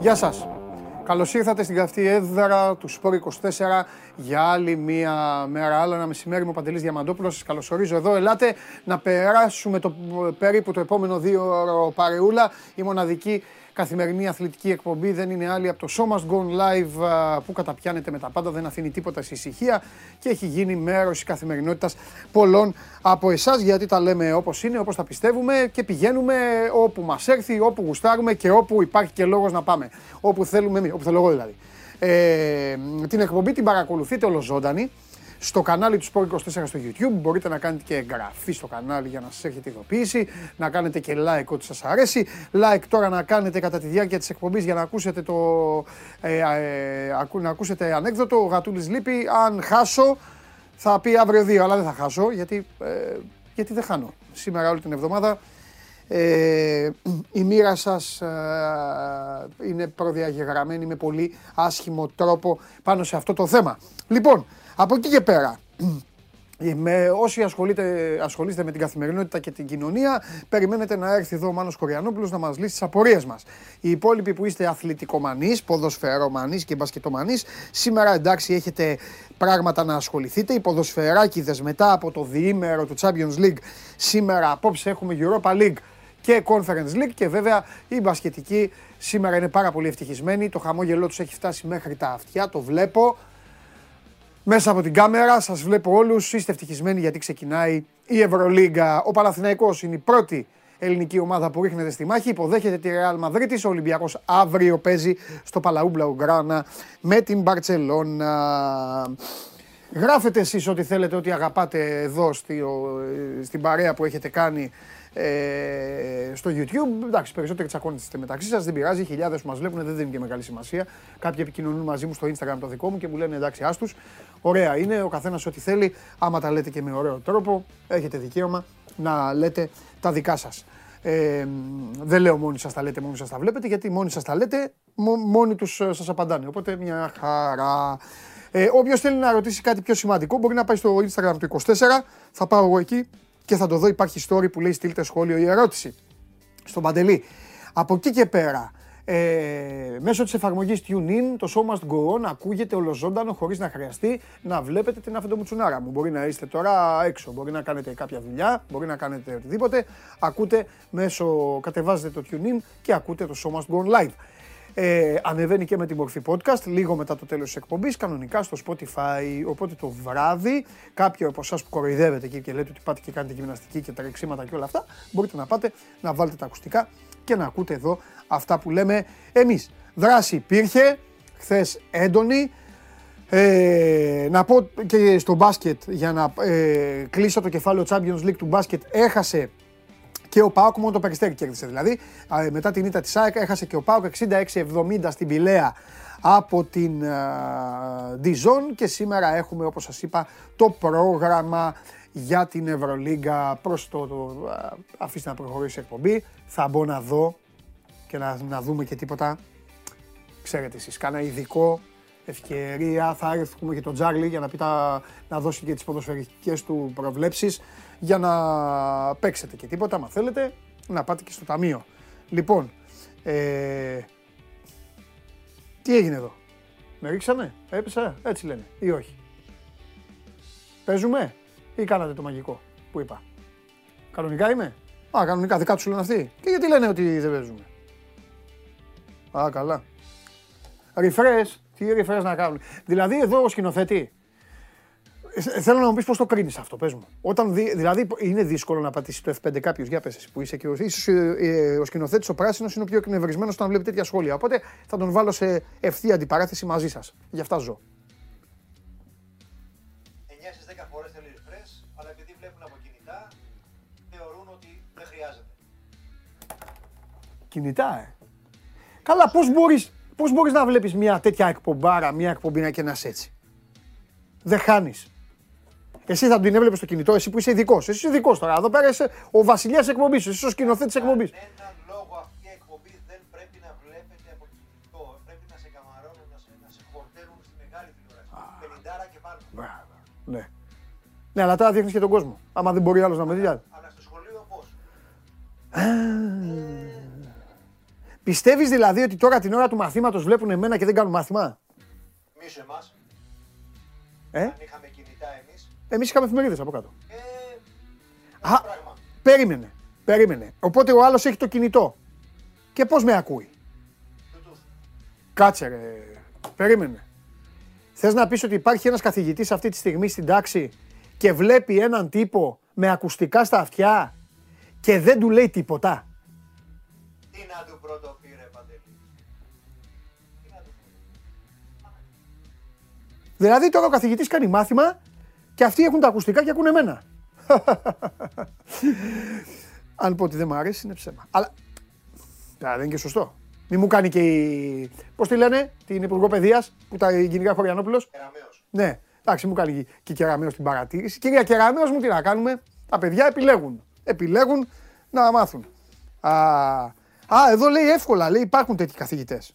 Γεια σας. Καλώς ήρθατε στην καυτή έδρα του Sport24 για άλλη μία μέρα, άλλο ένα μεσημέρι. Είμαι ο Παντελής Διαμαντόπουλος. Σας καλωσορίζω εδώ. Ελάτε να περάσουμε περίπου το επόμενο 2ωρο παρεούλα. Η μοναδική καθημερινή αθλητική εκπομπή δεν είναι άλλη από το Show Must Go Live που καταπιάνεται με τα πάντα, δεν αφήνει τίποτα στη ησυχία και έχει γίνει μέρος της καθημερινότητας πολλών από εσάς, γιατί τα λέμε όπως είναι, όπως τα πιστεύουμε και πηγαίνουμε όπου μας έρθει, όπου γουστάρουμε και όπου υπάρχει και λόγος να πάμε. Όπου θέλουμε εμείς, όπου θέλω εγώ δηλαδή. Την εκπομπή την παρακολουθείτε ολοζώντανη στο κανάλι του Sport24 στο YouTube. Μπορείτε να κάνετε και εγγραφή στο κανάλι για να σας έρχεται ειδοποίηση, να κάνετε και like ό,τι σας αρέσει. Like τώρα να κάνετε κατά τη διάρκεια της εκπομπής για να ακούσετε να ακούσετε ανέκδοτο. Ο Γατούλης λείπει. Αν χάσω θα πει αύριο 2, αλλά δεν θα χάσω γιατί δεν χάνω. Σήμερα όλη την εβδομάδα η μοίρα σας είναι προδιαγεγραμμένη με πολύ άσχημο τρόπο πάνω σε αυτό το θέμα. Λοιπόν, από εκεί και πέρα, όσοι ασχολείστε με την καθημερινότητα και την κοινωνία, περιμένετε να έρθει εδώ ο Μάνος Κοριανόπουλος να μας λύσει τις απορίες μας. Οι υπόλοιποι που είστε αθλητικομανείς, ποδοσφαιρομανείς και μπασκετομανείς, σήμερα εντάξει έχετε πράγματα να ασχοληθείτε. Οι ποδοσφαιράκηδες μετά από το διήμερο του Champions League, σήμερα απόψε έχουμε Europa League και Conference League και βέβαια οι μπασκετικοί σήμερα είναι πάρα πολύ ευτυχισμένοι. Το χαμόγελό τους έχει φτάσει μέχρι τα αυτιά, το βλέπω. Μέσα από την κάμερα σας βλέπω όλους, είστε ευτυχισμένοι γιατί ξεκινάει η Ευρωλίγκα. Ο Παλαθηναϊκός είναι η πρώτη ελληνική ομάδα που ρίχνεται στη μάχη, υποδέχεται τη Ρεάλ Μαδρίτης. Ο Ολυμπιακός αύριο παίζει στο Παλαού Μπλαουγκράνα με την Μπαρτσελόνα. Γράφετε εσείς ό,τι θέλετε, ό,τι αγαπάτε εδώ στην παρέα που έχετε κάνει στο YouTube. Εντάξει, περισσότερο τσακώνεστε μεταξύ σας, δεν πειράζει. Χιλιάδες που μας βλέπουν δεν δίνουν και μεγάλη σημασία. Κάποιοι επικοινωνούν μαζί μου στο Instagram το δικό μου και μου λένε εντάξει, άστους. Ωραία είναι, ο καθένας ό,τι θέλει. Άμα τα λέτε και με ωραίο τρόπο, έχετε δικαίωμα να λέτε τα δικά σας. Δεν λέω μόνοι σας τα λέτε, μόνοι σας τα βλέπετε, γιατί μόνοι σας τα λέτε, μόνοι τους σας απαντάνε. Οπότε μια χαρά. Όποιος θέλει να ρωτήσει κάτι πιο σημαντικό μπορεί να πάει στο Instagram του 24, θα πάω εγώ εκεί και θα το δω, υπάρχει story που λέει στείλτε σχόλιο ή ερώτηση στον Παντελή. Από εκεί και πέρα, μέσω της εφαρμογής TuneIn, το Show Must Go On ακούγεται ολοζώντανο χωρίς να χρειαστεί να βλέπετε την αφεντομουτσουνάρα μου. Μπορεί να είστε τώρα έξω, μπορεί να κάνετε κάποια δουλειά, μπορεί να κάνετε οτιδήποτε. Ακούτε κατεβάζετε το TuneIn και ακούτε το Show Must Go On Live. Ανεβαίνει και με τη μορφή podcast λίγο μετά το τέλος της εκπομπής, κανονικά στο Spotify. Οπότε το βράδυ, κάποιοι από εσάς που κοροϊδεύετε εκεί και λέτε ότι πάτε και κάνετε γυμναστική και τρεξίματα και όλα αυτά, μπορείτε να πάτε να βάλετε τα ακουστικά και να ακούτε εδώ αυτά που λέμε εμείς. Δράση υπήρχε, χθες έντονη. Να πω και στο μπάσκετ για να κλείσω το κεφάλαιο Champions League του μπάσκετ, έχασε και ο Πάκ, μόνο το Περιστέρι κέρδισε δηλαδή. Μετά την ήττα της ΑΕΚ έχασε και ο Πάκ 66-70 στην Πηλαία από την Dijon και σήμερα έχουμε, όπως σας είπα, το πρόγραμμα για την Ευρωλίγκα προς αφήστε να προχωρήσει η εκπομπή. Θα μπω να δω και να δούμε και τίποτα. Ξέρετε εσείς, κάνα ειδικό ευκαιρία, θα έρθουμε και τον Τζάρλι για να δώσει και τις ποδοσφαιρικές του προβλέψεις, για να παίξετε και τίποτα, άμα θέλετε, να πάτε και στο ταμείο. Λοιπόν, τι έγινε εδώ, με ρίξανε, έπεσα, έτσι λένε ή όχι. Παίζουμε ή κάνατε το μαγικό που είπα. Κανονικά είμαι. Α, κανονικά, δικά τους λένε αυτοί. Και γιατί λένε ότι δεν παίζουμε. Α, καλά. Refresh, τι refresh να κάνουν. Δηλαδή εδώ ο σκηνοθέτη. Θέλω να μου πεις πώς το κρίνεις αυτό, πες μου. Όταν δηλαδή είναι δύσκολο να πατήσει το F5 κάποιος, για πες εσύ που είσαι και ίσως ο σκηνοθέτης ο πράσινος είναι ο πιο εκνευρισμένος όταν βλέπει τέτοια σχόλια. Οπότε θα τον βάλω σε ευθεία αντιπαράθεση μαζί σας. Γι' αυτά ζω. 9 στις 10 φορές θέλει refresh, αλλά επειδή βλέπουν από κινητά, θεωρούν ότι δεν χρειάζεται. Κινητά, Καλά, πώς μπορείς να βλέπεις μια τέτοια εκπομπάρα, μια εκπομπή και να είσαι έτσι. Δεν χάνεις. Εσύ θα την έβλεπες στο κινητό, εσύ που είσαι ειδικός. Εσύ είσαι ειδικός τώρα. Εδώ πέρα είσαι ο βασιλιάς εκπομπής, εσύ είσαι ο σκηνοθέτης εκπομπής. Για έναν λόγο αυτή η εκπομπή δεν πρέπει να βλέπετε από κινητό. Πρέπει να σε καμαρώνουν, να σε χορταίνουν στη μεγάλη τηλεόραση. 50 και πάνω. Μπράβο. Ναι. Ναι, αλλά τώρα δείχνεις και τον κόσμο. Άμα δεν μπορεί άλλος να με δει. Αλλά στο σχολείο πώς. Πιστεύεις δηλαδή ότι τώρα την ώρα του μαθήματος βλέπουν εμένα και δεν κάνουν μάθημα? Μίσου εμάς. Αν είχαμε κινητά εμείς. Εμείς είχαμε εφημερίδες από κάτω. Περίμενε. Οπότε ο άλλος έχει το κινητό. Και πώς με ακούει? Κάτσε ρε. Περίμενε. Θες να πεις ότι υπάρχει ένας καθηγητής αυτή τη στιγμή στην τάξη και βλέπει έναν τύπο με ακουστικά στα αυτιά και δεν του λέει τίποτα? Τι να του πρώτο πει ρε Παντελή? Δηλαδή τώρα ο καθηγητής κάνει μάθημα και αυτοί έχουν τα ακουστικά και ακούνε εμένα. Αν πω ότι δεν μου αρέσει είναι ψέμα. Αλλά δεν είναι και σωστό. Μη μου κάνει και η... Πώς τη λένε, την Υπουργό Παιδείας, που τα γενικά Χωριανόπουλος. Κεραμέως. Ναι, εντάξει, μου κάνει και η Κεραμέως την παρατήρηση. Κυρία Κεραμέως μου, τι να κάνουμε. Τα παιδιά επιλέγουν. Επιλέγουν να μάθουν. Εδώ λέει εύκολα, λέει υπάρχουν τέτοιοι καθηγητές.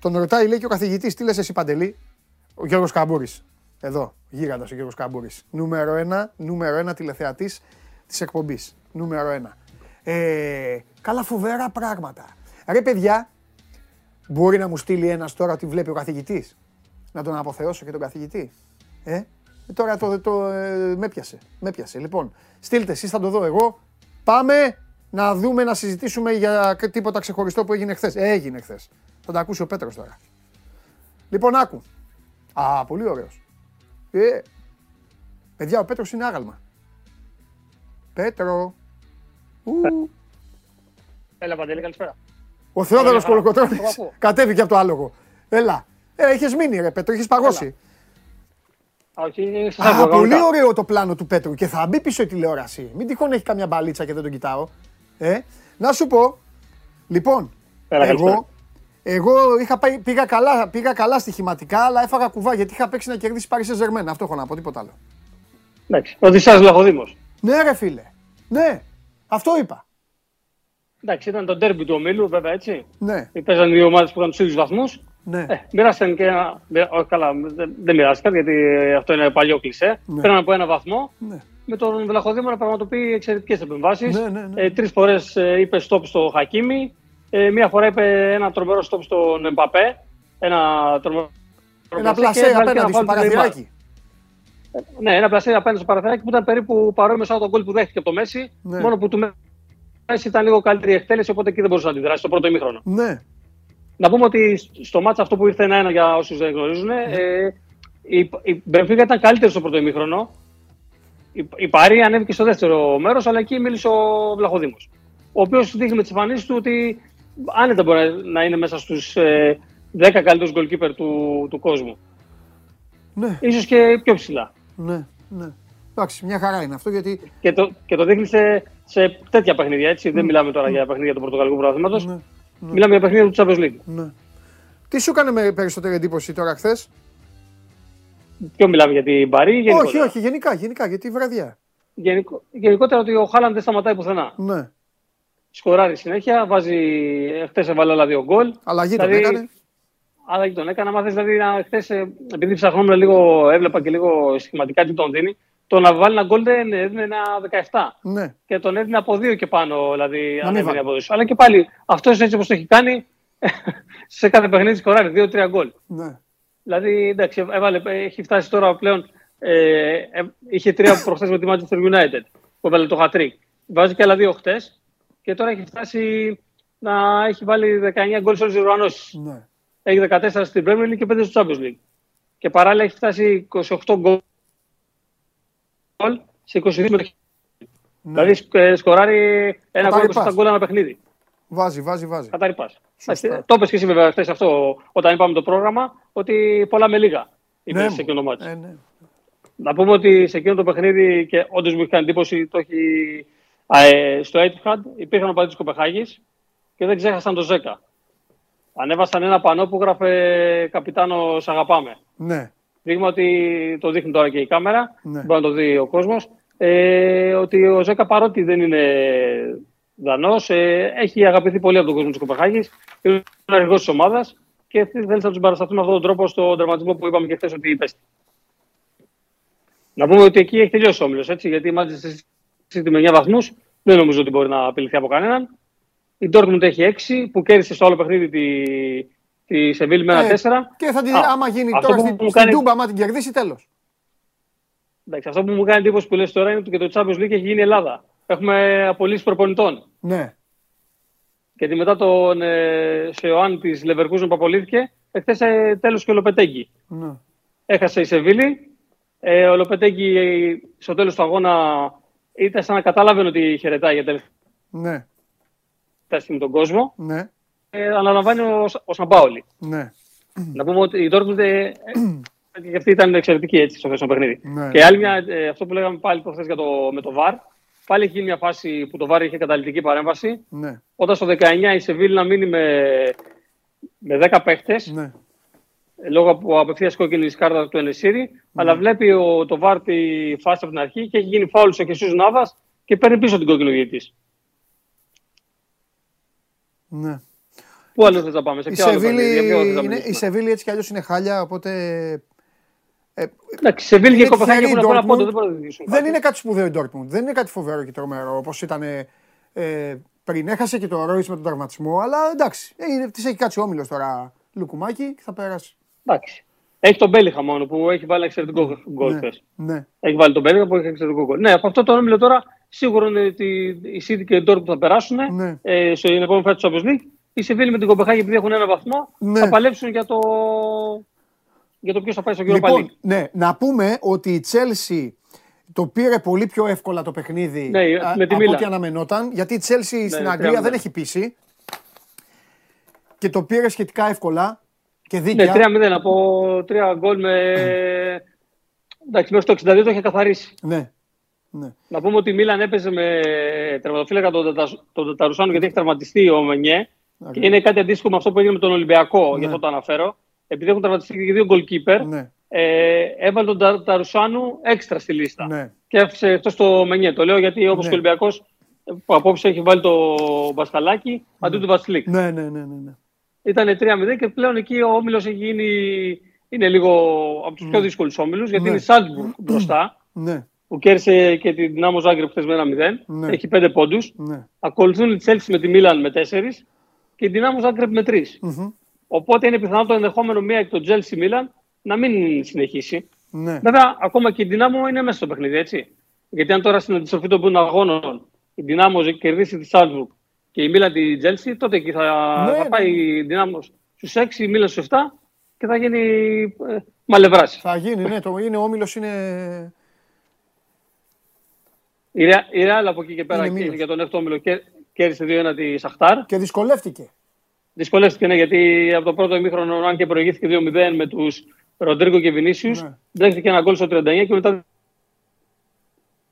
Τον ρωτάει, λέει και ο καθηγητής, τι λες εσύ Παντελή? Ο Γιώργος Καμπούρης. Εδώ, γίγαντας ο Γιώργος Καμπούρης. Νούμερο ένα τηλεθεατής της εκπομπής. Νούμερο 1. Καλά φοβερά πράγματα. Ρε παιδιά, μπορεί να μου στείλει ένας τώρα ότι βλέπει ο καθηγητής? Να τον αποθεώσω και τον καθηγητή? Τώρα με πιάσε. Λοιπόν, στείλτε εσείς, θα το δω εγώ. Πάμε να δούμε, να συζητήσουμε για τίποτα ξεχωριστό που έγινε χθες. Έγινε χθες. Θα τα ακούσει ο Πέτρος τώρα. Λοιπόν, άκου. Πολύ ωραίος. Παιδιά, ο Πέτρος είναι άγαλμα. Πέτρο. Έλα Παντελή, καλησπέρα. Ο Θεόδωρος Κολοκοτρώνης κατέβηκε από το άλογο. Έλα. Έχεις μείνει ρε Πέτρο, έχεις παγώσει. Πολύ ωραίο το πλάνο του Πέτρου και θα μπει πίσω η τηλεόραση. Μην τυχόν έχει καμιά μπαλίτσα και δεν τον κοιτάω. Να σου πω, λοιπόν, εγώ πήγα καλά στοιχηματικά, αλλά έφαγα κουβά γιατί είχα παίξει να κερδίσει Παρί σε ζερμένα. Αυτό έχω να πω, τίποτα άλλο. Εντάξει, οδυσσάς Βλαχοδήμος. Ναι ρε φίλε, ναι. Αυτό είπα. Εντάξει, ήταν το ντέρμπι του ομίλου, βέβαια έτσι. Ναι. Παίζαν δύο ομάδες που είχαν τους ίδιους βαθμούς. Ναι. Μοιράστηκαν και ένα. Όχι, καλά, δεν μοιράστηκαν γιατί αυτό είναι παλιό κλισέ. Ναι. Πέραν από ένα βαθμό. Ναι. Με τον Βλαχοδήμο να πραγματοποιεί εξαιρετικές επεμβάσεις. Ναι. Τρεις φορές είπε στόπ στο Χακίμι. Μία φορά είπε ένα τρομερό στόπ στον Εμπαπέ. Ένα πλασέ απέναντι στο Παραθυράκι. Ναι, ένα πλασέ απέναντι στο Παραθυράκι που ήταν περίπου παρόμοιο σαν τον γκολ που δέχτηκε από το Μέση. Ναι. Μόνο που του Μέση ήταν λίγο καλύτερη εκτέλεση, οπότε εκεί δεν μπορούσε να αντιδράσει το πρώτο ημίχρονο. Ναι. Να πούμε ότι στο μάτς αυτό που ήρθε 1-1 για όσους δεν γνωρίζουν, η Μπενφίκα ήταν καλύτερη στο πρώτο ημίχρονο. Η Παρί ανέβηκε στο δεύτερο μέρος, αλλά εκεί μίλησε ο Βλαχοδήμος. Ο οποίος δείχνει με τις εμφανίσεις του ότι άνετα μπορεί να είναι μέσα στους 10 καλύτερους goalkeeper του κόσμου. Ναι. Ίσως και πιο ψηλά. Ναι. Εντάξει, μια χαρά είναι αυτό γιατί. Και το δείχνει σε τέτοια παιχνίδια, έτσι. Δεν μιλάμε τώρα για παιχνίδια του Πορτογαλικού Πρωταθλήματος. Ναι. Μιλάμε για παιχνίδια του Champions League. Ναι. Τι σου έκανε με περισσότερη εντύπωση τώρα χθες? Ποιο μιλάμε, για την Παρί? Όχι, γενικά, για τη βραδιά. Γενικότερα ότι ο Χάλαντ δεν σταματάει πουθενά. Ναι. Σκοράρει συνέχεια, βάζει. Χθες έβαλε άλλα 2 γκολ. Αλλαγή τον έκανε. Αλλαγή τον έκανε. Αν θες δηλαδή χθες, επειδή ψαχνόμουν λίγο, έβλεπα και λίγο σχηματικά τι τον δίνει. Το να βάλει ένα γκολ δεν έδινε ένα 17. Ναι. Και τον έδινε από 2 και πάνω, δηλαδή ανέβαινε από 2. Αλλά και πάλι αυτό έτσι όπως το έχει κάνει, σε κάθε παιχνίδι σκοράρει 2-3 γκολ. Ναι. Δηλαδή εντάξει, έχει φτάσει τώρα πλέον. Είχε 3 προχθές με τη Manchester United που έβαλε το hat-trick. Βάζει και άλλα 2 χτες και τώρα έχει φτάσει να έχει βάλει 19 γκολ σε όλες τις οργανώσεις. Ναι. Έχει 14 στην Premier League και 5 στο Champions League. Και παράλληλα έχει φτάσει 28 γκολ. Σε 22 μεταχείριση. Ναι. Δηλαδή σκοράρει ένα γκολ στα γκολ ένα παιχνίδι. Βάζει. Καταρρυπάς. Το είπες και εσύ βέβαια χθες αυτό όταν είπαμε το πρόγραμμα, ότι πολλά με λίγα είπες σε εκείνο το μάτι. Ναι. Να πούμε ότι σε εκείνο το παιχνίδι, και όντως μου είχε κάνει εντύπωση, το έχει στο Etihad, υπήρχαν οπαδοί της Κοπεχάγης και δεν ξέχασαν το Ζέκα. Ανέβασαν ένα πανό που γράφε «Καπιτάνο, σ' αγαπάμε». Ναι. Δείγμα ότι το δείχνει τώρα και η κάμερα, μπορεί να το δει ο κόσμος, ότι ο Ζέκα, παρότι δεν είναι Δανός, έχει αγαπηθεί πολύ από τον κόσμο της Κοπεχάγης, είναι ο αρχηγός της ομάδας και θέλει να τους παρασταθούν με αυτόν τον τρόπο στον τραυματισμό που είπαμε και χθες ότι υπέστη. Να πούμε ότι εκεί έχει τελειώσει ο όμιλος, γιατί η Manchester City με 9 βαθμούς δεν νομίζω ότι μπορεί να απειληθεί από κανέναν. Η Dortmund έχει 6 που κέρδισε στο άλλο παιχνίδι τη Σεβίλη με 1-4. Και θα την, άμα γίνει τώρα στην Τούμπα, άμα την κερδίσει, τέλος. Εντάξει, αυτό που μου κάνει εντύπωση που λες τώρα είναι ότι και το Champions League έχει γίνει Ελλάδα. Έχουμε απολύσεις προπονητών. Ναι. Γιατί μετά τον Σεωάν τη Λεβερκούζεν που απολύθηκε, εχθέ τέλος και ο Λοπετέγκη. Ναι. Έχασε η Σεβίλη. Ο Λοπετέγκη στο τέλος του αγώνα ήταν σαν να κατάλαβε ότι χαιρετάει για τελευταία. Ναι. Με τον κόσμο. Ναι. Αναλαμβάνει ο Σαμπάολη. Ναι. Να πούμε ότι η Dortmund και αυτή ήταν εξαιρετική έτσι στο χθεσινό παιχνίδι. Ναι. Και άλλη μια, αυτό που λέγαμε πάλι προχθές με το VAR. Πάλι έχει γίνει μια φάση που το VAR είχε καταλυτική παρέμβαση. Ναι. Όταν στο 19 η Σεβίλη να μείνει με 10 παίχτες. Ναι. Λόγω από απευθείας κόκκινης κάρτα του Ενεσίρη. Ναι. Αλλά βλέπει το VAR τη φάση από την αρχή και έχει γίνει φάουλ ο Χεσούς Νάβας και παίρνει πίσω την κόκκινη διαιτητής. Ναι. Πού άλλο θες να πάμε, σε ποιο άλλο παιχνίδι. Η Σεβίλη έτσι κι αλλιώς είναι χάλια, οπότε... Εντάξει, Σεβίλη και Κοπεχάγη έχουν ένα πόντο, δεν μπορούν να διηγήσουν. Δεν είναι κάτι σπουδαίο η Dortmund, δεν είναι κάτι φοβερό και τρομερό, όπως ήταν πριν. Έχασε και το Ρόις με τον τραυματισμό, αλλά εντάξει, της έχει κάτσει ο όμιλος τώρα λουκουμάκι και θα περάσει. Εντάξει. Έχει τον Μπέλιχα μόνο που έχει βάλει εξαιρετικό γκολ. Ναι. Έχει βάλει τον Μπέλιχα που έχει εξαιρετικό γκολ. Ναι, από αυτό το όμιλο τώρα σίγουρα είναι ότι η City και η Dortmund θα περάσουν σε επόμενη φάση του Champions League. Οι Σεβίλη με την Κοπεχάγη, επειδή έχουν ένα βαθμό, θα παλέψουν για το ποιος θα πάει στο κύριο Παλί. Ναι, να πούμε ότι η Chelsea το πήρε πολύ πιο εύκολα το παιχνίδι από ό,τι αναμενόταν, γιατί η Chelsea στην Αγγλία δεν έχει πείσει και το πήρε σχετικά εύκολα και δίκαια. Ναι, 3-0 από 3 γκολ με... Εντάξει, μέχρι το 62 το είχε καθαρίσει. Ναι. Ναι. Να πούμε ότι η Μίλαν έπαιζε με τερματοφύλακα τον Ταρουσάνου γιατί έχει τραυματιστεί ο Μενιέ. Και είναι κάτι αντίστοιχο με αυτό που έγινε με τον Ολυμπιακό, γι' αυτό το αναφέρω. Επειδή έχουν τραυματιστεί και δύο goalkeeper, έβαλε τον Ταρουσάνου έξτρα στη λίστα. Ναι. Και έφτασε εκτός το Μενιέ. Το λέω γιατί όπως και ο Ολυμπιακός που απόψε έχει βάλει το μπασκαλάκι αντί του Βασιλίκ. Ναι. Ήταν 3-0 και πλέον εκεί ο όμιλος έχει γίνει. Είναι λίγο από τους πιο δύσκολους όμιλους γιατί είναι η Σάλτσμπουργκ μπροστά. Ναι. Που κέρδισε και την Δυνάμο Ζάγκρεπ χθες με 1-0. Ναι. Έχει 5 πόντους. Ναι. Ακολουθούν η Τσέλσι με τη Μίλαν με 4 και η Δυνάμο Ζάγκρεπ με 3. Οπότε είναι πιθανό το ενδεχόμενο μία εκ των Τσέλσι Μίλαν να μην συνεχίσει. Ναι. Βέβαια, ακόμα και η Δυνάμο είναι μέσα στο παιχνίδι, έτσι. Γιατί αν τώρα στην αντιστροφή των αγώνων η Δυνάμο κερδίσει τη Σάλτσμπουργκ και η Μίλαν τη Τσέλσι, τότε εκεί θα πάει η Δυνάμο στους 6, η Μίλαν στους 7 και θα γίνει μαλευράση. Θα γίνει, ναι, ο όμιλος είναι. Η Ρεάλ από εκεί και πέρα για τον 7ο όμιλο κέρδισε 2-1 τη Σαχτάρ. Και δυσκολεύτηκε. Δυσκολεύτηκε, ναι, γιατί από το πρώτο ημίχρονο, αν και προηγήθηκε 2-0 με τους Ροντρίγκο και Βινίσιους, δέχτηκε ένα γκολ στο 39 και μετά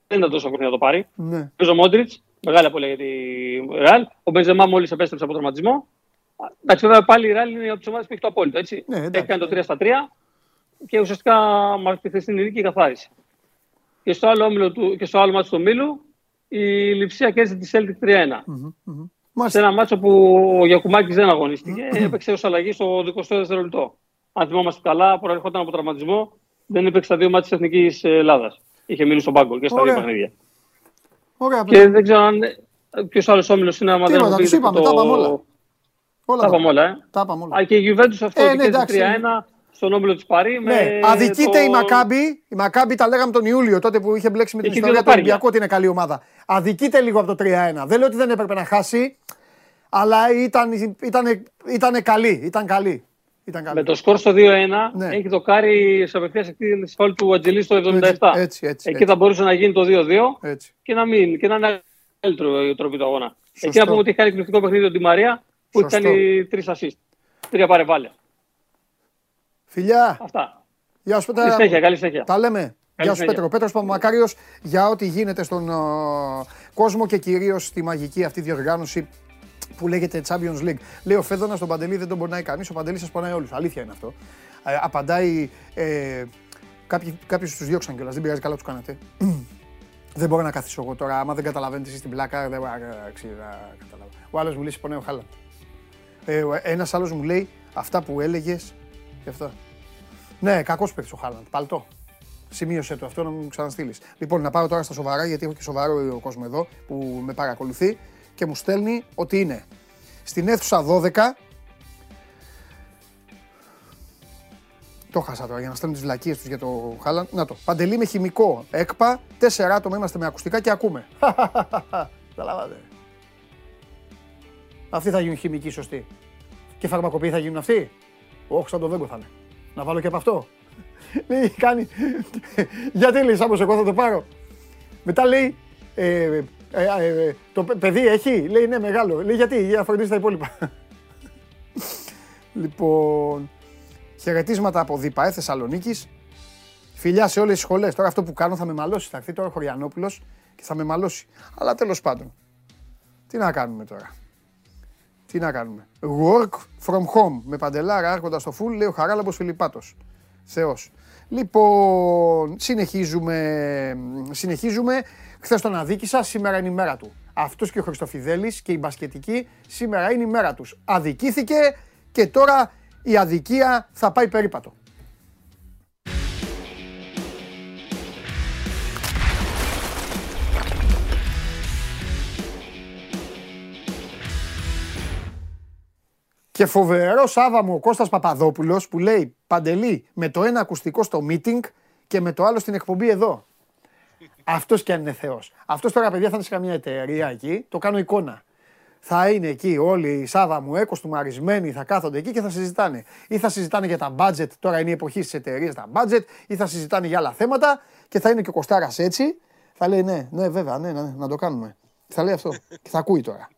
δεν ήταν τόσο κοντά να το πάρει. Ναι. Ο Μόντριτς, μεγάλη απώλεια για τη Ρεάλ. Ο Μπενζεμά μόλις επέστρεψε από τραυματισμό. Εντάξει, βέβαια πάλι η Ρεάλ είναι από τις ομάδες που έχει το απόλυτο. Έτσι. Ναι, έχει κάνει το 3-3 και ουσιαστικά μας τη χθεσινή νίκη καθάρισε. Και στο άλλο μάτσο του Μίλου, η Λειψία κέρδισε τη Celtic 3-1. Σε ένα μάτσο που ο Γιακουμάκης δεν αγωνίστηκε, έπαιξε ως αλλαγή στο 24 λεπτό. Αν θυμόμαστε καλά, προερχόταν από τραυματισμό, δεν έπαιξε τα δύο μάτια της Εθνικής Ελλάδας. Είχε μείνει στον πάγκο και στα δύο παιχνίδια. Και δεν ξέρω αν ποιος άλλος όμιλος είναι, άμα δεν έχουν πει τίποτα. Τα είπαμε όλα. Και η Γιουβέντους αυτό κέρδισε 3-1. Στον όμιλο της Παρί. Ναι, αδικείται η Μακάμπη. Η Μακάμπη τα λέγαμε τον Ιούλιο, τότε που είχε μπλέξει με την ιστορία του Ολυμπιακού, ότι είναι καλή ομάδα. Αδικείται λίγο από το 3-1. Δεν λέω ότι δεν έπρεπε να χάσει, αλλά ήταν καλή. Ήταν καλή. Με το σκορ στο 2-1 έχει δοκάρει σε απευθείας εκτίμηση φάουλ του Ατζελί στο 77. Εκεί θα μπορούσε να γίνει το 2-2 και να είναι καλύτερο τρόπο του αγώνα. Εκεί να πούμε ότι είχε κάνει εκπληκτικό παιχνίδι τον Ντι Μαρία που έχει κάνει 3 παρεμβάλια. Φιλιά! Αυτά. Γεια σου Πέτρο. Καλή συνέχεια. Τα λέμε. Γεια σου Πέτρο. Πέτρος Παπαμακάριος για ό,τι γίνεται στον κόσμο και κυρίως στη μαγική αυτή διοργάνωση που λέγεται Champions League. Λέει ο Φέδωνας τον Παντελή δεν τον πονάει κανείς, ο Παντελής σας πονάει όλους. Αλήθεια είναι αυτό. Απαντάει κάποιους τους διώξαν κιόλας, δεν πειράζει, καλά τους κάνατε. Δεν μπορώ να καθίσω εγώ τώρα, άμα δεν καταλαβαίνετε εσείς την πλάκα, δεν καταλάβω. Ο άλλος μου λέει σε πονάει ο Χάλαντ. Ένας άλλος μου λέει αυτά που έλεγες. Αυτά. Ναι, κακός παίκτης ο Χάλαντ. Παλτό. Σημείωσε το αυτό να μου ξαναστείλεις. Λοιπόν, να πάω τώρα στα σοβαρά, γιατί έχω και σοβαρό κόσμο εδώ που με παρακολουθεί και μου στέλνει ότι είναι στην αίθουσα 12. Το χάσα τώρα για να στέλνουν τις βλακίες τους για το Χάλαντ. Να το. Παντελή με χημικό ΕΚΠΑ. 4 άτομα είμαστε με ακουστικά και ακούμε. Καταλάβατε. Αυτοί θα γίνουν χημικοί σωστοί. Και φαρμακοποιοί θα γίνουν αυτοί. Όχι, σαν το Βέγκο θα είναι. Να βάλω και από αυτό. Λέει, κάνει. Γιατί λέει, Σάμπος, εγώ θα το πάρω. Μετά λέει, το παιδί έχει. Λέει, ναι, μεγάλο. Λέει, γιατί, για να φροντίσει τα υπόλοιπα. Λοιπόν, χαιρετίσματα από ΔΠΑΕ Θεσσαλονίκης. Φιλιά σε όλες τις σχολές. Τώρα αυτό που κάνω θα με μαλώσει. Θα έρθει τώρα ο Χωριανόπουλος και θα με μαλώσει. Αλλά τέλος πάντων, τι να κάνουμε τώρα. Τι να κάνουμε. Work from home. Με Παντελάρα άρχοντα στο full, λέει ο Χαράλαμπος Φιλιππάτος. Θεός. Λοιπόν, συνεχίζουμε. Χθες τον αδίκησα, σήμερα είναι η μέρα του. Αυτός και ο Χριστοφιδέλης και η μπασκετική, σήμερα είναι η μέρα τους. Αδικήθηκε και τώρα η αδικία θα πάει περίπατο. Και φοβερός Άβα μου ο Κώστας Παπαδόπουλος που λέει Παντελή με το ένα ακουστικό στο meeting και με το άλλο στην εκπομπή εδώ. Αυτός και αν είναι Θεός. Αυτός τώρα παιδιά θα είναι σε καμία εταιρεία εκεί, το κάνω εικόνα. Θα είναι εκεί όλοι οι Σάβα μου εκοστούμαρισμένοι, θα κάθονται εκεί και θα συζητάνε. Ή θα συζητάνε για τα budget, τώρα είναι η εποχή στις εταιρείες τα budget, ή θα συζητάνε για άλλα θέματα και θα είναι και ο Κωστάρας έτσι. Θα λέει ναι βέβαια, ναι, να το κάνουμε. Θα λέει αυτό και θα ακούει τώρα.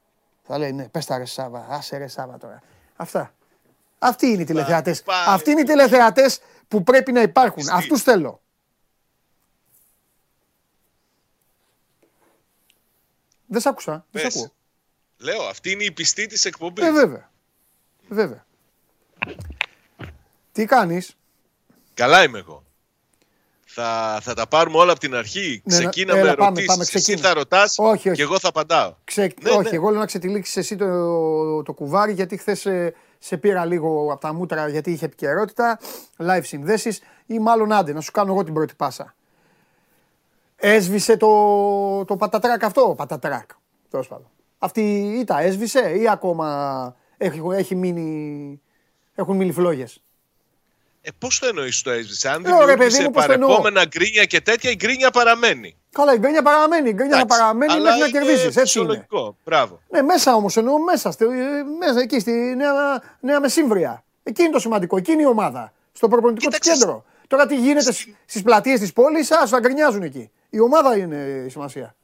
Θα λέει ναι, πες τα ρε Σάβα, άσε ρε Σάβα τώρα. Αυτά. Αυτοί είναι οι τηλεθεατές. Αυτοί είναι οι τηλεθεατές που πρέπει να υπάρχουν. Αυτούς θέλω. Δεν σ' άκουσα. Δεν σ' ακούω. Λέω, αυτή είναι η πιστή της εκπομπής. Βέβαια. Τι κάνεις? Καλά είμαι εγώ. Θα τα πάρουμε όλα από την αρχή. Ναι, ξεκίνα με ερωτήσεις. Εσύ θα ρωτάς και εγώ θα απαντάω. Όχι, εγώ λέω να ξετυλίξεις εσύ το κουβάρι, γιατί χθες σε πήρα λίγο από τα μούτρα, γιατί είχε επικαιρότητα, live συνδέσεις ή μάλλον άντε, να σου κάνω εγώ την πρώτη πάσα. Έσβησε το πατατράκ αυτό, πατατράκ. Τέλος πάντων. Αυτή ή τα έσβησε ή ακόμα έχουν μείνει φλόγες. Πώς το εννοείς το έσβησε? Αν δημιουργήσε παρεπόμενα γκρίνια και τέτοια, η γκρίνια παραμένει. Καλά, η γκρίνια παραμένει. Η γκρίνια παραμένει μέχρι να κερδίσεις. Έτσι είναι. Μπράβο. Ναι, μέσα όμως εννοώ, μέσα εκεί στη νέα μεσύμβρια. Εκεί είναι το σημαντικό. Εκεί είναι η ομάδα. Στο προπονητικό της κέντρο. Τώρα τι γίνεται στις πλατείες της πόλης, ας τα γκρινιάζουν εκεί. Η ομάδα είναι η σημασία.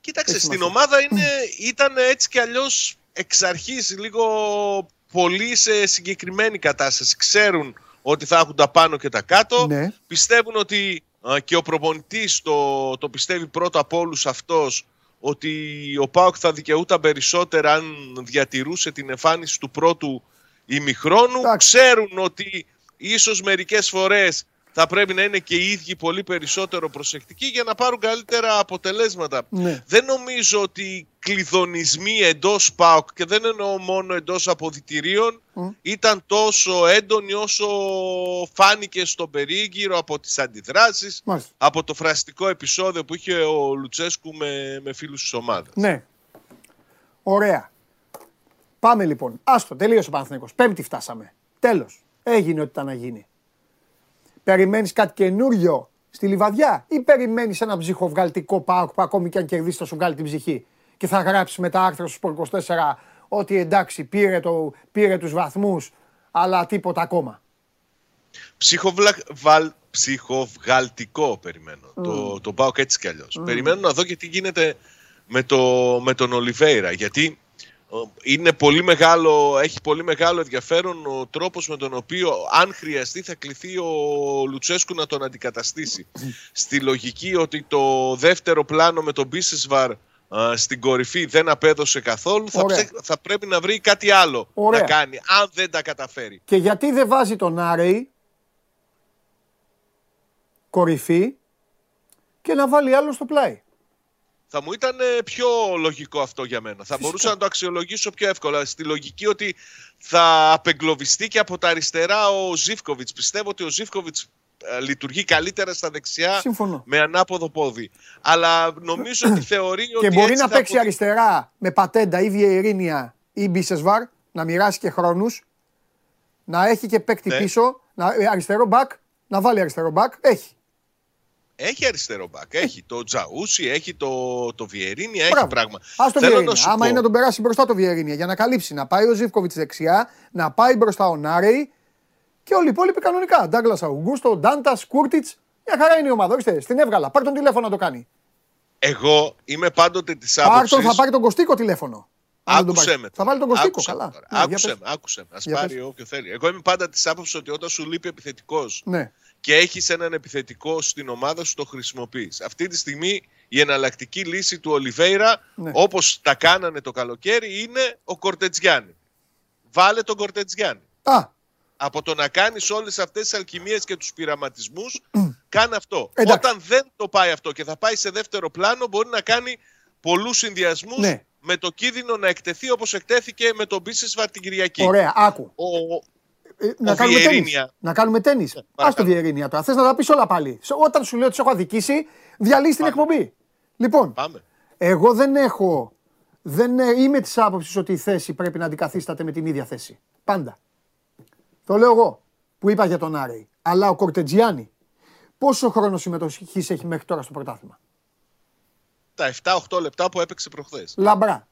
Κοίταξε, στην ομάδα ήταν έτσι κι αλλιώς εξ αρχής λίγο πολύ σε συγκεκριμένη κατάσταση. Ξέρουν ότι θα έχουν τα πάνω και τα κάτω. Ναι. Πιστεύουν ότι και ο προπονητής το πιστεύει πρώτα απ' όλους αυτός, ότι ο ΠΑΟΚ θα δικαιούταν περισσότερα αν διατηρούσε την εμφάνιση του πρώτου ημιχρόνου. Εντάξει. Ξέρουν ότι ίσως μερικές φορές θα πρέπει να είναι και οι ίδιοι πολύ περισσότερο προσεκτικοί για να πάρουν καλύτερα αποτελέσματα. Ναι. Δεν νομίζω ότι κλειδονισμοί εντός ΠΑΟΚ, και δεν εννοώ μόνο εντός αποδυτηρίων, ήταν τόσο έντονοι όσο φάνηκε στον περίγυρο από τις αντιδράσεις, από το φραστικό επεισόδιο που είχε ο Λουτσέσκου με φίλους της ομάδας. Ναι. Ωραία. Πάμε λοιπόν. Άστο, τελείωσε ο Παναθηναϊκός. Πέμπτη φτάσαμε. Τέλος. Έγινε ό,τι ήταν να γίνει. Περιμένεις κάτι καινούριο στη Λιβαδιά ή περιμένεις ένα ψυχοβγαλτικό ΠΑΟΚ που ακόμη και αν κερδίσει θα σου βγάλει την ψυχή και θα γράψει μετά άρθρο στο Sport24 ότι εντάξει πήρε τους βαθμούς αλλά τίποτα ακόμα? Ψυχοβγαλτικό περιμένω. Το ΠΑΟΚ έτσι κι αλλιώς. Περιμένω να δω και τι γίνεται με τον Ολιβέιρα, γιατί έχει πολύ μεγάλο ενδιαφέρον ο τρόπος με τον οποίο, αν χρειαστεί, θα κληθεί ο Λουτσέσκου να τον αντικαταστήσει. Στη λογική ότι το δεύτερο πλάνο με τον Μπίσεσβαρ στην κορυφή δεν απέδωσε καθόλου, θα πρέπει να βρει κάτι άλλο. Ωραία. Να κάνει, αν δεν τα καταφέρει. Και γιατί δεν βάζει τον Άρεϊ κορυφή και να βάλει άλλο στο πλάι? Θα μου ήταν πιο λογικό αυτό για μένα. Φυσικά. Θα μπορούσα να το αξιολογήσω πιο εύκολα. Στη λογική ότι θα απεγκλωβιστεί και από τα αριστερά ο Ζίβκοβιτς. Πιστεύω ότι ο Ζίβκοβιτς λειτουργεί καλύτερα στα δεξιά. Συμφωνώ. Με ανάποδο πόδι. Αλλά νομίζω ότι θεωρεί ότι. Και μπορεί να παίξει αριστερά με πατέντα ή Βιερίνια ή Μπίσεσβαρ, να μοιράσει και χρόνους, να έχει και παίκτη πίσω, αριστερό μπακ, να βάλει αριστερό μπακ, έχει. Έχει αριστερό μπακ, έχει το Τζαούσι, έχει το Βιερίνια, έχει πράγμα. Ας το Βιερίνια, άμα είναι να τον περάσει μπροστά το Βιερίνια για να καλύψει, να πάει ο Ζίβκοβιτς δεξιά, να πάει μπροστά ο Νάρεϊ και όλοι οι υπόλοιποι κανονικά. Ντάγκλας Αουγκούστο, Ντάντας, Κούρτιτς, μια χαρά είναι η ομάδα, ορίστε, στην έβγαλα, πάρ' τον τηλέφωνο να το κάνει. Εγώ είμαι πάντοτε της άποψης. Πάρ' τον, θα πάρει τον Κωστίκο τηλέφωνο. Άκουσε με. Θα βάλει τον Κωστίκο, καλά. Άκουσε με. Ας πάρει όποιο θέλει. Εγώ είμαι πάντα της άποψης ότι όταν σου λείπει επιθετικός και έχεις έναν επιθετικό στην ομάδα σου, το χρησιμοποιείς. Αυτή τη στιγμή η εναλλακτική λύση του Ολιβέιρα, όπως τα κάνανε το καλοκαίρι, είναι ο Κορτετζιάννη. Βάλε τον Κορτετζιάννη. Από το να κάνεις όλες αυτές τις αλκημίες και τους πειραματισμούς, κάνε αυτό. Εντάξει. Όταν δεν το πάει αυτό και θα πάει σε δεύτερο πλάνο, μπορεί να κάνει πολλούς συνδυασμούς με το κίνδυνο να εκτεθεί όπως εκτέθηκε με τον Μπίσεσβαρ την Κυριακή. Ωραία, άκου. Να κάνουμε τένις. Ας το Βιερίνια τώρα. Θες να τα πεις όλα πάλι. Όταν σου λέω ότι σε έχω αδικήσει, διαλύσεις την εκπομπή. Λοιπόν, εγώ δεν είμαι της άποψης ότι η θέση πρέπει να αντικαθίσταται με την ίδια θέση. Πάντα. Το λέω εγώ που είπα για τον Άρεϊ. Αλλά ο Κορτετζιάννη, πόσο χρόνο συμμετοχής έχει μέχρι τώρα στο πρωτάθλημα? Τα 7-8 λεπτά που έπαιξε προχθές. Λαμπρά.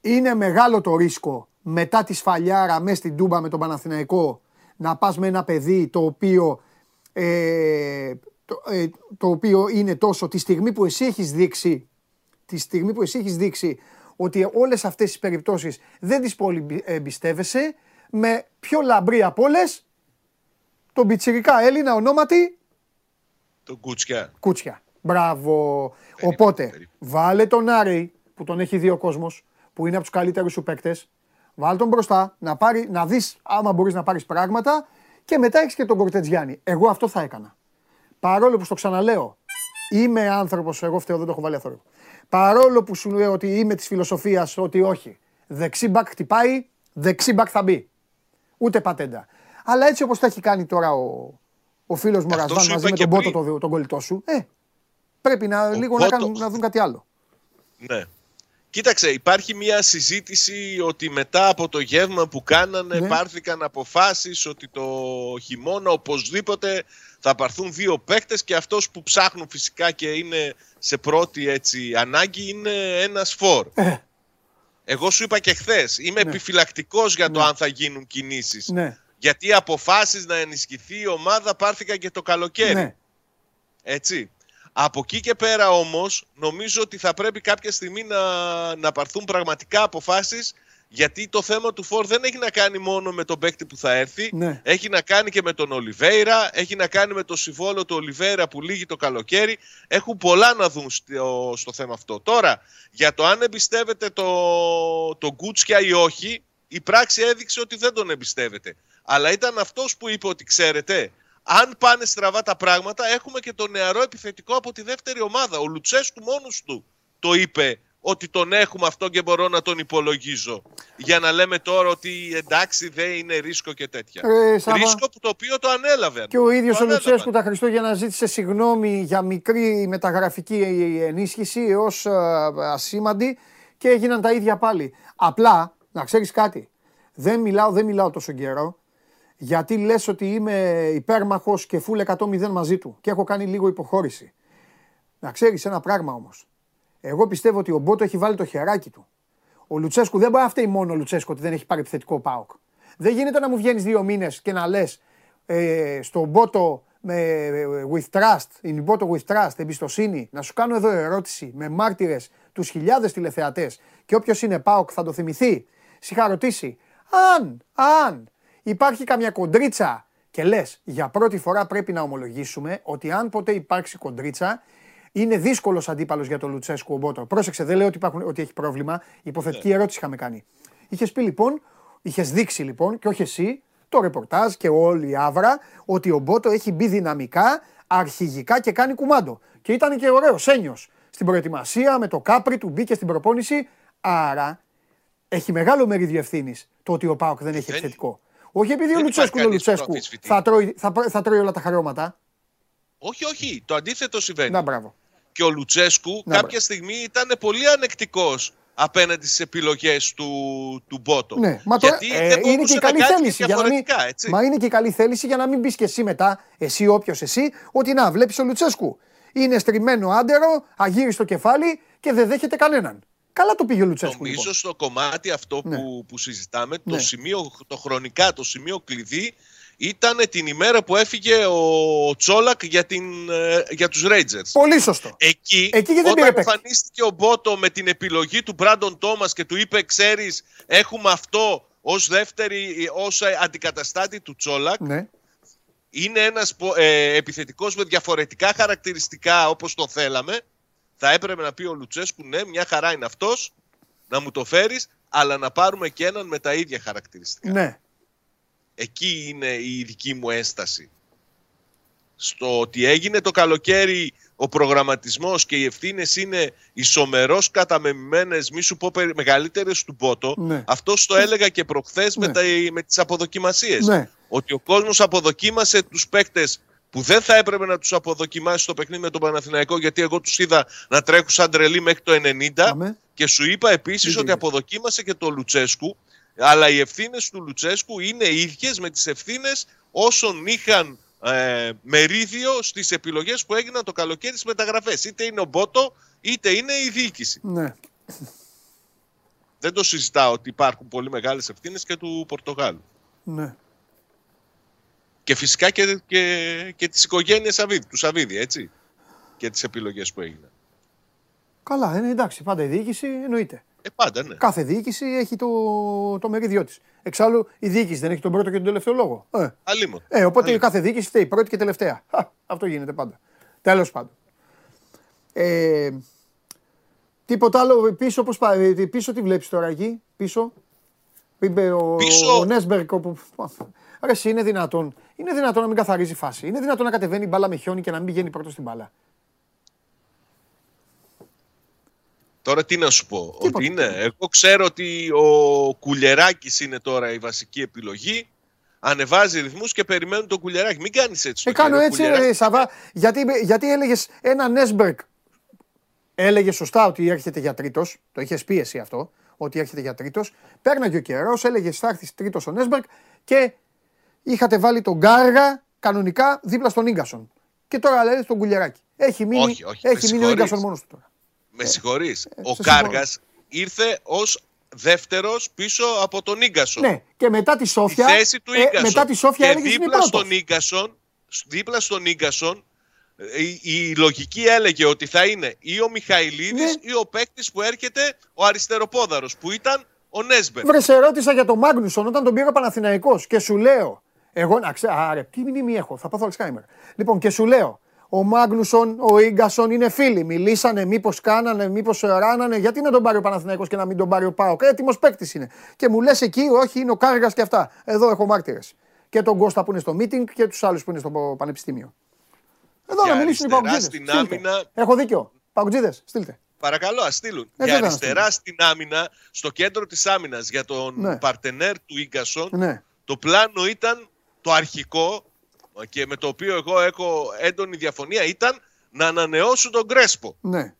Είναι μεγάλο το ρίσκο μετά τη σφαλιάρα μέσα στην Τούμπα με τον Παναθηναϊκό να πας με ένα παιδί το οποίο, το οποίο είναι τόσο τη στιγμή που εσύ έχεις δείξει, ότι όλες αυτές τις περιπτώσεις δεν τις πολύ εμπιστεύεσαι, με πιο λαμπρή από όλες τον πιτσιρικά Έλληνα ονόματι τον Κούτσια. Μπράβο. Οπότε βάλε τον Άρη που τον έχει δει ο κόσμος, που είναι από τους καλύτερους σου παίκτες. Βάλε τον μπροστά να, να δεις άμα μπορείς να πάρεις πράγματα και μετά έχεις και τον Κορτετζιάννη. Εγώ αυτό θα έκανα. Παρόλο που στο ξαναλέω, είμαι άνθρωπος, εγώ φταίω, δεν το έχω βάλει αθώρο. Παρόλο που σου λέω ότι είμαι της φιλοσοφίας ότι όχι, δεξί μπακ χτυπάει, δεξί μπακ θα μπει. Ούτε πατέντα. Αλλά έτσι όπως τα έχει κάνει τώρα ο φίλος μου Ρασβάν μαζί με τον Πότο τον κολλητό σου, πρέπει να, λίγο να δουν κάτι άλλο. Ναι. Κοίταξε, υπάρχει μια συζήτηση ότι μετά από το γεύμα που κάνανε πάρθηκαν αποφάσεις ότι το χειμώνα οπωσδήποτε θα πάρθουν δύο παίκτες και αυτός που ψάχνουν φυσικά και είναι σε πρώτη έτσι ανάγκη είναι ένας φορ. Εγώ σου είπα και χθες, είμαι επιφυλακτικός για το αν θα γίνουν κινήσεις. Γιατί οι αποφάσεις να ενισχυθεί η ομάδα πάρθηκαν και το καλοκαίρι. Έτσι. Από εκεί και πέρα όμως, νομίζω ότι θα πρέπει κάποια στιγμή να πάρθουν πραγματικά αποφάσεις, γιατί το θέμα του φορ δεν έχει να κάνει μόνο με τον παίκτη που θα έρθει, έχει να κάνει και με τον Ολιβέιρα, έχει να κάνει με το συμβόλαιο του Ολιβέιρα που λύγει το καλοκαίρι. Έχουν πολλά να δουν στο θέμα αυτό. Τώρα, για το αν εμπιστεύεται τον Κούτσια ή όχι, η πράξη έδειξε ότι δεν τον εμπιστεύεται. Αλλά ήταν αυτός που είπε ότι ξέρετε, αν πάνε στραβά τα πράγματα, έχουμε και τον νεαρό επιθετικό από τη δεύτερη ομάδα. Ο Λουτσέσκου μόνος του το είπε ότι τον έχουμε αυτό και μπορώ να τον υπολογίζω. Για να λέμε τώρα ότι εντάξει δεν είναι ρίσκο και τέτοια. Ρίσκο που το οποίο το ανέλαβε. Και ο ίδιος ο Λουτσέσκου τα Χριστούγεννα ζήτησε συγγνώμη για μικρή μεταγραφική ενίσχυση ως ασήμαντη και έγιναν τα ίδια πάλι. Απλά, να ξέρεις κάτι, δεν μιλάω τόσο καιρό. Γιατί λες ότι είμαι υπέρμαχος και φουλ 100% μαζί του και έχω κάνει λίγο υποχώρηση. Να ξέρεις ένα πράγμα όμως. Εγώ πιστεύω ότι ο Μπότο έχει βάλει το χεράκι του. Ο Λουτσέσκου δεν μπορεί να φταίει μόνο ο Λουτσέσκου ότι δεν έχει πάρει επιθετικό ΠΑΟΚ. Δεν γίνεται να μου βγαίνεις 2 μήνες και να λες στον Μπότο with trust, in Μπότο with trust, εμπιστοσύνη, να σου κάνω εδώ ερώτηση με μάρτυρες τους χιλιάδες τηλεθεατές και όποιος είναι ΠΑΟΚ θα το θυμηθεί. Συγχαρητήσει. Αν υπάρχει καμιά κοντρίτσα και λες, για πρώτη φορά πρέπει να ομολογήσουμε ότι αν ποτέ υπάρξει κοντρίτσα, είναι δύσκολος αντίπαλος για τον Λουτσέσκου ο Μπότο. Πρόσεξε, δεν λέω ότι έχει πρόβλημα. Υποθετική ερώτηση είχαμε κάνει. Είχες πει λοιπόν, είχες δείξει λοιπόν, και όχι εσύ, το ρεπορτάζ και όλη η άβρα, ότι ο Μπότο έχει μπει δυναμικά, αρχηγικά και κάνει κουμάντο. Και ήταν και ωραίος, ένιος. Στην προετοιμασία, με το κάπρι του μπήκε στην προπόνηση. Άρα έχει μεγάλο μερίδιο ευθύνης το ότι ο ΠΑΟΚ δεν έχει επιθετικό. Όχι επειδή ο Λουτσέσκου είναι ο Λουτσέσκου, θα τρώει όλα τα χαρώματα. Όχι, το αντίθετο συμβαίνει. Και ο Λουτσέσκου κάποια στιγμή ήταν πολύ ανεκτικός απέναντι στις επιλογές του Μπότο. Ναι, μα τώρα, είναι και η καλή θέληση για να μην, έτσι. Μα είναι και η καλή θέληση για να μην μπεις και εσύ μετά, εσύ όποιος εσύ, ότι να βλέπεις ο Λουτσέσκου. Είναι στριμμένο άντερο, αγύριστο κεφάλι και δεν δέχεται κανέναν. Καλά το πήγε ο Λουτσέσκου. Νομίζω λοιπόν, στο κομμάτι αυτό που συζητάμε, το σημείο, το χρονικά, το σημείο κλειδί, ήταν την ημέρα που έφυγε ο Τσόλακ για τους Ρέιτζερς. Πολύ σωστό. Εκεί όταν εμφανίστηκε ο Μπότο με την επιλογή του Μπράντον Τόμας και του είπε, ξέρεις, έχουμε αυτό ως δεύτερη, ως αντικαταστάτη του Τσόλακ. Ναι. Είναι ένας επιθετικός με διαφορετικά χαρακτηριστικά όπως το θέλαμε. Θα έπρεπε να πει ο Λουτσέσκου, ναι, μια χαρά είναι αυτός, να μου το φέρεις, αλλά να πάρουμε και έναν με τα ίδια χαρακτηριστικά. Ναι. Εκεί είναι η δική μου ένσταση. Στο ότι έγινε το καλοκαίρι, ο προγραμματισμός και οι ευθύνες είναι ισομερώς καταμεμημένες, μη σου πω μεγαλύτερες του Μπότο. Ναι. Αυτό το έλεγα και προχθές με τις αποδοκιμασίες. Ναι. Ότι ο κόσμος αποδοκίμασε τους παίκτες που δεν θα έπρεπε να τους αποδοκιμάσει στο παιχνίδι με τον Παναθηναϊκό, γιατί εγώ τους είδα να τρέχουν σαν τρελοί μέχρι το 90. Αμέ. Και σου είπα επίσης ότι αποδοκίμασε και τον Λουτσέσκου. Αλλά οι ευθύνες του Λουτσέσκου είναι ίδιες με τις ευθύνες όσων είχαν μερίδιο στις επιλογές που έγιναν το καλοκαίρι στις μεταγραφές. Είτε είναι ο Μπότο, είτε είναι η διοίκηση. Ναι. Δεν το συζητάω ότι υπάρχουν πολύ μεγάλες ευθύνες και του Πορτογάλου. Ναι. Και φυσικά και τις οικογένειες του Σαββίδη, έτσι. Και τις επιλογές που έγιναν. Καλά, εντάξει, πάντα η διοίκηση εννοείται. Πάντα, ναι. Κάθε διοίκηση έχει το μερίδιό της. Εξάλλου η διοίκηση δεν έχει τον πρώτο και τον τελευταίο λόγο. Αλίμονο. Οπότε η κάθε διοίκηση φταίει πρώτη και τελευταία. Αυτό γίνεται πάντα. Τέλος πάντων. Τίποτα άλλο πίσω, πώς πάει, πίσω τι βλέπεις τώρα εκεί, πίσω. Είπε ο Νέσμπεργκ. Άρα εσύ είναι δυνατόν. Είναι δυνατόν να μην καθαρίζει φάση. Είναι δυνατόν να κατεβαίνει η μπάλα με χιόνι και να μην πηγαίνει πρώτο στην μπάλα. Τώρα τι να σου πω, ότι είναι. Εγώ ξέρω ότι ο Κουλιεράκης είναι τώρα η βασική επιλογή. Ανεβάζει ρυθμούς και περιμένουν τον Κουλιεράκη. Μην κάνεις έτσι. Κάνω έτσι, Σαββά. Γιατί έλεγες ένα Νέσμπεργκ. Έλεγες σωστά ότι έρχεται για τρίτος. Το είχες πίεση αυτό, ότι έρχεται για τρίτος. Πέρναγε ο καιρός, έλεγες θα έρθει τρίτος ο Νέσμπεργκ και είχατε βάλει τον Γκάργα κανονικά δίπλα στον Ίγκασον. Και τώρα λέει τον Κουλιεράκη. Έχει μείνει, ο Ίγκασον μόνος του τώρα. Με συγχωρείς, ο Κάργας ήρθε ως δεύτερος πίσω από τον Ίγκασον. Ναι, και μετά τη Σόφια, μετά τη Σόφια έλεγε στην πρώτος. Δίπλα στον Ίγκασον η λογική έλεγε ότι θα είναι ή ο Μιχαηλίδης ή ο παίκτης που έρχεται ο αριστεροπόδαρος που ήταν ο Νέσμπεργκ. Βρε, σε ρώτησα για τον Μάγνουσον όταν τον πήρε ο Παναθηναϊκός και σου λέω, εγώ να ξέρω, άρε, τι μνήμη έχω, θα πάθω Αλτσχάιμερ. Λοιπόν, και σου λέω, ο Μάγνουσον, ο Ίγκασον είναι φίλοι. Μιλήσανε, μήπως κάνανε, μήπως ράνανε. Γιατί να τον πάρει ο Παναθηναϊκός και να μην τον πάρει ο ΠΑΟΚ. Έτοιμος παίκτης είναι. Και μου λες εκεί, όχι, είναι ο Κάργας και αυτά. Εδώ έχω μάρτυρες. Και τον Κώστα που είναι στο meeting και τους άλλους που είναι στο πανεπιστήμιο. Εδώ για να μιλήσουν οι παουτζίδες. Άμυνα... Έχω δίκιο. Παουτζίδες, στείλτε. Παρακαλώ, ας στείλουν. Για αριστερά στην άμυνα, στο κέντρο της άμυνας για τον παρτενέρ του Ίγκασον, το πλάνο ήταν το αρχικό. Και με το οποίο εγώ έχω έντονη διαφωνία ήταν να ανανεώσουν τον Κρέσπο. Ναι.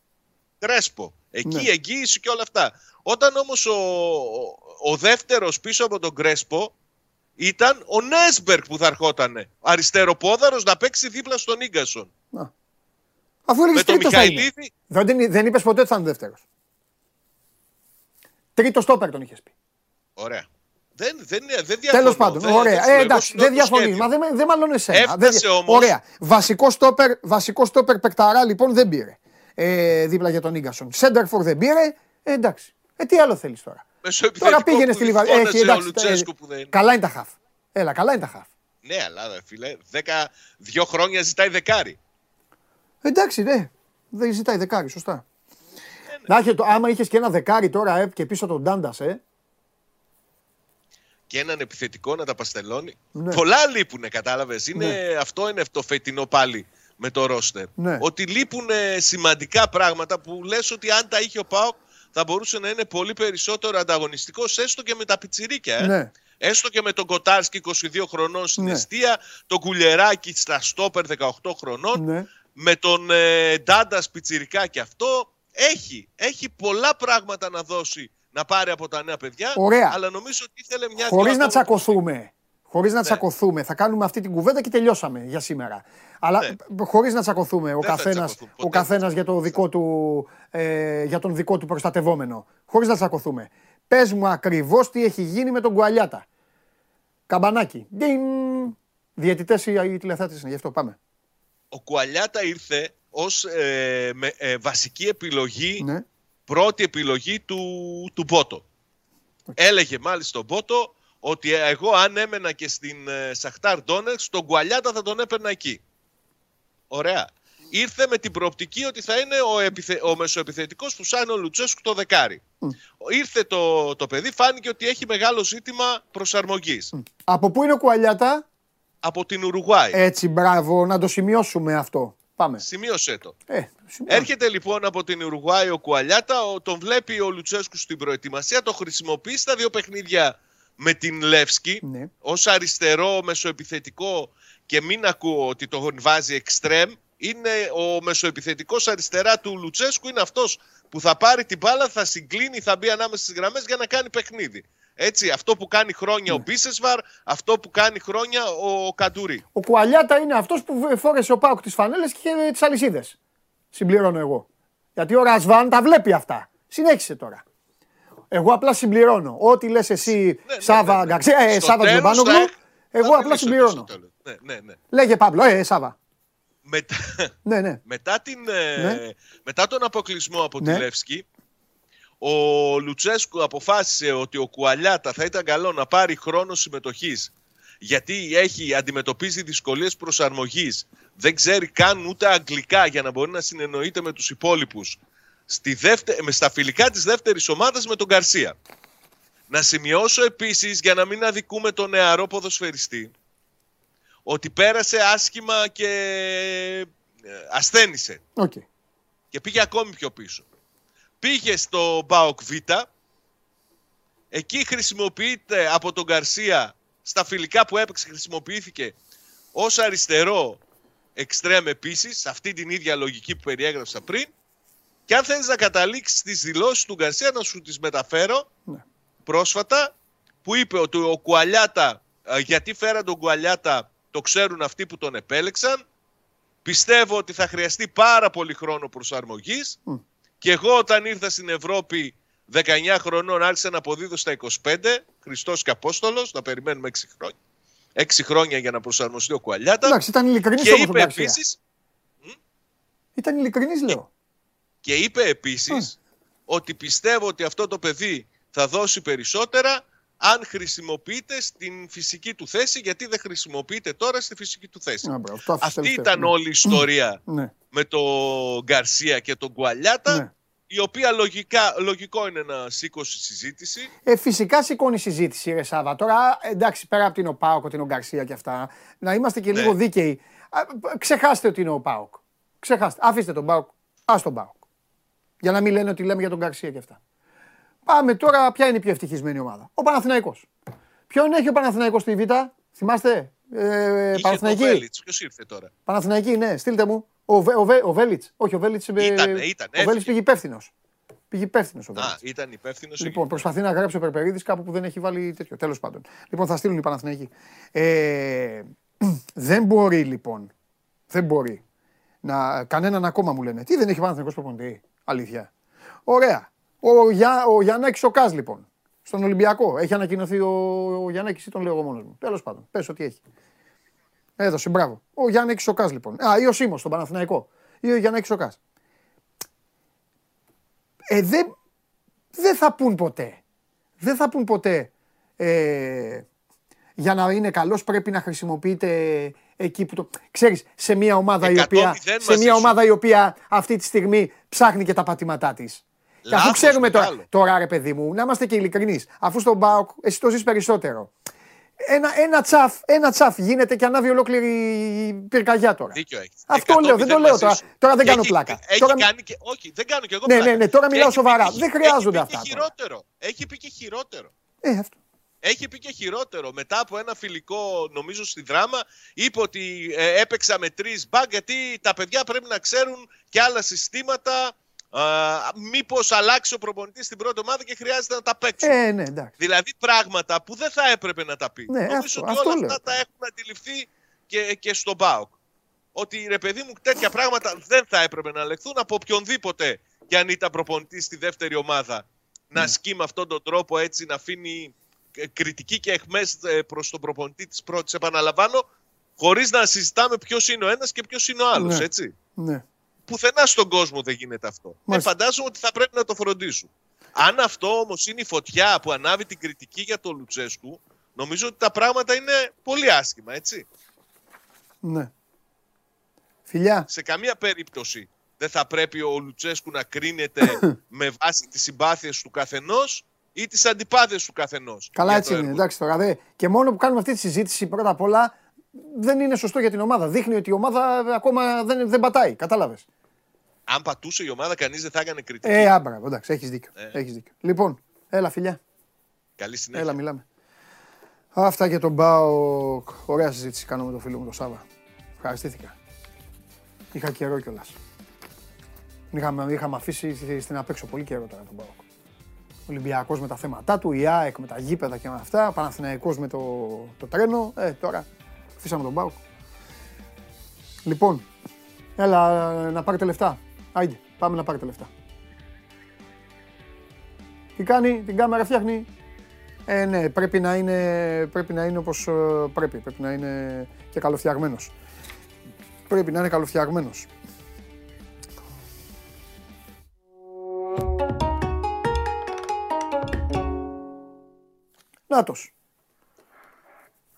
Κρέσπο. Εκεί εγγύηση και όλα αυτά. Όταν όμως ο δεύτερος πίσω από τον Κρέσπο ήταν ο Νέσμπεργκ που θα ερχότανε. Αριστεροπόδαρος να παίξει δίπλα στον Ίγκασον. Να. Αφού έλεγες τρίτος θα είναι. Δεν είπες ποτέ ότι θα είναι δεύτερος. Τρίτος στόπερ τον είχες πει. Ωραία. Δεν διαφωνώ. Τέλος πάντων, ωραία. Εντάξει, δεν διαφωνείς. Μα δεν μάλλον εσένα. Ωραία. Βασικό στόπερ παικταρά λοιπόν δεν πήρε. Δίπλα για τον Ίγκασον. Σέντερφορ δεν πήρε. Εντάξει. Τι άλλο θέλεις τώρα. Τώρα πήγαινε στη Λιβαδιά. Καλά είναι τα χαφ. Έλα, καλά είναι τα χαφ. Ναι, αλλά φίλε, 12 χρόνια ζητάει δεκάρι. Εντάξει, ναι. Δεν ζητάει δεκάρι, σωστά. Άμα είχες και ένα δεκάρι τώρα και πίσω τον Ντάντας, και έναν επιθετικό να τα παστελώνει. Ναι. Πολλά λείπουνε, κατάλαβες. Αυτό είναι το φετινό πάλι με το ρόστερ. Ναι. Ότι λείπουνε σημαντικά πράγματα που λες ότι αν τα είχε ο ΠΑΟΚ θα μπορούσε να είναι πολύ περισσότερο ανταγωνιστικός, έστω και με τα πιτσιρίκια. Ναι. Έστω και με τον Κοτάρσκι 22 χρονών στην εστία, τον Κουλιεράκη στα στόπερ 18 χρονών, με τον Ντάντας πιτσιρικά και αυτό. Έχει πολλά πράγματα να δώσει, να πάρει από τα νέα παιδιά. Ωραία. Αλλά νομίζω ότι ήθελε μια Χωρίς να τσακωθούμε. Θα κάνουμε αυτή την κουβέντα και τελειώσαμε για σήμερα. Αλλά χωρίς να τσακωθούμε ο καθένας για, για τον δικό του προστατευόμενο. Χωρίς να τσακωθούμε. Πες μου ακριβώς τι έχει γίνει με τον Κουαλιάτα. Καμπανάκι. Διαιτητές ή τηλεθεατές είναι, γι' αυτό πάμε. Ο Κουαλιάτα ήρθε ως βασική επιλογή, ναι, πρώτη επιλογή του Πότο. Okay. Έλεγε μάλιστα τον Πότο ότι εγώ αν έμενα και στην Σαχτάρ Ντόνετς, τον Κουαλιάτα θα τον έπαιρνα εκεί. Ωραία. Ήρθε με την προοπτική ότι θα είναι ο μεσοεπιθετικός που σάνει ο Λουτσέσκου το δεκάρι. Mm. Ήρθε το παιδί, φάνηκε ότι έχει μεγάλο ζήτημα προσαρμογής. Mm. Από πού είναι ο Κουαλιάτα? Από την Ουρουγουάη. Έτσι, μπράβο, να το σημειώσουμε αυτό. Πάμε. Σημείωσέ το. Έρχεται λοιπόν από την Ουρουγουάη ο Κουαλιάτα, τον βλέπει ο Λουτσέσκου στην προετοιμασία, το χρησιμοποιεί στα δύο παιχνίδια με την Λεύσκη, ναι, ως αριστερό μεσοεπιθετικό, και μην ακούω ότι τον βάζει εξτρέμ. Είναι ο μεσοεπιθετικός αριστερά του Λουτσέσκου, είναι αυτός που θα πάρει την μπάλα, θα συγκλίνει, θα μπει ανάμεσα στις γραμμές για να κάνει παιχνίδι. Έτσι, αυτό που κάνει χρόνια, ναι, ο Μπίσεσβαρ, αυτό που κάνει χρόνια ο Καντουρί. Ο Κουαλιάτα είναι αυτός που φόρεσε ο Πάουκ τις φανέλες και τις αλυσίδες. Συμπληρώνω εγώ. Γιατί ο Ρασβάν τα βλέπει αυτά. Συνέχισε τώρα. Εγώ απλά συμπληρώνω. Ό,τι λες εσύ, Σάβα Γκαρσία, Σάβα Τζιομπάνογλου, εγώ απλά συμπληρώνω. Λέγε Παύλο, Σάβα. Μετά τον αποκλεισμό από τη Λεύσκη, ο Λουτσέσκου αποφάσισε ότι ο Κουαλιάτα θα ήταν καλό να πάρει χρόνο συμμετοχής, γιατί αντιμετωπίζει δυσκολίες προσαρμογής, δεν ξέρει καν ούτε αγγλικά για να μπορεί να συνεννοείται με τους υπόλοιπους. Στα φιλικά της δεύτερης ομάδας με τον Γκαρσία. Να σημειώσω επίσης, για να μην αδικούμε τον νεαρό ποδοσφαιριστή, ότι πέρασε άσχημα και ασθένησε. Okay. Και πήγε ακόμη πιο πίσω. Πήγε στο ΠΑΟΚ Β. Εκεί χρησιμοποιείται από τον Γκαρσία, στα φιλικά που έπαιξε χρησιμοποιήθηκε ως αριστερό εξτρέμ επίσης, αυτή την ίδια λογική που περιέγραψα πριν. Και αν θέλεις να καταλήξεις τις δηλώσεις του Γκαρσία, να σου τις μεταφέρω, ναι, πρόσφατα, που είπε ότι ο Κουαλιάτα, γιατί φέραν τον Κουαλιάτα το ξέρουν αυτοί που τον επέλεξαν, πιστεύω ότι θα χρειαστεί πάρα πολύ χρόνο προσαρμογής, mm, και εγώ όταν ήρθα στην Ευρώπη 19 χρονών άρχισα να αποδίδω στα 25, Χριστός και Απόστολος, να περιμένουμε 6 χρόνια, 6 χρόνια για να προσαρμοστεί ο Κουαλιάτα. Εντάξει, ήταν ειλικρινής όμως ο Γκαρσία. Επίσης, ήταν ειλικρινής, λέω. Και είπε επίσης ότι πιστεύω ότι αυτό το παιδί θα δώσει περισσότερα αν χρησιμοποιείται στην φυσική του θέση, γιατί δεν χρησιμοποιείται τώρα στη φυσική του θέση. Αυτή ήταν όλη η ιστορία με τον Γκαρσία και τον Κουαλιάτα, ναι, η οποία λογικό είναι να σήκωσει συζήτηση. Φυσικά σηκώνει συζήτηση, ρε Σάβα. Τώρα, εντάξει, πέρα από την ΟΠΑΟΚ, την Γκαρσία και αυτά, να είμαστε και λίγο δίκαιοι. Ξεχάστε ότι είναι ο ΠΑΟΚ. Αφήστε τον ΠΑΟΚ. Ας τον ΠΑΟΚ. Για να μην λένε ότι λέμε για τον Γκαρσία και αυτά. Πάμε τώρα, ποια είναι η πιο ευτυχισμένη ομάδα? Ο Παναθηναϊκός. Ποιον έχει ο Παναθηναϊκός στη Β? Θυμάστε? Παναθηναϊκή. Ο Βέλιτς, ποιος ήρθε τώρα? Παναθηναϊκή, ναι, στείλτε μου. Ο Βέλιτς. Όχι, ο Βέλιτς πήγε υπεύθυνος. Πήγε υπεύθυνος ο Βέλιτς. Α, ήταν υπεύθυνος. Λοιπόν, προσπαθεί να γράψει ο Περπερίδης κάπου που δεν έχει βάλει τέτοιο. Τέλος πάντων. Λοιπόν, θα στείλουν οι Παναθηναϊκοί. Δεν μπορεί λοιπόν. Δεν μπορεί. Κανέναν ακόμα μου λένε. Τι δεν έχει Παναθηναϊκός προπονητή? Αλήθεια. Ωραία. Ο Γιαννάκης Οκάς λοιπόν. Στον Ολυμπιακό. Έχει ανακοινωθεί ο Γιαννάκης ή τον λέω εγώ μόνος μου? Τέλος πάντων. Πες ότι έχει. Έδωσε, μπράβο. Ο Γιαννάκης Οκάς λοιπόν. Ή ο Σίμος στον Παναθηναϊκό. Ή ο Γιαννάκης Οκάς. Δεν θα πουν ποτέ. Δεν θα πουν ποτέ. Για να είναι καλός πρέπει να χρησιμοποιείται εκεί που το... Ξέρεις, σε μια ομάδα, η οποία αυτή τη στιγμή ψάχνει και τα πατήματά της. Και αφού ξέρουμε τώρα, ρε παιδί μου, να είμαστε και ειλικρινείς. Αφού στον ΠΑΟΚ, εσύ το ζεις περισσότερο. Ένα τσαφ γίνεται και ανάβει ολόκληρη πυρκαγιά τώρα. Δίκιο έχεις. Αυτό λέω, δεν το λέω τώρα. Τώρα δεν κάνω πλάκα. Όχι, δεν κάνω κι εγώ πλάκα. Ναι, τώρα μιλάω σοβαρά. Δεν χρειάζονται αυτά. Έχει πει και χειρότερο. Αυτό. Έχει πει και χειρότερο. Μετά από ένα φιλικό, νομίζω στη Δράμα, είπε ότι έπαιξα με 3 μπακ, γιατί τα παιδιά πρέπει να ξέρουν και άλλα συστήματα Μήπως αλλάξει ο προπονητής στην πρώτη ομάδα και χρειάζεται να τα παίξουν. Ναι, δηλαδή πράγματα που δεν θα έπρεπε να τα πει. Νομίζω ότι όλα αυτά τα έχουν αντιληφθεί και στον ΠΑΟΚ. Ότι ρε παιδί μου, τέτοια πράγματα δεν θα έπρεπε να λεχθούν από οποιονδήποτε και αν ήταν προπονητής στη δεύτερη ομάδα. Να ασκεί με αυτόν τον τρόπο, έτσι να αφήνει κριτική και αιχμές προς τον προπονητή της πρώτης, επαναλαμβάνω, χωρίς να συζητάμε ποιος είναι ο ένας και ποιος είναι ο άλλος, έτσι. Ναι. Πουθενά στον κόσμο δεν γίνεται αυτό. Φαντάζομαι ότι θα πρέπει να το φροντίσουν. Αν αυτό όμως είναι η φωτιά που ανάβει την κριτική για τον Λουτσέσκου, νομίζω ότι τα πράγματα είναι πολύ άσχημα, έτσι. Ναι. Φιλιά. Σε καμία περίπτωση δεν θα πρέπει ο Λουτσέσκου να κρίνεται με βάση τις συμπάθειες του καθενός ή τις αντιπάθειες του καθενός. Καλά, έτσι είναι. Εντάξει, τώρα, και μόνο που κάνουμε αυτή τη συζήτηση, πρώτα απ' όλα, δεν είναι σωστό για την ομάδα. Δείχνει ότι η ομάδα ακόμα δεν πατάει. Κατάλαβες. Αν πατούσε η ομάδα, κανείς δεν θα έκανε κριτική. Άμπραβο, εντάξει, έχεις δίκιο. Έχεις δίκιο. Λοιπόν, έλα, φιλιά. Καλή συνέχεια. Έλα, μιλάμε. Αυτά για τον ΠΑΟΚ. Ωραία συζήτηση κάναμε με τον φίλο μου τον Σάβα. Ευχαριστήθηκα. Είχα καιρό κιόλας. Είχαμε αφήσει στην απέξω πολύ καιρό τώρα τον ΠΑΟΚ. Ολυμπιακός με τα θέματα του, η ΑΕΚ με τα γήπεδα και με αυτά, Παναθηναϊκός με το τρένο. Τώρα αφήσαμε τον ΠΑΟΚ. Λοιπόν, έλα να πάρετε λεφτά. Άιντε, πάμε να πάρετε λεφτά. Τι κάνει, την κάμερα φτιάχνει. Ναι, πρέπει να είναι όπως πρέπει. Πρέπει να είναι και καλοφτιαγμένος. Πρέπει να είναι καλοφτιαγμένος. Νάτος.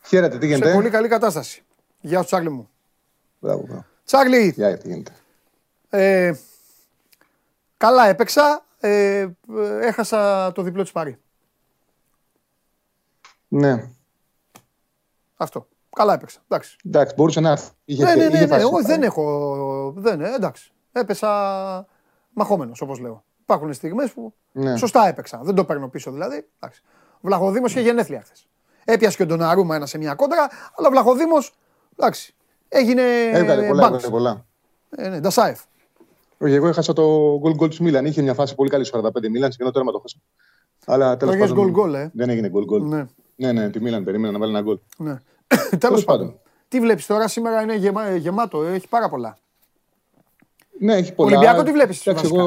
Χαίρετε, τι γίνεται. Σε πολύ καλή κατάσταση. Γεια σου, Τσάρλι μου. Μπράβο. Τσάρλι. Γεια, τι γίνεται. Καλά έπαιξα. Έχασα το διπλό της Παρί. Ναι. Αυτό. Καλά έπαιξα. Εντάξει. Εντάξει, μπορούσε να είχε φάσει. Ναι. Εγώ δεν έχω. Εντάξει. Έπεσα μαχόμενος, όπως λέω. Υπάρχουν στιγμές που σωστά έπαιξα. Δεν το παίρνω πίσω δηλαδή. Εντάξει. Ο Βλαχοδήμος είχε γενέθλια χθες. Έπιασε και τον Ντοναρούμα ένα σε μια κόντρα, αλλά ο Βλαχοδήμος, εντάξει, έγινε. Έβγαλε πολλά. Ναι, Ντασάεφ. Όχι, εγώ έχασα το γκολ της Μίλαν. Είχε μια φάση πολύ καλή 45 Μίλαν, συγγνώμη τώρα με το χάσα. Αλλά τέλος πάντων. Δεν έγινε γκολ. Ναι, τη Μίλαν περίμενα να βάλει ένα γκολ. Ναι. Τέλος πάντων. Τι βλέπεις τώρα, σήμερα είναι γεμάτο, έχει πάρα πολλά. Ναι, έχει πολλά. Ολυμπιακό τι βλέπεις βασικά.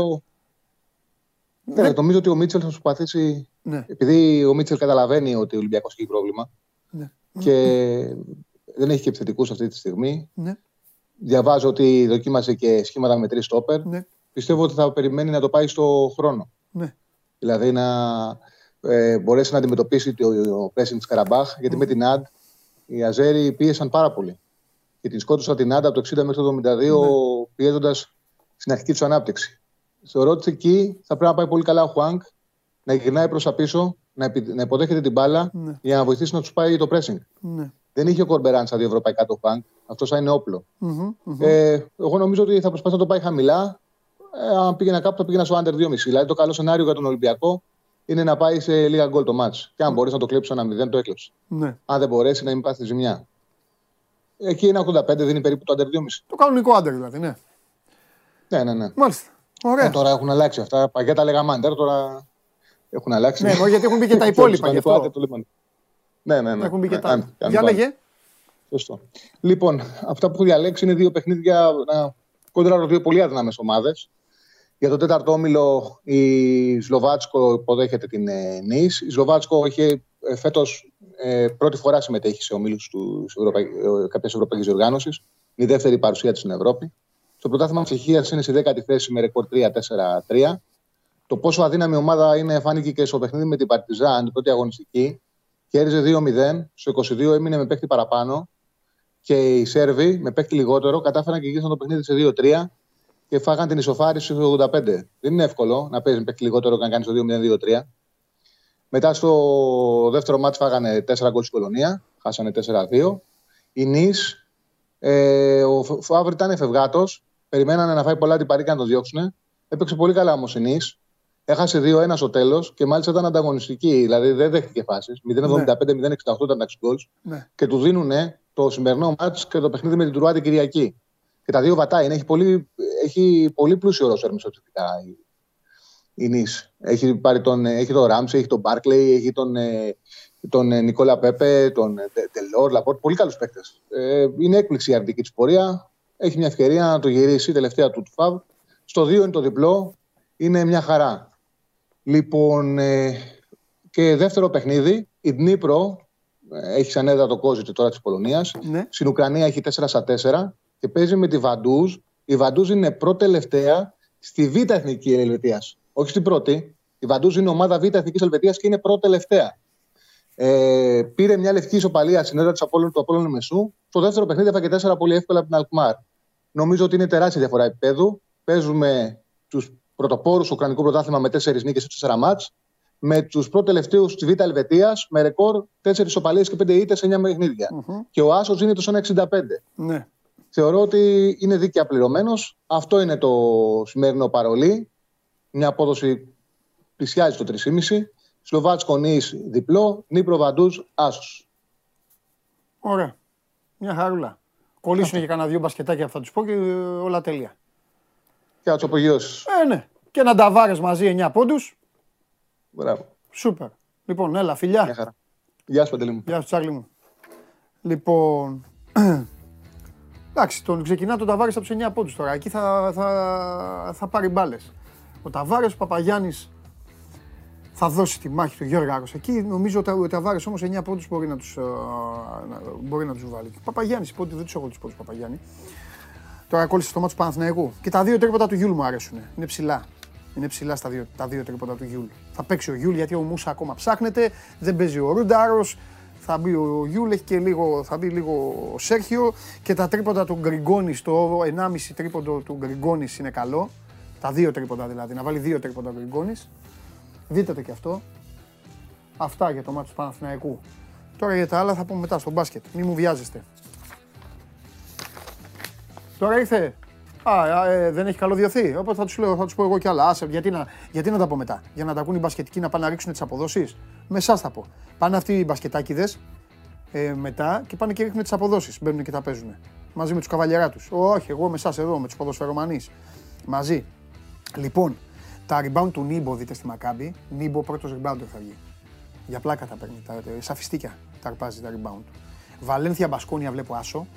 Νομίζω ότι ο Μίτσελ θα σου παθήσει. Ναι. Επειδή ο Μίτσελ καταλαβαίνει ότι ο Ολυμπιακός έχει πρόβλημα και δεν έχει και επιθετικούς αυτή τη στιγμή. Ναι. Διαβάζω ότι δοκίμασε και σχήματα με 3 στόπερ. Ναι. Πιστεύω ότι θα περιμένει να το πάει στο χρόνο. Ναι. Δηλαδή να μπορέσει να αντιμετωπίσει το pressing της Καραμπάχ. Γιατί με την Αντ οι Αζέροι πίεσαν πάρα πολύ. Και την σκότωσαν την Αντ από το 60 μέχρι το 72 πιέζοντας στην αρχική τους ανάπτυξη. Θεωρώ ότι εκεί θα πρέπει να πάει πολύ καλά ο Χουάνκ, να γυρνάει προς τα πίσω, να υποδέχεται την μπάλα για να βοηθήσει να τους πάει το pressing. Ναι. Δεν είχε ο Κορμπεράν στα 2 ευρωπαϊκά το Χουάνκ, αυτό θα είναι όπλο. Εγώ νομίζω ότι θα προσπαθήσει να το πάει χαμηλά. Αν πήγαινα κάπου, θα πήγαινα στο under 2,5. Δηλαδή το καλό σενάριο για τον Ολυμπιακό είναι να πάει σε λίγα γκολ το μάτς. Και αν μπορέσει να το κλέψει ένα 0, το έκλεψε. Ναι. Αν δεν μπορέσει, να μην πάθει ζημιά. Εκεί είναι 85, δίνει περίπου το under 2,5. Το κανονικό under δηλαδή, ναι. Ναι. Μάλιστα. Τώρα έχουν αλλάξει αυτά. Παγιά τα λέγαμε under, τώρα έχουν αλλάξει. Ναι, γιατί έχουν μπει και τα υπόλοιπα. Ναι. Έχουν μπει και τα υπόλοιπα. Για λέγε. Σωστό. Λοιπόν, αυτά που έχω διαλέξει είναι 2 παιχνίδια κόντρα 2 πολύ αδύναμες ομάδες. Για τον 4ο όμιλο η Σλοβάτσκο υποδέχεται την Νις. Η Σλοβάτσκο είχε φέτος πρώτη φορά συμμετέχει σε ομίλους κάποιες ευρωπαϊκές οργάνωσης. Η δεύτερη παρουσία της στην Ευρώπη. Στο πρωτάθλημα Τσεχίας είναι στη 10η θέση με ρεκόρ 3-4-3. Το πόσο αδύναμη ομάδα είναι φάνηκε και στο παιχνίδι με την Παρτιζάν, την πρώτη αγωνιστική. Κέρδιζε 2-0, στο 22 έμεινε με παίκτη παραπάνω. Και οι Σέρβοι με παίκτη λιγότερο κατάφεραν και γύρισαν το παιχνίδι σε 2-3 και φάγαν την ισοφάριση στο 85. Δεν είναι εύκολο να παίζει με παίκτη λιγότερο και να κάνει το 2-0-2-3. Μετά στο δεύτερο μάτς φάγανε 4 γκολ στην Κολωνία, χάσανε 4-2. Η Νις, ο Φάβρη ήταν εφευγάτος. Περιμένανε να φάει πολλά την Παρί και να το διώξουν. Έπαιξε πολύ καλά όμως η Νις. Έχασε 2-1 στο τέλος και μάλιστα ήταν ανταγωνιστική. Δηλαδή δεν δέχτηκε φάσεις. 0-75-0-68 ήταν τα γκολ. Και του δίνουν το σημερινό μάτς και το παιχνίδι με την Τουρουάτη Κυριακή. Και και τα δύο βατά είναι. Έχει πολύ πλούσιο ρόστερ μισοψηφικά η Νις. Έχει τον Ράμψη, έχει τον Μπάρκλεϊ, έχει τον Νικόλα Πέπε, τον Τελόρ, Λαπόρτ. Πολύ καλούς παίκτες. Είναι έκπληξη η αρνητική της πορεία. Έχει μια ευκαιρία να το γυρίσει η τελευταία του ΦΑΒ. Στο 2 είναι το διπλό. Είναι μια χαρά. Λοιπόν, και δεύτερο παιχνίδι, η Ντνίπρο έχει σαν έδρα το Κόζιτσε τώρα της Πολωνίας. Ναι. Στην Ουκρανία έχει 4-4 και παίζει με τη Βαντούζ. Η Βαντούζ είναι πρώτη-τελευταία στη Β' Εθνική Ελβετίας. Όχι στην πρώτη. Η Βαντούζ είναι ομάδα Β' Εθνικής Ελβετίας και είναι πρώτη-τελευταία. Πήρε μια λευκή ισοπαλία στην έδρα του Απόλλων Μεσού. Στο δεύτερο παιχνίδι έφαγε 4 πολύ εύκολα από την Αλκμάρ. Νομίζω ότι είναι τεράστια διαφορά επίπεδου. Παίζουμε τους πρωτοπόρους στο Ουκρανικό Πρωτάθλημα με 4 νίκες σε 4 μάτς. Με τους πρώτελευταίους της Β' Ελβετίας με ρεκόρ 4 ισοπαλίες και 5 ήττες σε 9 παιχνίδια. Mm-hmm. Και ο άσος είναι το 1,65. Ναι. Θεωρώ ότι είναι δίκαια πληρωμένος. Αυτό είναι το σημερινό παρολί. Μια απόδοση πλησιάζει το 3,5. Σλοβάτσκο Νις διπλό. Νίπρο Βαντούζ άσος. Ωραία. Μια χαρούλα. Κολλήσουν και κανένα δύο μπασκετάκια που θα τους πω και όλα τέλεια. Και να τους απογειώσεις. Ναι. Και να Νταβάρες μαζί 9 πόντους. Μπράβο. Σούπερ. Λοιπόν, έλα, φιλιά. Μια χαρά. Γεια σου, Παντελή μου. Γεια σου, Τσάκλη μου. Λοιπόν, εντάξει, τον ξεκινά τον Ταβάρες από τους 9 πόντους τώρα. Εκεί θα πάρει μπάλες. Ο Ταβάρες, ο Παπαγιάννης θα δώσει τη μάχη του Γιώργαρος. Εκεί νομίζω ότι ο Ταβάρες όμως 9 πόντους μπορεί να τους βάλει. Παπαγιάννης, πόντοι δεν τους έχω τους πόντους, Παπαγιάννη. Τώρα κόλλησε στο μάτι του Παναθηναϊκού. Και τα δύο τρίποντα του Γιούλ μου αρέσουν. Είναι ψηλά. Είναι ψηλά τα δύο τρίποτα του Γιούλ. Θα παίξει ο Γιούλ γιατί ο Μούσα ακόμα ψάχνεται, δεν παίζει ο Ρούνταρος, θα μπει ο Γιούλ, έχει και λίγο, θα μπει λίγο ο Σέρχιο και τα τρίποτα του Γκριγκόνη, το 1,5 τρίποντο του Γκριγκόνη είναι καλό. Τα δύο τρίποτα δηλαδή, να βάλει δύο τρίποτα ο Γκριγκόνης. Δείτε το και αυτό. Αυτά για το μάτι του Παναθηναϊκού. Τώρα για τα άλλα θα πούμε μετά στο μπάσκετ, μη μου βιάζεστε. Τώρα ήρθε. Δεν έχει καλωδιωθεί. Οπότε θα τους πω εγώ κι άλλα. Άσε, γιατί να τα πω μετά. Για να τα ακούν οι μπασκετικοί να πάνε να ρίξουν τις αποδόσεις. Με εσάς θα πω. Πάνε αυτοί οι μπασκετάκιδες μετά και πάνε και ρίχνουν τις αποδόσεις. Μπαίνουν και τα παίζουν. Μαζί με τους καβαλιερά τους. Όχι, εγώ με εσάς εδώ, με τους ποδοσφαιρομανείς. Μαζί. Λοιπόν, τα rebound του Νίμπο δείτε στη Μακάμπη. Νίμπο πρώτος rebounder θα βγει. Για πλάκα τα παίρνει. Σαν φιστίκια τα αρπάζει τα rebound. Βαλένθια Μπασκόνια βλέπω άσο.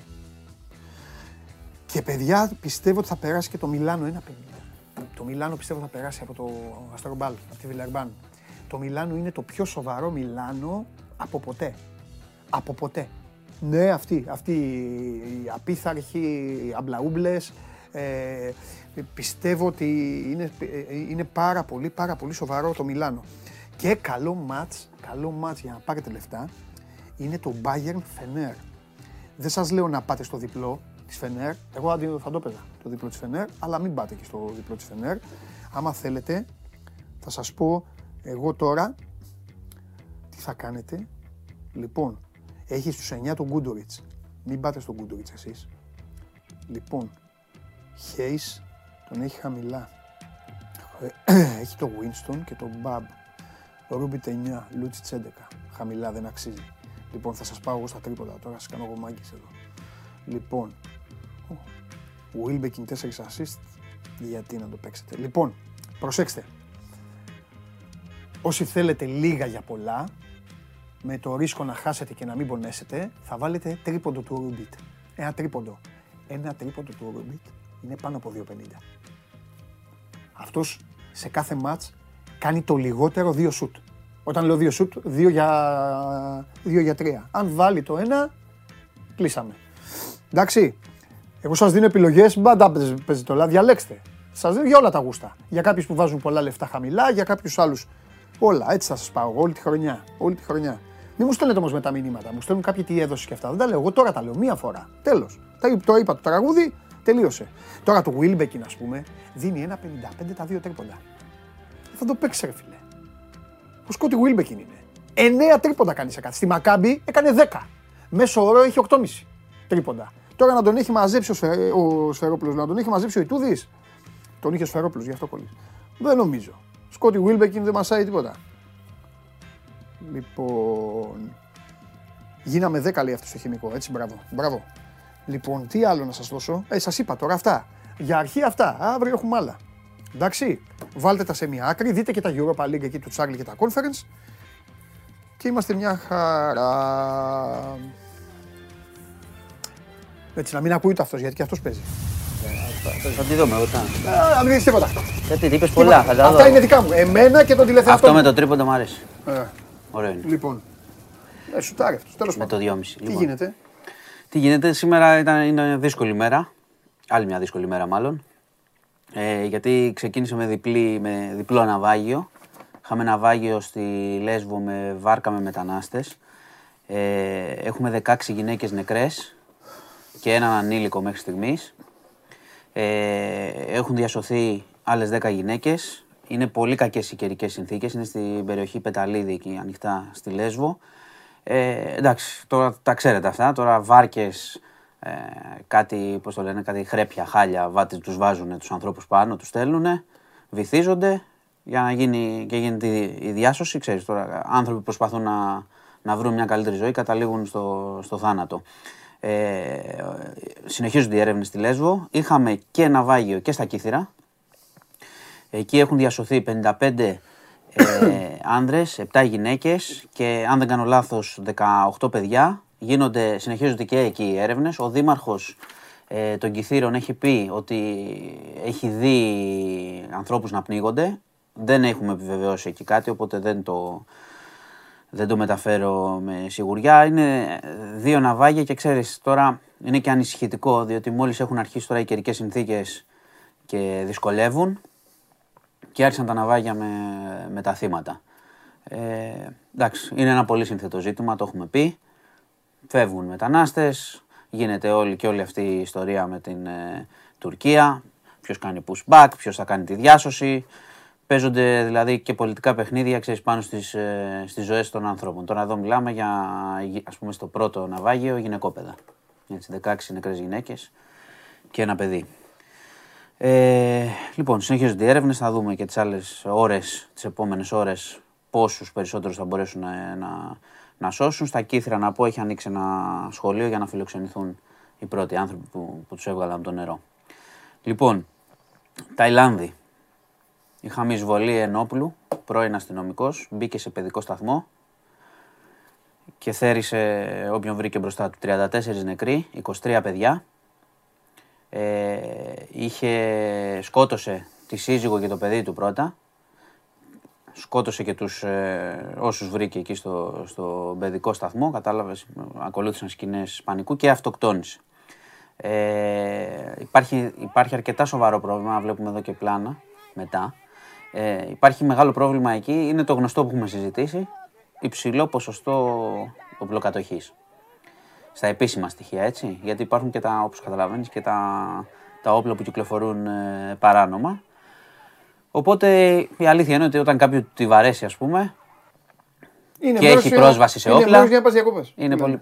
Και παιδιά, πιστεύω ότι θα περάσει και το Μιλάνο 1,50. Το Μιλάνο πιστεύω θα περάσει από το Αστρομπάλ, από τη Βιλερμπάν. Το Μιλάνο είναι το πιο σοβαρό Μιλάνο από ποτέ. Από ποτέ. Ναι, αυτοί οι απίθαρχοι, οι αμπλαούμπλες, πιστεύω ότι είναι πάρα πολύ σοβαρό το Μιλάνο. Και καλό μάτς για να πάρετε λεφτά, είναι το Bayern Fener. Δεν σας λέω να πάτε στο διπλό της Φενέρ. Εγώ θα το παίζα το διπλό της Φενέρ, αλλά μην πάτε και στο διπλό της Φενέρ. Άμα θέλετε, θα σας πω εγώ τώρα τι θα κάνετε. Λοιπόν, έχει στους 9 τον Γκούντοριτς. Μην πάτε στον Γκούντοριτς εσείς. Λοιπόν, Χέις τον έχει χαμηλά. Έχει τον Winston και τον Μπαμπ. Ρούμπιτ 9, Λούτσιτς 11. Χαμηλά, δεν αξίζει. Λοιπόν, θα σας πάω εγώ στα τρίποτα τώρα, σας κάνω γομάκες εδώ. Λοιπόν, Wilbekin 4 assist, γιατί να το παίξετε. Λοιπόν, προσέξτε, όσοι θέλετε λίγα για πολλά, με το ρίσκο να χάσετε και να μην πονέσετε, θα βάλετε τρίποντο του Ρούμπιτ. Ένα τρίποντο του Ρούμπιτ είναι πάνω από 2,50. Αυτός σε κάθε μάτς κάνει το λιγότερο 2 σουτ. Όταν λέω 2 σουτ, 2 για 3. Αν βάλει το ένα, κλείσαμε. Εντάξει, εγώ σας δίνω επιλογές, μπαντά παίζει το λάδι, διαλέξτε. Σας δίνω για όλα τα γούστα. Για κάποιους που βάζουν πολλά λεφτά χαμηλά, για κάποιους άλλους. Όλα, έτσι θα σας πάω όλη τη χρονιά. Μην μου στέλνετε όμως με τα μηνύματα, μου στέλνουν κάποιοι τι έδωσες και αυτά. Δεν τα λέω, εγώ τώρα τα λέω, μία φορά. Τέλος. Το είπα το τραγούδι, τελείωσε. Τώρα το Wilbekin, ας πούμε, δίνει 1,55 τα δύο τρίποντα. Θα το παίξει, ρε φίλε. Ο Σκότι Wilbekin είναι. 9 τρίποντα κάνει σε κάτι. Στη Μακάμπη έκανε 10. Μέσο όρο έχει 8,5 τρίποντα. Τώρα να τον έχει μαζέψει ο Σφερόπουλος, να τον έχει μαζέψει ο Ιτούδης. Τον είχε ο Σφερόπουλος, γι' αυτό κολλείς. Δεν νομίζω. Σκότι Wilbekin δεν μασάει τίποτα. Λοιπόν, γίναμε 10 λέει αυτό στο χημικό, έτσι, μπράβο. Λοιπόν, τι άλλο να σας δώσω. Σας είπα τώρα αυτά. Για αρχή αυτά. Αύριο έχουμε άλλα. Εντάξει. Βάλτε τα σε μια άκρη. Δείτε και τα Europa League εκεί του Τσάρλι και τα Conference. Και είμαστε μια χαρά. Έτσι, να μην ακούγεται αυτός, γιατί και αυτός παίζει. Θα τη δούμε όταν. Αν δεν είσαι τίποτα. Γιατί είπες πολλά. Αυτά είναι δικά μου. Εμένα και τον τηλεθεατό. Αυτό με το τρίποντο μου αρέσει. Ωραίο είναι. Λοιπόν. Σουτάρε αυτός, τέλος πάντων. Με το 2,5. Τι γίνεται. Τι γίνεται, σήμερα ήταν δύσκολη μέρα. Άλλη μια δύσκολη μέρα μάλλον. Γιατί ξεκίνησε με διπλό ναυάγιο. Είχαμε ναυάγιο στη Λέσβο με βάρκα με μετανάστες. Έχουμε 16 γυναίκες νεκρές και έναν ανήλικο μέχρι στιγμής. Έχουν διασωθεί άλλες 10 γυναίκες. Είναι πολύ κακές οι καιρικές συνθήκες. Είναι στην περιοχή Πεταλίδη, εκεί ανοιχτά στη Λέσβο. Εντάξει, τώρα τα ξέρετε αυτά. Τώρα βάρκες, κάτι, πώς το λένε, κάτι χρέπια, χάλια, βάτε, τους βάζουν τους ανθρώπους πάνω, τους στέλνουν, βυθίζονται για να γίνει και γίνεται η διάσωση. Ξέρεις, τώρα άνθρωποι προσπαθούν να βρουν μια καλύτερη ζωή, καταλήγουν στο θάνατο. Συνεχίζονται οι έρευνες στη Λέσβο. Είχαμε και ναυάγιο και στα Κύθυρα. Εκεί έχουν διασωθεί 55 άνδρες, 7 γυναίκες και αν δεν κάνω λάθος 18 παιδιά. Συνεχίζονται και εκεί οι έρευνες. Ο δήμαρχος των Κυθύρων έχει πει ότι έχει δει ανθρώπους να πνίγονται. Δεν έχουμε επιβεβαιώσει εκεί κάτι, οπότε δεν το μεταφέρω με σιγουριά. Είναι δύο ναυάγια και ξέρεις, τώρα είναι και ανησυχητικό, διότι μόλις έχουν αρχίσει τώρα οι καιρικές συνθήκες και δυσκολεύουν και άρχισαν τα ναυάγια με τα θύματα. Εντάξει, είναι ένα πολύ συνθετό ζήτημα, το έχουμε πει. Φεύγουν μετανάστες, γίνεται όλη αυτή η ιστορία με την Τουρκία. Ποιος κάνει pushback, ποιος θα κάνει τη διάσωση. Παίζονται δηλαδή και πολιτικά παιχνίδια, ξέρεις, πάνω στις ζωές των ανθρώπων. Τώρα εδώ μιλάμε για, ας πούμε, στο πρώτο ναυάγιο γυναικόπαιδα. Έτσι, 16 νεκρές γυναίκες και ένα παιδί. Λοιπόν, συνεχίζονται οι έρευνες, θα δούμε και τις επόμενες ώρες πόσους περισσότερους θα μπορέσουν να σώσουν. Στα Κύθρα, να πω, έχει ανοίξει ένα σχολείο για να φιλοξενηθούν οι πρώτοι άνθρωποι που τους έβγαλαν το νερό. Λοιπόν, Ταϊλάνδη. Είχαμε εισβολή ενόπλου, πρώην αστυνομικός, μπήκε σε παιδικό σταθμό και θέρισε όποιον βρήκε μπροστά του. 34 νεκροί, 23 παιδιά. Σκότωσε τη σύζυγο και το παιδί του πρώτα. Σκότωσε και τους όσους βρήκε εκεί στο παιδικό σταθμό. Κατάλαβες, ακολούθησαν σκηνές πανικού και αυτοκτόνησε. Υπάρχει αρκετά σοβαρό πρόβλημα, βλέπουμε εδώ και πλάνα μετά. Υπάρχει μεγάλο πρόβλημα εκεί, είναι το γνωστό που έχουμε συζητήσει, υψηλό ποσοστό οπλοκατοχής. Στα επίσημα στοιχεία, έτσι, γιατί υπάρχουν και τα, όπως καταλαβαίνεις, και τα όπλα που κυκλοφορούν παράνομα. Οπότε η αλήθεια είναι ότι όταν κάποιο τη βαρέσει, ας πούμε, είναι και έχει πρόσβαση σε όπλα. Είναι μέρος για να πας διακοπές. Είναι πολύ...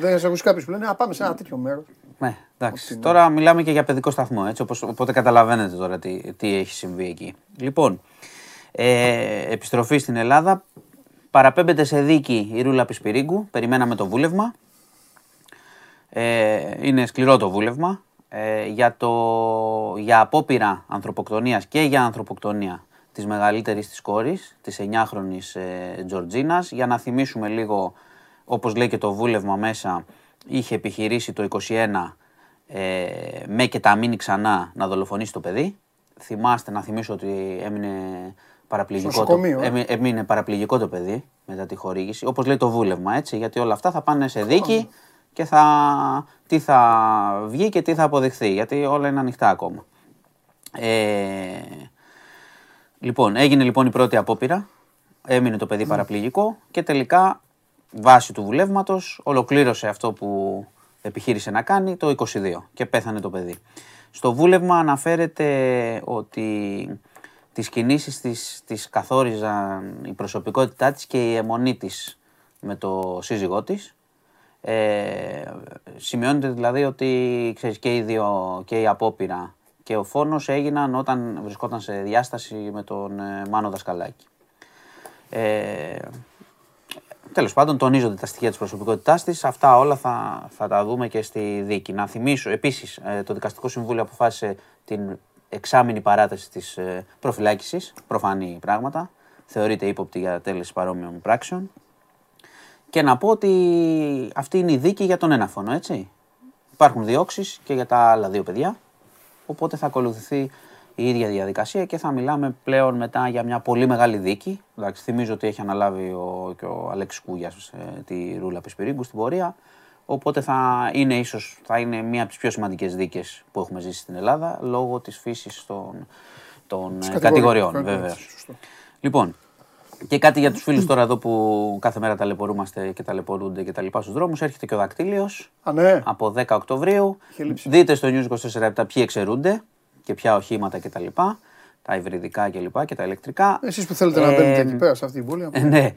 Δεν σε ακούσει κάποιος που λένε, πάμε σε ένα τέτοιο μέρος. Ναι, εντάξει. Τώρα μιλάμε και για παιδικό σταθμό, έτσι, οπότε καταλαβαίνετε τώρα τι έχει συμβεί εκεί. Λοιπόν, επιστροφή στην Ελλάδα. Παραπέμπεται σε δίκη η Ρούλα Πισπυρίγκου. Περιμέναμε το βούλευμα. Είναι σκληρό το βούλευμα. Για απόπειρα ανθρωποκτονίας και για ανθρωποκτονία της μεγαλύτερης της κόρης, της 9χρονης Τζορτζίνας. Για να θυμίσουμε λίγο, όπως λέει και το βούλευμα μέσα, είχε επιχειρήσει το 21 με και τα μείνει ξανά να δολοφονήσει το παιδί. Θυμάστε, να θυμίσω ότι έμεινε παραπληγικό το παιδί μετά τη χορήγηση. Όπως λέει το βούλευμα, έτσι, γιατί όλα αυτά θα πάνε σε δίκη και τι θα βγει και τι θα αποδειχθεί, γιατί όλα είναι ανοιχτά ακόμα. Λοιπόν, έγινε λοιπόν η πρώτη απόπειρα, έμεινε το παιδί παραπληγικό και τελικά, βάση του βουλεύματος, ολοκλήρωσε αυτό που επιχείρησε να κάνει το 22 και πέθανε το παιδί. Στο βούλευμα αναφέρεται ότι τις κινήσεις της καθόριζαν η προσωπικότητά της και η αιμονή της με το σύζυγό της. Σημειώνεται δηλαδή ότι, ξέρεις, και οι δύο, και η απόπειρα και ο φόνος έγιναν όταν βρισκόταν σε διάσταση με τον Μάνο Δασκαλάκη. Τέλος πάντων, τονίζονται τα στοιχεία της προσωπικότητάς της. Αυτά όλα θα τα δούμε και στη δίκη. Να θυμίσω επίσης, το Δικαστικό Συμβούλιο αποφάσισε την εξάμηνη παράταση της προφυλάκησης. Προφανή πράγματα. Θεωρείται ύποπτη για τέλεση παρόμοιων πράξεων. Και να πω ότι αυτή είναι η δίκη για τον έναφωνο, έτσι. Υπάρχουν διώξεις και για τα άλλα δύο παιδιά. Οπότε θα ακολουθηθεί η ίδια διαδικασία και θα μιλάμε πλέον μετά για μια πολύ μεγάλη δίκη. Εντάξει, θυμίζω ότι έχει αναλάβει και ο Αλέξης Κούγιας τη Ρούλα Πισπυρίγκου στην πορεία. Οπότε θα είναι μία από τις πιο σημαντικές δίκες που έχουμε ζήσει στην Ελλάδα λόγω της φύσης των κατηγοριών, βεβαίως. Λοιπόν, και κάτι για τους φίλους τώρα εδώ που κάθε μέρα ταλαιπωρούμαστε και ταλαιπωρούνται και τα λοιπά στους δρόμους. Έρχεται και ο δακτύλιος από 10 Οκτωβρίου. Δείτε στο News 24/7 ποιοι εξαιρούνται και ποια οχήματα και τα λοιπά, τα υβριδικά και λοιπά και τα ηλεκτρικά. Εσείς που θέλετε να μπαίνετε εκεί πέρα σε αυτή την πόλη. Ναι,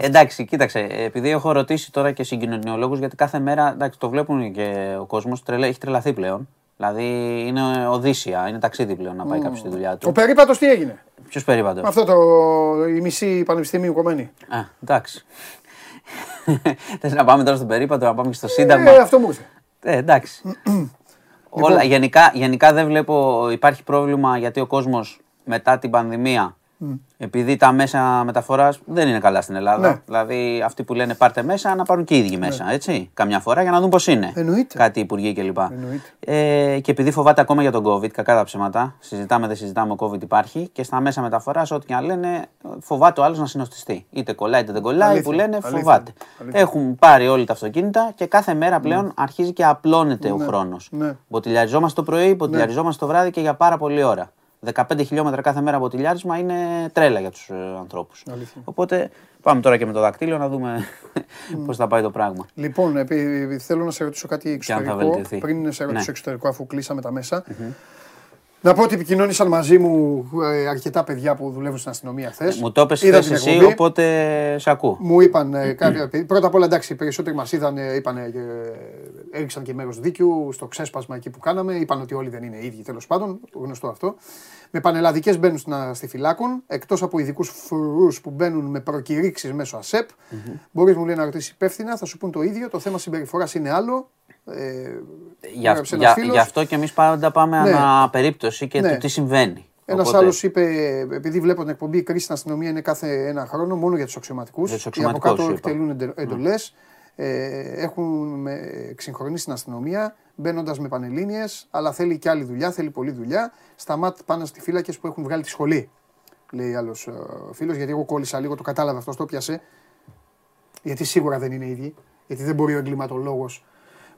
εντάξει, κοίταξε, επειδή έχω ρωτήσει τώρα και συγκοινωνιολόγους, γιατί κάθε μέρα, εντάξει, το βλέπουν και ο κόσμος, έχει τρελαθεί πλέον. Δηλαδή είναι Οδύσσια, είναι ταξίδι πλέον να πάει κάποιος στη δουλειά του. Ο περίπατος τι έγινε? Ποιος περίπατος? Αυτό η μισή πανεπιστημίου κομμένη. Α, εντάξει. Θες να πάμε τώρα στον περίπατο, να πάμε και στο Σύνταγμα? Αυτό μου ήρθε. Εντάξει. Όλα, γενικά δεν βλέπω, υπάρχει πρόβλημα γιατί ο κόσμος μετά την πανδημία, επειδή τα μέσα μεταφοράς δεν είναι καλά στην Ελλάδα. Ναι. Δηλαδή αυτοί που λένε πάρτε μέσα, να πάρουν και οι ίδιοι μέσα, έτσι, καμιά φορά για να δουν πώς είναι. Εννοείται. Κάτι υπουργοί κλπ. Και επειδή φοβάται ακόμα για τον COVID, κακά τα ψέματα, συζητάμε δεν συζητάμε, ο COVID υπάρχει και στα μέσα μεταφοράς ό,τι και αν λένε φοβάται ο άλλος να συνοστιστεί. Είτε κολλάει είτε δεν κολλάει, αλήθεια, που λένε φοβάται. Αλήθεια. Έχουν πάρει όλοι τα αυτοκίνητα και κάθε μέρα πλέον αρχίζει και απλώνεται ο χρόνος. Μποτιλιαριζόμαστε το πρωί, μποτιλιαριζόμαστε το βράδυ και για πάρα πολλή ώρα. 15 χιλιόμετρα κάθε μέρα μποτιλιάρισμα είναι τρέλα για τους ανθρώπους. Αλήθεια. Οπότε πάμε τώρα και με το δακτύλιο να δούμε πώς θα πάει το πράγμα. Λοιπόν, θέλω να σε ρωτήσω κάτι εξωτερικό. Πριν σε ρωτήσω εξωτερικό, αφού κλείσαμε τα μέσα. Να πω ότι επικοινώνησαν μαζί μου αρκετά παιδιά που δουλεύουν στην αστυνομία χθες. Μου το έπεσε εσύ, οπότε σε ακούω. Μου είπαν κάποια παιδιά. Πρώτα απ' όλα, εντάξει, οι περισσότεροι μας είδαν, έριξαν και μέρος δίκιου στο ξέσπασμα εκεί που κάναμε. Είπαν ότι όλοι δεν είναι ίδιοι, τέλος πάντων, γνωστό αυτό. Με πανελλαδικές μπαίνουν στη φυλάκων, εκτός από ειδικούς φρουρούς που μπαίνουν με προκηρύξεις μέσω ΑΣΕΠ. Μπορείς, μου λέει, να ρωτήσεις υπεύθυνα, θα σου πούν το ίδιο. Το θέμα συμπεριφοράς είναι άλλο. Γι' αυτό και εμείς πάντα πάμε ανά περίπτωση και το τι συμβαίνει. Ένας άλλος είπε, επειδή βλέπω την εκπομπή, η κρίση στην αστυνομία είναι κάθε ένα χρόνο μόνο για τους αξιωματικούς. Οι από κάτω εκτελούν εντολές, έχουν συγχρονίσει την αστυνομία μπαίνοντας με πανελλήνιες, αλλά θέλει και άλλη δουλειά, θέλει πολλή δουλειά. Στα ΜΑΤ πάνε στις φύλακες που έχουν βγάλει τη σχολή, λέει άλλος φίλος, γιατί εγώ κόλλησα λίγο, το κατάλαβα αυτό, το πιάσε. Γιατί σίγουρα δεν είναι ίδιοι, γιατί δεν μπορεί ο εγκληματολόγος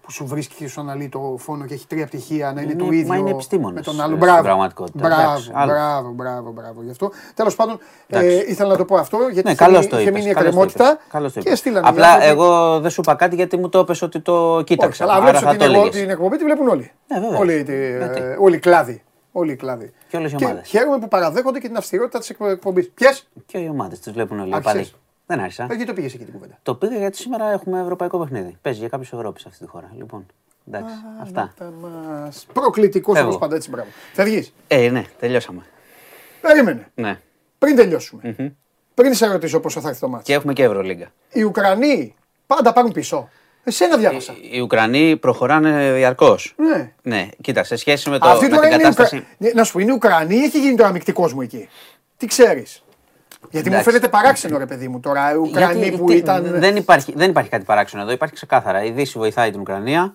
που σου βρίσκει και σου αναλύει το φόνο και έχει τρία πτυχία να είναι το ίδιο με τον άλλο. Μπράβο, γι' αυτό. Τέλος πάντων, ήθελα να το πω αυτό, γιατί είχε μείνει η εκκρεμότητα και στείλανε. Απλά εγώ δεν σου είπα κάτι γιατί μου το έπεσε ότι το κοίταξα. Αλλά βλέπεις ότι την εκπομπή τη βλέπουν όλοι. Όλοι οι κλάδοι. Και όλες οι ομάδες. Χαίρομαι που παραδέχονται και την αυστηρότητα της εκπομπής. Ποιες? Και οι ομάδες τις βλέπουν όλοι. Δεν άρχισα. Γιατί το πήγες εκεί την κουβέντα? Το πήγα γιατί σήμερα έχουμε ευρωπαϊκό παιχνίδι. Παίζει για κάποιους Ευρώπης σε αυτή τη χώρα. Λοιπόν, εντάξει, αυτά. Προκλητικός όπως πάντα, έτσι, μπράβο. Φεύγεις? Ναι, τελειώσαμε. Περίμενε. Ναι. Πριν τελειώσουμε. Πριν σε ρωτήσω πόσο θα έρθει το μάτι. Και έχουμε και Ευρωλίγκα. Οι Ουκρανοί πάντα πάρουν πίσω. Εσένα διάβασα. Οι Ουκρανοί προχωράνε διαρκώς. Ναι, κοίτα, σε σχέση με την κατάσταση. Να σου πω, είναι Ουκρανοί, έχει γίνει το αμυκτικός μου εκεί. Τι ξέρεις? Γιατί μου φαίνεται παράξενο, ρε παιδί μου, τώρα οι Ουκρανοί που ήταν. Δεν υπάρχει κάτι παράξενο εδώ, υπάρχει ξεκάθαρα. Η Δύση βοηθάει την Ουκρανία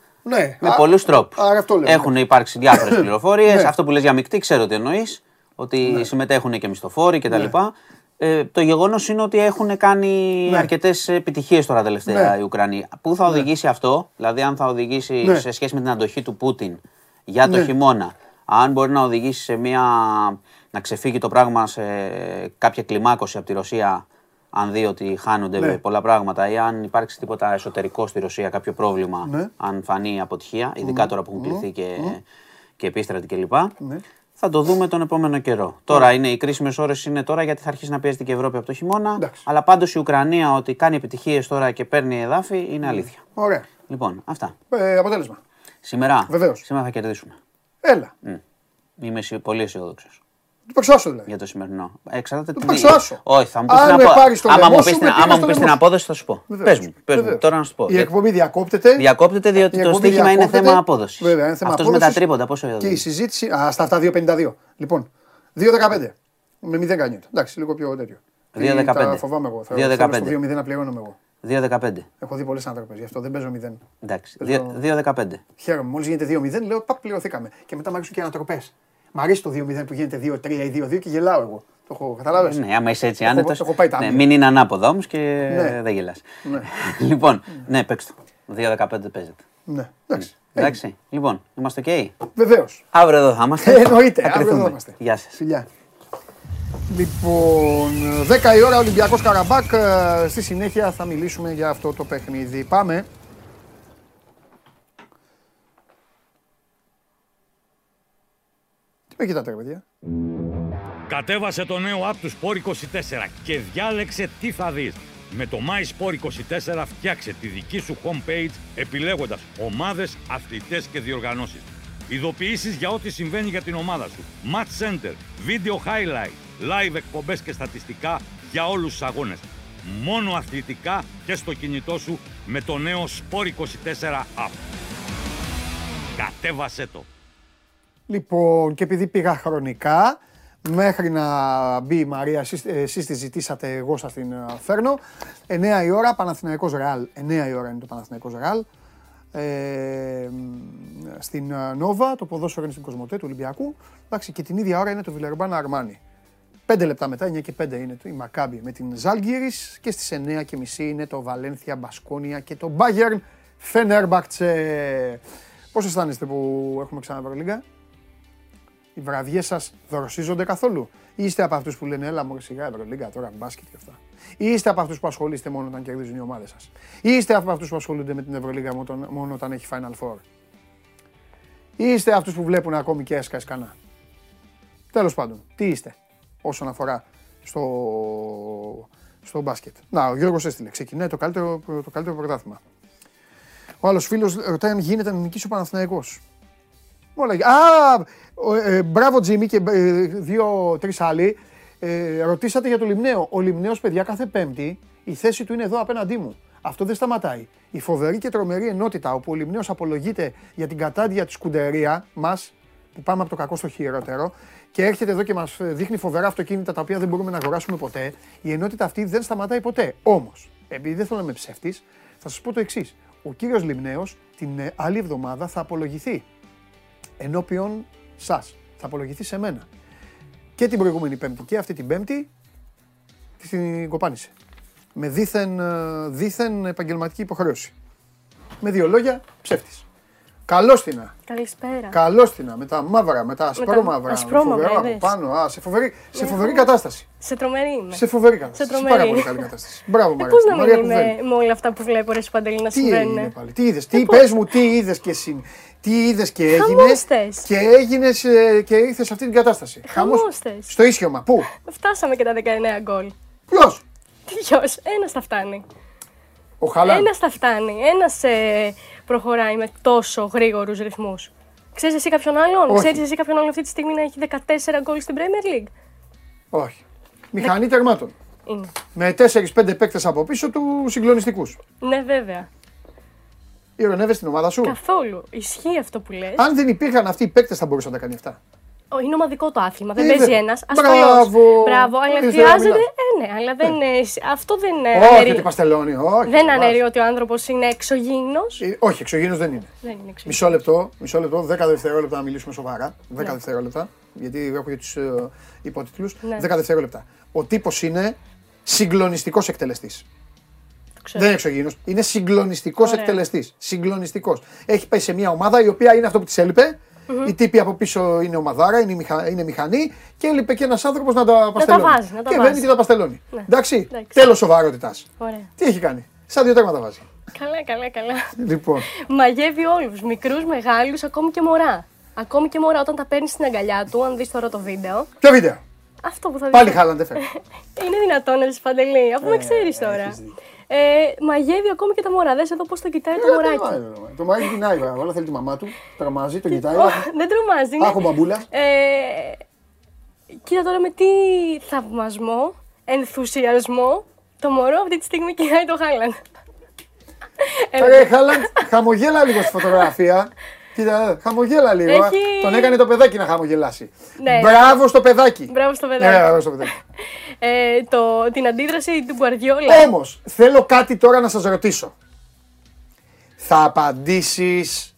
με πολλούς τρόπους. Έχουν υπάρξει διάφορες πληροφορίες. Αυτό που λες για μεικτή, ξέρω τι εννοείς. Ότι συμμετέχουν και μισθοφόροι κτλ. Το γεγονός είναι ότι έχουν κάνει αρκετές επιτυχίες τώρα τελευταία οι Ουκρανοί. Πού θα οδηγήσει αυτό, δηλαδή αν θα οδηγήσει σε σχέση με την αντοχή του Πούτιν για το χειμώνα, αν μπορεί να οδηγήσει σε μια. Να ξεφύγει το πράγμα σε κάποια κλιμάκωση από τη Ρωσία, αν δει ότι χάνονται πολλά πράγματα, ή αν υπάρξει τίποτα εσωτερικό στη Ρωσία, κάποιο πρόβλημα, αν φανεί αποτυχία, ειδικά τώρα που έχουν κληθεί και επίστρατη κλπ. Θα το δούμε τον επόμενο καιρό. Τώρα οι κρίσιμες ώρες είναι τώρα, γιατί θα αρχίσει να πιέζεται και η Ευρώπη από το χειμώνα. Αλλά πάντως η Ουκρανία ότι κάνει επιτυχίες τώρα και παίρνει εδάφη είναι αλήθεια. Ωραία. Λοιπόν, αυτά. Αποτέλεσμα. Σήμερα θα κερδίσουμε. Έλα. Είμαι πολύ αισιόδοξος. Το παίξω δηλαδή. Για το σημερινό. Εξαρτάται τι. Όχι, θα μου πεις την απόδοση. Άμα μου πεις την απόδοση θα σου πω. Πες μου, τώρα να σου πω. Η εκπομπή διακόπτεται. Διακόπτεται διότι το στοίχημα είναι θέμα απόδοσης. Αυτός με τα τρίποντα πόσο έδωσε. Και η συζήτηση. Α, στα αυτά 2.52. Λοιπόν, 2.15. Με 0 κάνει. Εντάξει, λίγο πιο τέτοιο. 2.15. Φοβάμαι εγώ. 2.15. 2.0 πληρώνω εγώ. 2.15. Έχω δει πολλές άνθρωπες, γι' αυτό δεν παίζω 0. Εντάξει. 2.15. Χαίρομαι, μόλις γίνεται 2.0, λέω παπ, πληρωθήκαμε. Και μετά μ' αρέσουν και ανατροπές. Μ' αρέσει το 2-0 που γίνεται 2-3 ή 2-2 και γελάω εγώ. Το έχω καταλάβει. Ναι, άμα είσαι έτσι άνετος. Ναι, μην είναι ανάποδα όμως και δεν γελάς. Λοιπόν, ναι, παίξτε. 2-15 παίζεται. Ναι, εντάξει. Λοιπόν, είμαστε OK. Βεβαίως. Αύριο εδώ θα είμαστε. Εννοείται, αύριο εδώ είμαστε. Γεια σας. Φιλιά. Λοιπόν, 10 η ώρα Ολυμπιακός Καραμπάκ. Στη συνέχεια θα μιλήσουμε για αυτό το παιχνίδι. Πάμε. Κοιτάτε, παιδιά. Κατέβασε το νέο app του Sport24 και διάλεξε τι θα δεις. Με το My Sport24 φτιάξε τη δική σου homepage επιλέγοντας ομάδες, αθλητές και διοργανώσεις. Ειδοποιήσεις για ό,τι συμβαίνει για την ομάδα σου. Match Center, Video Highlight, Live εκπομπές και στατιστικά για όλους τους αγώνες. Μόνο αθλητικά και στο κινητό σου με το νέο Sport24 app. Κατέβασε το. Λοιπόν, και επειδή πήγα χρονικά, μέχρι να μπει η Μαρία, εσείς τη ζητήσατε, εγώ σας την φέρνω. 9 η ώρα, Παναθηναϊκός Ρεάλ. 9 η ώρα είναι το Παναθηναϊκός Ρεάλ. Στην Νόβα, το ποδόσφαιρο είναι στην Κοσμοτέ του Ολυμπιακού. Εντάξει, και την ίδια ώρα είναι το Βιλερμπάνα Αρμάνι. 5 λεπτά μετά, 9 και 5 είναι η Μακάμπη με την Ζάλγκιρις. Και στις 9:30 είναι το Βαλένθια Μπασκόνια και το Μπάγερν Φενέρμπαχτσε. Πώς αισθάνεστε που έχουμε ξανά Ευρωλίγκα? Οι βραδιές σας δροσίζονται καθόλου? Ή είστε από αυτούς που λένε έλα μωρέ σιγά Ευρωλίγκα τώρα μπάσκετ και αυτά? Ή είστε από αυτούς που ασχολείστε μόνο όταν κερδίζουν οι ομάδες σας? Ή είστε από αυτούς που ασχολούνται με την Ευρωλίγκα μόνο όταν έχει Final Four? Ή είστε αυτούς που βλέπουν ακόμη και έσκα εσκανά? Τέλος πάντων, τι είστε όσον αφορά στο μπάσκετ? Να, ο Γιώργος έστειλε, ξεκινάει το καλύτερο πρωτάθλημα. Ο άλλος φίλος ρωτάει αν γίνεται να νικήσει ο Παναθηναϊκός. Α, μπράβο Τζίμι και 2-3 άλλοι. Ρωτήσατε για το Λιμναίο. Ο Λιμναίος, παιδιά, κάθε Πέμπτη η θέση του είναι εδώ απέναντί μου. Αυτό δεν σταματάει. Η φοβερή και τρομερή ενότητα όπου ο Λιμναίος απολογείται για την κατάντια της σκουντερία μας, που πάμε από το κακό στο χειρότερο, και έρχεται εδώ και μας δείχνει φοβερά αυτοκίνητα τα οποία δεν μπορούμε να αγοράσουμε ποτέ. Η ενότητα αυτή δεν σταματάει ποτέ. Όμως, επειδή δεν θέλω να είμαι ψεύτης, θα σας πω το εξής. Ο κύριος Λιμναίος την άλλη εβδομάδα θα απολογηθεί. Ενώπιον σας. Θα απολογηθεί σε μένα. Και την προηγούμενη Πέμπτη και αυτή την Πέμπτη την κοπάνισε. Με δίθεν επαγγελματική υποχρέωση. Με δύο λόγια, ψεύτης. Καλώστινα. Καλησπέρα. Καλώστινα. Με τα μαύρα, με τα ασπρόμαυρα. Φοβερά από πάνω. Α, σε φοβερή κατάσταση. Σε τρομερή είμαι. Σε φοβερή κατάσταση. Σε πάρα πολύ καλή κατάσταση. Μπράβο, Μαρία. Πώς να μην είμαι με όλα αυτά που βλέπω, ρε Παντελή, να συμβαίνουν? Τι είδες, πες μου, τι είδες και εσύ. Τι είδες και έγινες? Και έγινες και ήρθες σε αυτή την κατάσταση. Χαμώστες. Στο ίσιωμα. Πού? Φτάσαμε και τα 19 γκολ. Ποιος? Ποιος? Ένας θα φτάνει. Ο Χάλαντ. Ένας θα φτάνει. Ένας προχωράει με τόσο γρήγορους ρυθμούς. Ξέρεις εσύ κάποιον άλλον? Όχι. Ξέρεις εσύ κάποιον άλλον αυτή τη στιγμή να έχει 14 γκολ στην Premier League? Όχι. Μηχανή τερμάτων. Είναι. Με 4-5 παίκτες από πίσω του συγκλονιστικούς. Ναι, βέβαια. Ηρωνεύεσαι την ομάδα σου? Καθόλου. Ισχύει αυτό που λες. Αν δεν υπήρχαν αυτοί οι παίκτες, θα μπορούσαν να τα κάνει αυτά. Είναι ομαδικό το άθλημα. Δεν παίζει ένας. Μπράβο. Αλλά χρειάζεται. Ναι, αλλά δεν. Αυτό δεν. Όχι, ότι παστελώνει. Δεν αναιρεί ότι ο άνθρωπος είναι εξωγήινος. Όχι, εξωγήινος δεν είναι. Μισό λεπτό, 10 δευτερόλεπτα να μιλήσουμε σοβαρά. 10 δευτερόλεπτα. Γιατί έχω και τους υπότιτλους. 10 δευτερόλεπτα. Ο τύπος είναι συγκλονιστικός εκτελεστής. Δεν είναι εξωγήινος. Είναι συγκλονιστικός εκτελεστής. Συγκλονιστικός. Έχει πάει σε μια ομάδα η οποία είναι αυτό που της έλειπε. Οι τύποι από πίσω είναι ομαδάρα, είναι μηχανή και έλειπε και ένας άνθρωπος να τα παστελώνει. Και βαίνει και τα παστελώνει. Εντάξει. Τέλος σοβαρότητας. Τι έχει κάνει? Σαν δύο τέρματα βάζει. Καλά. Λοιπόν. Μαγεύει όλους. Μικρούς, μεγάλους, ακόμη και μωρά. Ακόμη και μωρά όταν τα παίρνει στην αγκαλιά του, αν δει τώρα το βίντεο. Ποιο βίντεο? Αυτό που θα δει. Πάλι Χάλαντ έφερε. Είναι δυνατόν να Παντελή, αφού με ξέρει τώρα. Μαγεύει ακόμη και τα μωρά. Δες εδώ πώς το κοιτάει το μωράκι. Το μωράκι κοιτάει, αλλά θέλει τη μαμά του. Τραμάζει, το κοιτάει. Δεν τρομάζει. Άχω μπαμπούλα. Κοίτα τώρα με τι θαυμασμό, ενθουσιασμό, το μωρό αυτή τη στιγμή κοιτάει το Χάλαντ. Ρε Χάλαντ, χαμογέλα λίγο στη φωτογραφία. Κοίτα, χαμογέλα λίγο. Έχει... Τον έκανε το παιδάκι να χαμογελάσει. Ναι. Μπράβο στο παιδάκι. Μπράβο στο παιδάκι. Μπράβο στο παιδάκι. Την αντίδραση του Γκουαρδιόλα. Όμως, θέλω κάτι τώρα να σας ρωτήσω. Θα απαντήσεις.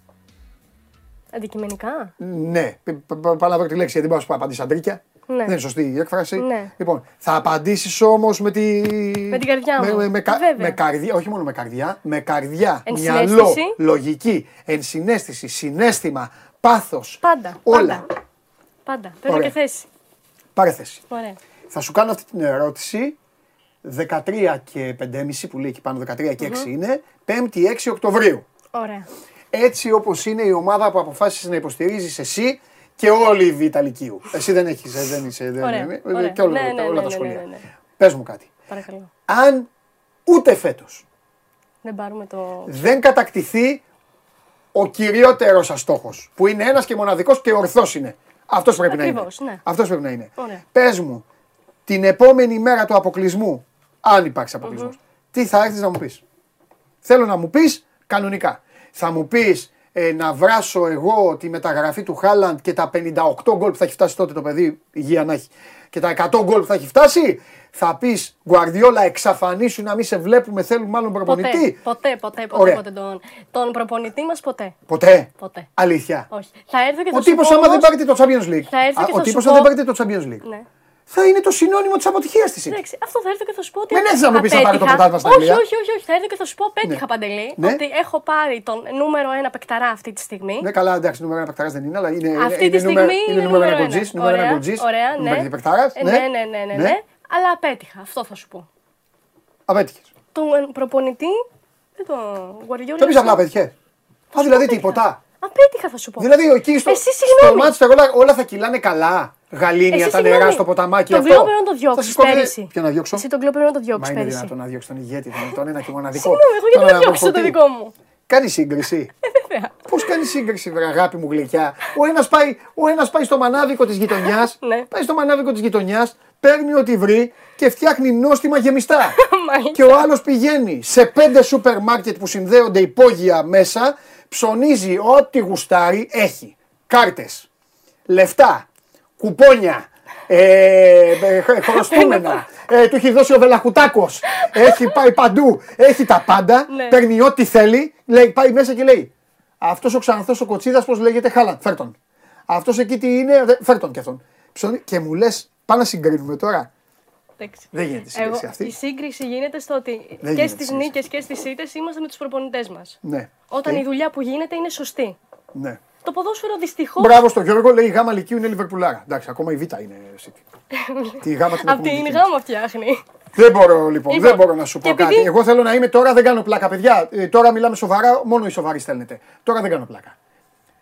Αντικειμενικά. Ναι. Πάω να βρω τη λέξη γιατί δεν μπορώ να σου πω απαντήσεις αντρίκια. Ναι. Δεν είναι σωστή η έκφραση. Ναι. Λοιπόν, θα απαντήσεις όμως με τη. Με την καρδιά μου. Με καρδιά, όχι μόνο με καρδιά. Με καρδιά, μυαλό, λογική, ενσυναίσθηση, συναίσθημα, πάθος. Πάντα. Όλα. Πάντα. Παίρνω και θέση. Πάρε θέση. Ωραία. Θα σου κάνω αυτή την ερώτηση 13 και 5,5 που λέει εκεί πάνω, 13 και 6 είναι, 5η 6 Οκτωβρίου. Ωραία. Έτσι όπως είναι η ομάδα που αποφάσισες να υποστηρίζεις εσύ και όλοι οι Βιταλικίου. Εσύ δεν έχεις, δεν είσαι, δεν, και όλα τα σχολεία. Πες μου κάτι. Παρακαλώ. Αν ούτε φέτος δεν πάρουμε το... δεν κατακτηθεί ο κυριότερος σας στόχος, που είναι ένας και μοναδικός και ορθός είναι. Αυτός πρέπει να είναι. Αυτός πρέπει να είναι. Πες μου, την επόμενη μέρα του αποκλεισμού, αν υπάρξει αποκλεισμός, τι θα έρθεις να μου πεις? Θέλω να μου πεις κανονικά. Θα μου πεις να βράσω εγώ τη μεταγραφή του Χάλαντ και τα 58 γκολ που θα έχει φτάσει τότε το παιδί, υγεία να έχει, και τα 100 γκολ που θα έχει φτάσει. Θα πεις Γκουαρδιόλα, εξαφανίσου να μην σε βλέπουμε, θέλουμε μάλλον προπονητή. Ποτέ. Τον προπονητή μας ποτέ. Ποτέ. Αλήθεια. Όχι. Θα έρθω και ο τύπος άμα δεν πάρετε το Champions League. Ο τύπος άμα δεν πάρετε το Champions League. Ναι. Θα είναι το συνώνυμο της αποτυχίας της. Εντάξει, αυτό θα έρθω και θα σου πω ότι. Δεν έτσι να μου πεις να πάρει το πρωτάθλημα στην Ελλάδα. Όχι. Θα έρθω και θα σου πω: πέτυχα, Παντελή, ότι έχω πάρει τον νούμερο 1 παικταρά αυτή τη στιγμή. Ναι, καλά, εντάξει, νούμερο 1 παικταρά δεν είναι, αλλά είναι. Αυτή τη στιγμή είναι νούμερο 1 κοντζής. Ωραία, ναι. Ναι. Αλλά απέτυχα, αυτό θα σου πω. Απέτυχε. Τον προπονητή. Δεν τον Γκουαρδιόλα. Το πει απλά απέτυχε. Α, δηλαδή τίποτα. Απέτυχα θα σου πω. Δηλαδή εκεί στο μάτσο όλα θα κυλάνε καλά. Γαλήνια, τα νερά στο ποταμάκι. Τον κλόπερο να το διώξεις πέρυσι. Και να διώξω. Εσύ τον κλόπερο να το διώξεις πέρυσι. Μα είναι δυνατόν να διώξεις τον ηγέτη, τον ένα και μοναδικό. Συγγνώμη, εγώ γιατί να διώξω το δικό μου. Κάνει σύγκριση. Βέβαια. Πώς κάνει σύγκριση, βρε αγάπη μου γλυκιά. Ο ένας πάει στο μανάδικο της γειτονιάς. Πάει στο μανάδικο της γειτονιάς, παίρνει ό,τι βρει και φτιάχνει νόστιμα γεμιστά. Και ο άλλος πηγαίνει σε 5 σούπερ μάρκετ που συνδέονται υπόγεια μέσα, ψωνίζει ό,τι γουστάρει, έχει κάρτες, λεφτά. Κουπόνια, χρωστούμενα, του έχει δώσει ο Βελαχουτάκος, έχει πάει παντού, έχει τα πάντα, παίρνει ό,τι θέλει, λέει, πάει μέσα και λέει αυτός ο ξανθός ο κοτσίδας πώς λέγεται, Χάλαντ, φέρ τον. Αυτός εκεί τι είναι, φέρ τον και αυτόν. Και μου λες, πάμε να συγκρίνουμε τώρα. Δεν γίνεται η σύγκριση αυτή. Η σύγκριση γίνεται στο ότι και στις νίκες και στις ήττες είμαστε με τους προπονητές μας. Όταν η δουλειά που γίνεται είναι σωστή. Ναι. Το ποδόσφαιρο δυστυχώς. Μπράβο στον Γιώργο, λέει η γάμα Λυκείου είναι Λιβερπουλάρα. Εντάξει, ακόμα η Β είναι City. Τη γάμα την Αυτή είναι η γάμα φτιάχνει. Δεν μπορώ λοιπόν, δεν μπορώ να σου πω κάτι. Εγώ θέλω να είμαι τώρα, δεν κάνω πλάκα, παιδιά. Τώρα μιλάμε σοβαρά, μόνο οι σοβαροί στέλνετε. Τώρα δεν κάνω πλάκα.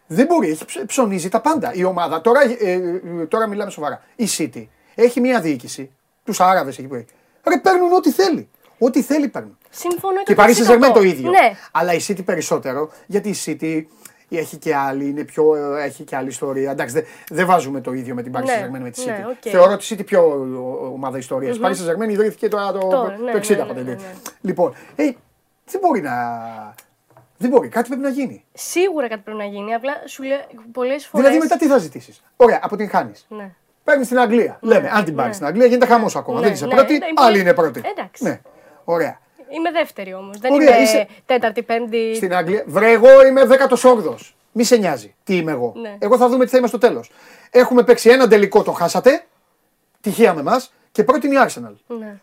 Δεν μπορεί, ψωνίζει τα πάντα η ομάδα. Τώρα μιλάμε σοβαρά. Η City έχει μια διοίκηση, τους Άραβες εκεί που έχει. Ρε παίρνουν ό,τι θέλει. Ό,τι θέλει παίρνουν. Συμφωνώ. Και η Παρί Σεν-Ζερμέν το ίδιο. Αλλά η City περισσότερο, γιατί η City. Έχει και άλλη, είναι πιο, έχει και άλλη ιστορία. Εντάξει, δεν βάζουμε το ίδιο με την Paris Saint-Germain με τη City. Ναι, okay. Θεωρώ τη City πιο ομάδα ιστορίας. Paris Saint-Germain ιδρύθηκε τώρα το 60. Ναι. Λοιπόν, δεν μπορεί να... Δεν μπορεί, κάτι πρέπει να γίνει. Σίγουρα κάτι πρέπει να γίνει, απλά σου λέω πολλές φορές... Δηλαδή μετά τι θα ζητήσεις. Ωραία, αποτυγχάνεις. Ναι. Παίρνεις στην Αγγλία. Ναι. Λέμε, αν την πάρεις στην Αγγλία γίνεται χαμός ακόμα. Ναι. Δεν είσαι πρώτη, άλλη είναι πρώτη. Εντάξει. Ναι. Ωραία. Είμαι δεύτερη όμως. Δεν είμαι τέταρτη, πέμπτη. Στην Αγγλία. Βρε, εγώ είμαι 18ος. Μη σε νοιάζει τι είμαι εγώ. Ναι. Εγώ θα δούμε τι θα είμαι στο τέλος. Έχουμε παίξει ένα τελικό, το χάσατε. Τυχαία με εμάς. Και πρώτη είναι η Arsenal. Ναι.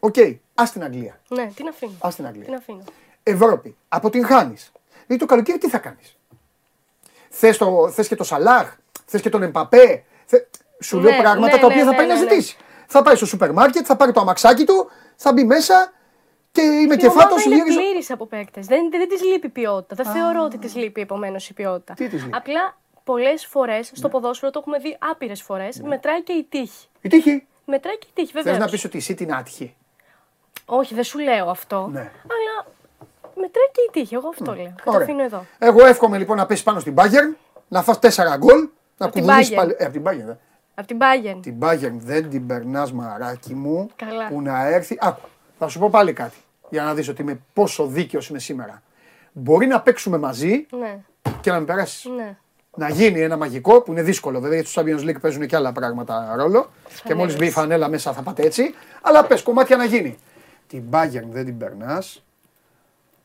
Οκ. Ας την Αγγλία. Ναι, την αφήνω. Ας την Αγγλία. Την αφήνω. Ευρώπη. Αποτυγχάνεις. Δηλαδή το καλοκαίρι τι θα κάνεις. Θες και το Σαλάχ. Θες και τον Εμπαπέ. Σου λέω πράγματα τα οποία θα πάει να ζητήσει. Θα πάει στο σούπερ μάρκετ, θα πάρει το αμαξάκι του, θα μπει μέσα. Και είμαι και φάτος. Είναι πλήρης από παίκτες. Δεν της λείπει ποιότητα. Δεν θεωρώ ότι της λείπει επομένως η ποιότητα. Τι της λείπει? Απλά πολλές φορές στο ποδόσφαιρο, το έχουμε δει άπειρες φορές, μετράει και η τύχη. Η τύχη. Μετράει και η τύχη, βέβαια. Θες να πεις ότι εσύ την άτυχη. Όχι, δεν σου λέω αυτό. Ναι. Αλλά μετράει και η τύχη. Εγώ αυτό λέω. Το αφήνω εδώ. Εγώ εύχομαι λοιπόν να πέσει πάνω στην Bayern, να φας 4 γκολ, να κουβαλήσει πάλι. Από την Bayern. Από την Bayern. Την Bayern δεν την περνάς μαράκι μου. Καλά. Που να έρθει. Άκου, θα σου πω πάλι κάτι. Για να δεις ότι είμαι πόσο δίκαιος είμαι σήμερα. Μπορεί να παίξουμε μαζί ναι. και να με περάσεις. Ναι. Να γίνει ένα μαγικό που είναι δύσκολο βέβαια γιατί στο Champions League παίζουν και άλλα πράγματα ρόλο. Φανέλες. Και μόλις μπει η φανέλα μέσα θα πάτε έτσι. Αλλά πες κομμάτια να γίνει. Την Bayern δεν την περνάς.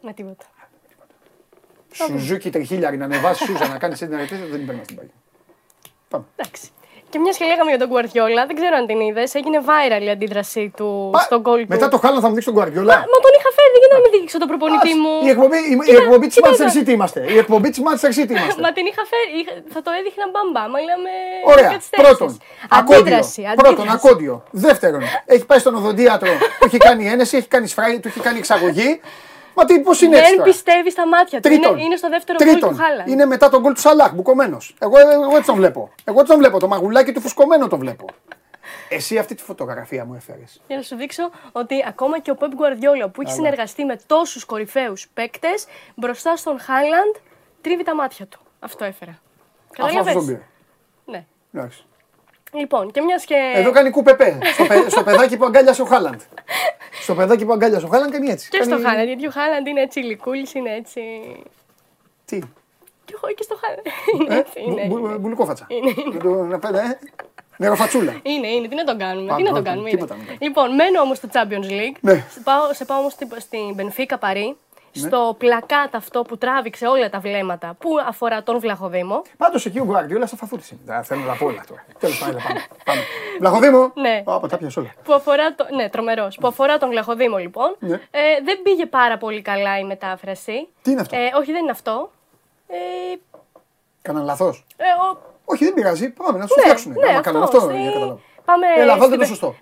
Με τίποτα. Σουζούκι τριχίλιαρη να ανεβάσει Σούζα να κάνει την αριθμητική δεν την περνάς την Bayern. Πάμε. Εντάξει. Και μια και λέγαμε για τον Γκουαρδιόλα, δεν ξέρω αν την είδες, έγινε viral η αντίδρασή του στον γκολ του. Μετά το Χάλαντ θα μου δείξει τον Γκουαρδιόλα. Μα τον είχα φέρει, γιατί να μην δείξω τον προπονητή μου. Η εκπομπή της Manchester City είμαστε. Η εκπομπή της Manchester City είμαστε. Μα την είχα φέρει, θα το έδειχνα μπαμπά, μα λέμε. Ωραία. Πρώτον, ακόντιο. Δεύτερον, έχει πάει στον οδοντίατρο, του έχει κάνει ένεση, έχει κάνει σφράι, του έχει κάνει εξαγωγή. Μα τι, πώς είναι έτσι. Δεν πιστεύει στα μάτια του. Είναι στο δεύτερο γκολ του Χάλαντ. Είναι μετά τον γκολ του Σαλάχ, μπουκωμένος. Εγώ έτσι τον βλέπω. Το μαγουλάκι του φουσκωμένο τον βλέπω. Εσύ αυτή τη φωτογραφία μου έφερες. Για να σου δείξω ότι ακόμα και ο Πεπ Γκουαρδιόλα που έχει συνεργαστεί με τόσους κορυφαίους παίκτες, μπροστά στον Χάλαντ τρίβει τα μάτια του. Αυτό έφερα. Καταλαβαίνεις. Ναι. Εντάξει. Λοιπόν, και μιας και. Εδώ κάνει κουπεπέ. Στο παιδάκι που αγκάλιασε ο Χάλαντ. Κάνει έτσι. Και κάνει... στο Χάλαντ, γιατί ο Χάλαντ είναι έτσι λικούλης, είναι έτσι. Τι. Και εγώ και στο Χάλαντ. Μπουλουκόφατσα. Νεροφατσούλα. Είναι, τι να τον κάνουμε. Λοιπόν, μένω όμως στο Champions League. Ναι. Σε πάω όμως στην Μπενφίκα Παρί. Ναι. Στο πλακάτ αυτό που τράβηξε όλα τα βλέμματα που αφορά τον Βλαχοδήμο. Πάντως εκεί ο Γκουαρδιόλα θα φαφούτησε. Δεν θέλω να πω όλα τώρα. Τέλος πάντων, πάμε. Βλαχοδήμο! Ναι. Άπα, τα πιάσα όλα. Που αφορά το... Ναι, τρομερός. Που αφορά τον Βλαχοδήμο, λοιπόν. Ναι. Δεν πήγε πάρα πολύ καλά η μετάφραση. Τι είναι αυτό. Όχι, δεν είναι αυτό. Κάναν λάθος. Όχι, δεν πειράζει. Πάμε να σου φτιάξουν. Ναι, κάναν αυτό.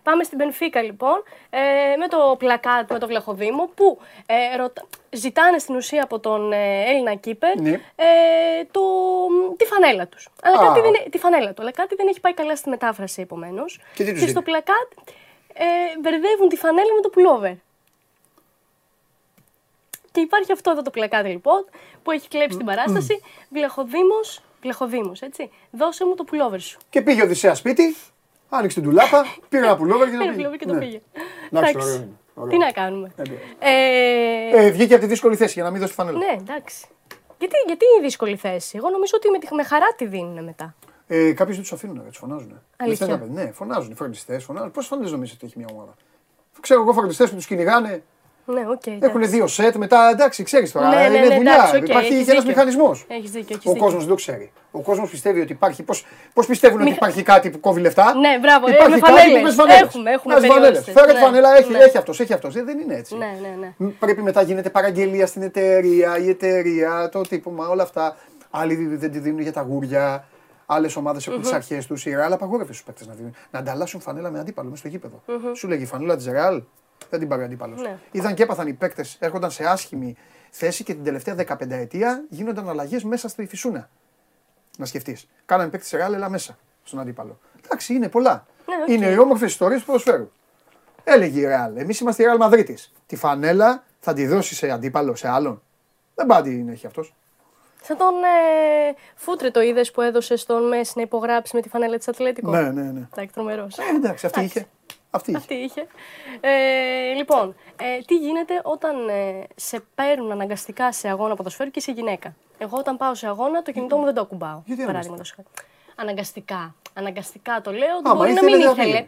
Πάμε στην Μπενφίκα λοιπόν, με το πλακάτ με το Βλαχοδήμο που ζητάνε στην ουσία από τον Έλληνα κίπερ τη φανέλα τους. Αλλά κάτι δεν έχει πάει καλά στη μετάφραση επομένως. Και στο πλακάτ μπερδεύουν τη φανέλα με το πουλόβερ. Και υπάρχει αυτό εδώ το πλακάτ λοιπόν που έχει κλέψει την παράσταση. Βλαχοδήμος, έτσι, δώσε μου το πουλόβερ σου. Και πήγε ο Οδυσσέας σπίτι. Άνοιξε την τουλάπα, πήρε ένα πουλόβερ και το πήγε. Εντάξει, τι να κάνουμε. Βγήκε από τη δύσκολη θέση για να μην δώσει φανέλα. Ναι, εντάξει. Γιατί η δύσκολη θέση, εγώ νομίζω ότι με χαρά τη δίνουν μετά. Κάποιοι δεν τους αφήνουν, τους φωνάζουν. Αλήθεια. Ναι, φωνάζουν οι φροντιστές, φωνάζουν. Πώς φωνάζεις νομίζεις ότι έχει μια ομάδα. Ξέρω εγώ φροντιστές που τους κυνηγάνε. Ναι, okay, έχουν δύο σετ, μετά εντάξει, ξέρεις τώρα. Είναι δουλειά. Υπάρχει ένας μηχανισμός. Ο κόσμος δεν το ξέρει. Ο κόσμος πιστεύει ότι υπάρχει. Πώς πιστεύουν ότι υπάρχει κάτι που κόβει λεφτά. Ναι, μπράβο, υπάρχει κάτι που έχουμε φανέλες. Φέρε τη φανέλα, έχει αυτός. Δεν είναι έτσι. Πρέπει μετά γίνεται παραγγελία στην εταιρεία, η εταιρεία, το τύπομα, όλα αυτά. Άλλοι δεν τη δίνουν για τα γούρια. Άλλες ομάδες έχουν τις αρχές τους. Η Ρεάλ απαγόρευε στους παίκτες να ανταλλάσσουν φανέλα με αντίπαλο μέσα στο γήπεδο. Σου λέγει η φανέλα της Ρεάλ. Δεν την πάρει αντίπαλος. Ναι. Είδαν και έπαθαν οι παίκτες, έρχονταν σε άσχημη θέση και την τελευταία 15 ετία γίνονταν αλλαγές μέσα στη φυσούνα. Να σκεφτείς. Κάνανε παίκτες Ρεάλ, έλα μέσα στον αντίπαλο. Εντάξει, είναι πολλά. Ναι, okay. Είναι οι όμορφες ιστορίες που προσφέρουν. Έλεγε η Ρεάλ. Εμείς είμαστε η Ρεάλ Μαδρίτης. Τη φανέλα θα τη δώσει σε αντίπαλο, σε άλλον. Δεν πάει να έχει αυτός. Σαν τον Φούτρε το είδες που έδωσε στον Μέση να υπογράψει με τη φανέλα της Ατλέτικο. Ναι. Τρομερός. Εντάξει, αυτή είχε. Αυτή είχε. Λοιπόν, τι γίνεται όταν σε παίρνουν αναγκαστικά σε αγώνα ποδοσφαίρου και σε γυναίκα. Εγώ όταν πάω σε αγώνα το κινητό μου δεν το ακουμπάω. Γιατί παράδειγματος χάρη. Αναγκαστικά το λέω, το μπορεί να μην ήθελε.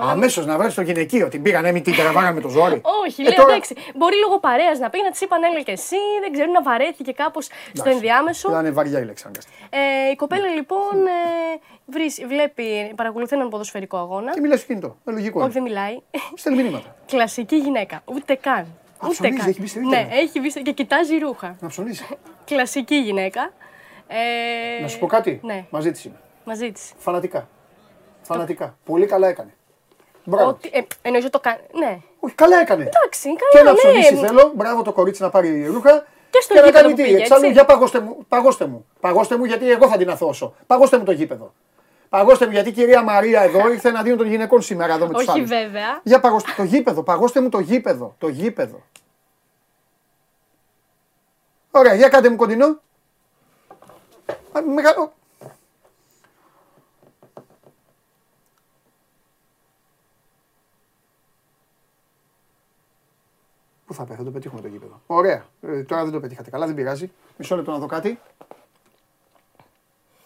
Αμέσως να βρεις το γυναικείο, την πήγανε μην την τραβάγανε με το ζόρι. Όχι, λέω εντάξει. Μπορεί λόγω παρέας να πήγαινε, της είπαν έλα και εσύ, δεν ξέρω, να βαρέθηκε κάπως στο ενδιάμεσο. Ήταν βαριά η λέξη αναγκαστικά. Η κοπέλα λοιπόν παρακολουθεί έναν ποδοσφαιρικό αγώνα. Και μιλάει στο κινητό. Λογικό. Όχι, δεν μιλάει. Στέλνει μηνύματα. Κλασική γυναίκα, ούτε καν. Έχει μπει και κοιτάζει ρούχα. Να ψωνίζει. Κλασική γυναίκα. Να σου πω κάτι. Ναι. Μαζί της είμαι. Φανατικά. Πολύ καλά έκανε. Μπράβο. Εννοείς το κάνει. Ναι. Όχι, καλά έκανε. Εντάξει, καλά, και να ψωνίσει θέλω. Μπράβο το κορίτσι να πάρει ρούχα. Και να κάνει τι. Εξάλλου, για παγώστε μου. Παγώστε μου γιατί εγώ θα την αθώσω. Παγώστε μου το γήπεδο. Παγώστε μου γιατί η κυρία Μαρία εδώ ήρθε εναντίον των γυναικών σήμερα εδώ με τους άλλους. Όχι βέβαια. Για παγώστε το γήπεδο. Παγώστε μου το γήπεδο. Ωραία, για κάντε μου κοντινό. Πού θα πέφτει, θα το πετύχουμε το γήπεδο. Ωραία. Τώρα δεν το πετύχατε καλά, δεν πειράζει. Μισό λεπτό να δω κάτι.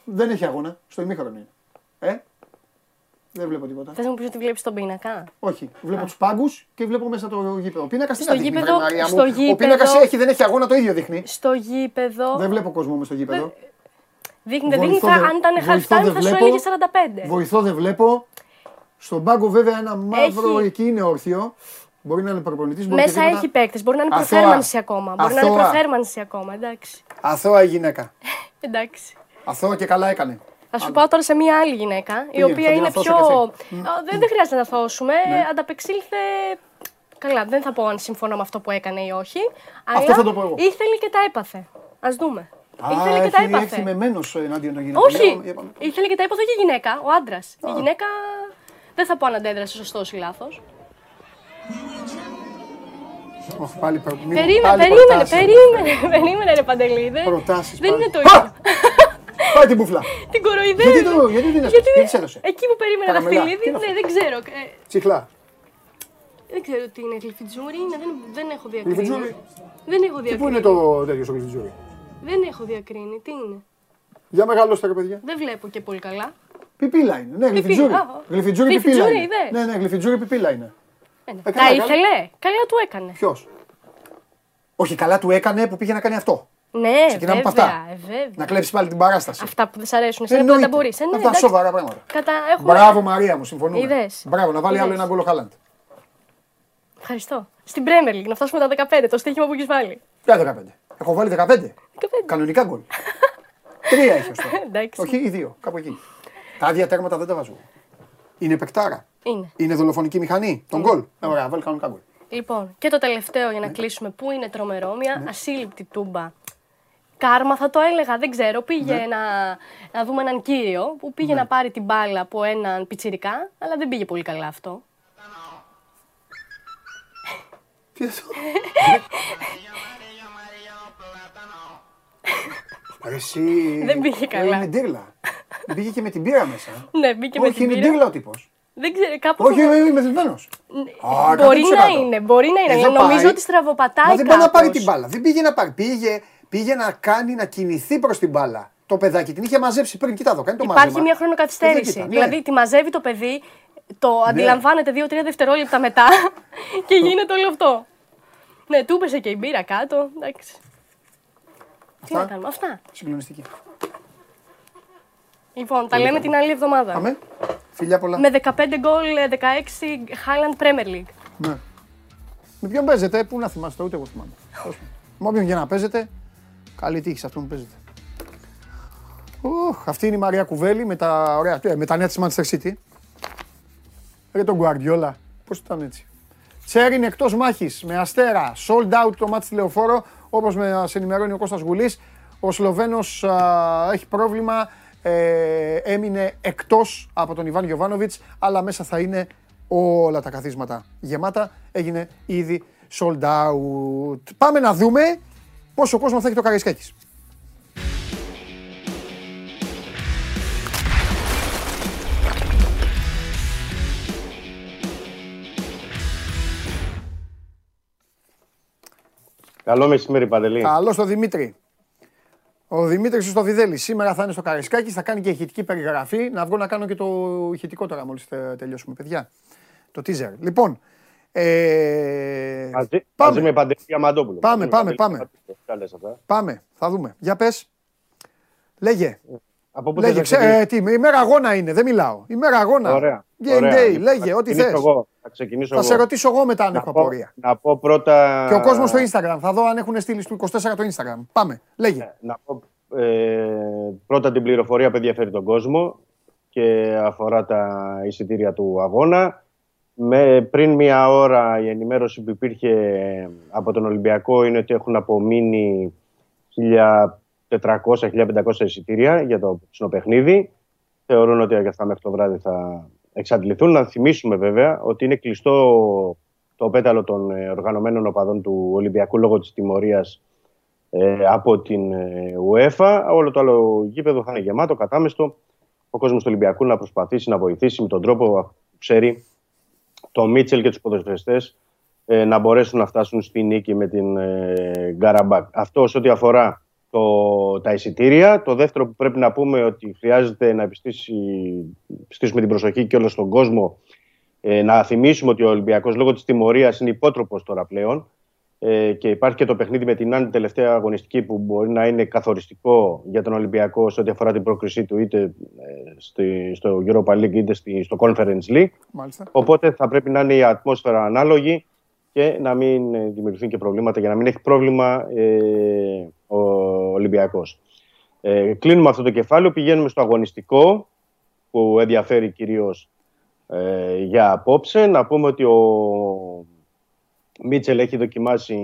Δεν έχει αγώνα. Στο ημίχρονο είναι. Δεν βλέπω τίποτα. Θες να μου πεις ότι βλέπεις τον πίνακα? Όχι. Βλέπω τους πάγκους και βλέπω μέσα το γήπεδο. Ο πίνακας είναι αδύναμος. Ο πίνακας δεν έχει αγώνα, το ίδιο δείχνει. Στο γήπεδο. Δεν βλέπω κόσμο μέσα στο γήπεδο. Δείχνει, αν ήταν χαλφτάρι θα σου έλεγε 45. Βοηθό δεν βλέπω. Στον πάγκο βέβαια ένα μαύρο εκεί είναι όρθιο. Μπορεί να είναι προπονητής. Μέσα έχει παίκτες. Μπορεί να είναι προθέρμανση ακόμα. Εντάξει. Αθώα η γυναίκα. Εντάξει. Αθώα και καλά έκανε. Θα σου πάω τώρα σε μία άλλη γυναίκα, η οποία είναι πιο. Δεν χρειάζεται να αθώσουμε. Ανταπεξήλθε. Καλά, δεν θα πω αν συμφωνώ με αυτό που έκανε ή όχι. Αυτό θα το πω εγώ. Ήθελε και τα έπαθε. Ας δούμε. Ήθελε και τα έπαθε. Έχει μεμένος ενάντια των γυναικών. Όχι. Ήθελε και τα έπαθε και η γυναίκα, ο άντρας. Η γυναίκα. Δεν θα πω αν αντέδρασε σωστός ή λάθος. Περίμενε, ρε Παντελή. Δεν είναι το ίδιο. Πάει την μπουφλά. Την κοροϊδεύω. Γιατί εκεί που περίμενα τα φιλίδι, δεν ξέρω. Τσιχλά. Δεν ξέρω τι είναι, γλυφιτζούρι, δεν έχω διακρίνει. Δεν έχω διακρίνει. Πού είναι το τέτοιο στο γλυφιτζούρι? Δεν έχω διακρίνει, τι είναι? Για μεγαλώστε ρε παιδιά. Δεν βλέπω και πολύ καλά. Πιπίλα είναι, ναι, γλυφιτζούρι. Γλυφιτζούρι πιπίλα είναι. Ναι, γλυφιτζούρι πιπίλα είναι. Τα ήθελε, καλά του έκανε. Ποιο? Όχι, καλά του έκανε που πήγε να κάνει αυτό. Ναι, ξεκινάμε από αυτά. Να κλέψει πάλι την παράσταση. Αυτά που δεν σ' αρέσουν, εσύ δεν τα μπορεί. Αυτά σοβαρά πράγματα. Μπράβο, Μαρία μου, συμφωνούμε. Είδες. Μπράβο, να βάλει άλλο ένα γκολ ο Χάλαντ. Ευχαριστώ. Στην Premier League, να φτάσουμε τα 15, το στοίχημα που έχει βάλει. Ποια 15? Έχω βάλει 15. Κανονικά γκολ. Τρία έχει αυτό. Όχι, ή δύο, κάπου εκεί. Τα άδεια τέρματα δεν τα βάζω. Είναι παικτάρα. Είναι δολοφονική μηχανή. Τον γκολ. Ωραία, βάλει κανονικά γκολ. Λοιπόν, και το τελευταίο για να κλείσουμε που είναι τρομερό, μια ασύλληπτη τούμπα. Κάρμα θα το έλεγα, δεν ξέρω. Πήγε να δούμε έναν κύριο που πήγε να πάρει την μπάλα από έναν πιτσιρικά, αλλά δεν πήγε πολύ καλά αυτό. Τι αυτό? Δεν πήγε καλά. Είναι ντύρλα. Μπήκε και με την πύρα μέσα. Ναι, μπήκε με την πύρα. Όχι, είναι ντύρλα ο τύπος. Δεν ξέρω, κάπου. Όχι, είμαι μεθυσμένος. Μπορεί να είναι. Νομίζω ότι στραβοπατάει κάπως. Μα δεν πάει να πάρει την μπάλα. Δεν πήγε να πάρει. Πήγε να κάνει να κινηθεί προς την μπάλα. Το παιδάκι την είχε μαζέψει πριν. Κοιτά εδώ, κάνει το μάζεμα. Υπάρχει μια χρονοκαθυστέρηση. Δηλαδή τη μαζεύει το παιδί, το αντιλαμβάνεται 2-3 δευτερόλεπτα μετά και γίνεται όλο αυτό. Ναι, του έπεσε και η μπύρα κάτω. Εντάξει. Τι να κάνουμε, αυτά. Συγκλονιστική. Λοιπόν, τα λέμε την άλλη εβδομάδα. Αμέ. Φιλιά πολλά. Με 15 γκολ, 16 Highland Premier League. Ναι. Με ποιον παίζετε, πού να θυμάστε, ούτε εγώ θυμάμαι. Με όποιον για να παίζετε. Καλή τύχη σε αυτό που παίζετε. Αυτή είναι η Μαρία Κουβέλη με τα ωραία, με τα νέα της Manchester City. Ρε τον Γκουαρδιόλα, πώς ήταν έτσι. Τσέριν εκτός μάχης με αστέρα, sold out το μάτς τηλεοφόρο, όπως μας ενημερώνει ο Κώστας Γουλής. Ο Σλοβένος έχει πρόβλημα, έμεινε εκτός από τον Ιβάν Γιοβάνοβιτς, αλλά μέσα θα είναι όλα τα καθίσματα γεμάτα. Έγινε ήδη sold out. Πάμε να δούμε πόσο κόσμο θα έχει το Καραϊσκάκης. Καλό μεσημέρι, Παντελή. Καλό στο Δημήτρη. Ο Δημήτρης στο Βιδέλη. Σήμερα θα είναι στο Καραϊσκάκης, θα κάνει και ηχητική περιγραφή. Να βγω να κάνω και το ηχητικό τώρα μόλις τελειώσουμε, παιδιά. Το teaser. Λοιπόν, μαζί με Παντελή Διαμαντόπουλο. Πάμε, θα δούμε. Για πες. Λέγε. Από πού λέγε, ημέρα αγώνα είναι, δεν μιλάω. Ημέρα αγώνα. Ωραία. Game day, λέγε, ό,τι θες. Θα σε ρωτήσω εγώ μετά αν έχω απορία. Να πω πρώτα... Και ο κόσμος στο Instagram, θα δω αν έχουν στείλει στο 24 το Instagram. Πάμε, λέγε. Να πω πρώτα την πληροφορία που ενδιαφέρει τον κόσμο και αφορά τα εισιτήρια του αγώνα. Πριν μία ώρα η ενημέρωση που υπήρχε από τον Ολυμπιακό είναι ότι έχουν απομείνει 1.400-1.500 εισιτήρια για το πουτσινό παιχνίδι. Θεωρούν ότι για αυτά μέχρι το βράδυ θα εξαντληθούν. Να θυμίσουμε βέβαια ότι είναι κλειστό το πέταλο των οργανωμένων οπαδών του Ολυμπιακού λόγω της τιμωρίας από την UEFA. Όλο το άλλο γήπεδο θα είναι γεμάτο, κατάμεστο. Ο κόσμος του Ολυμπιακού να προσπαθήσει να βοηθήσει με τον τρόπο που ξέρει. Το Μίτσελ και τους ποδοσφαιριστές να μπορέσουν να φτάσουν στη νίκη με την Γκαραμπάκ. Αυτό σε ό,τι αφορά τα εισιτήρια. Το δεύτερο που πρέπει να πούμε ότι χρειάζεται να επιστήσουμε την προσοχή και όλο τον κόσμο, να θυμίσουμε ότι ο Ολυμπιακός λόγω της τιμωρίας είναι υπότροπος τώρα πλέον, και υπάρχει και το παιχνίδι με την Άν, τελευταία αγωνιστική, που μπορεί να είναι καθοριστικό για τον Ολυμπιακό σε ό,τι αφορά την πρόκρισή του είτε στο Europa League είτε στο Conference League. Μάλιστα. Οπότε θα πρέπει να είναι η ατμόσφαιρα ανάλογη και να μην δημιουργηθούν και προβλήματα, για να μην έχει πρόβλημα ο Ολυμπιακός. Κλείνουμε αυτό το κεφάλαιο, πηγαίνουμε στο αγωνιστικό που ενδιαφέρει κυρίως για απόψε. Να πούμε ότι ο Μίτσελ έχει δοκιμάσει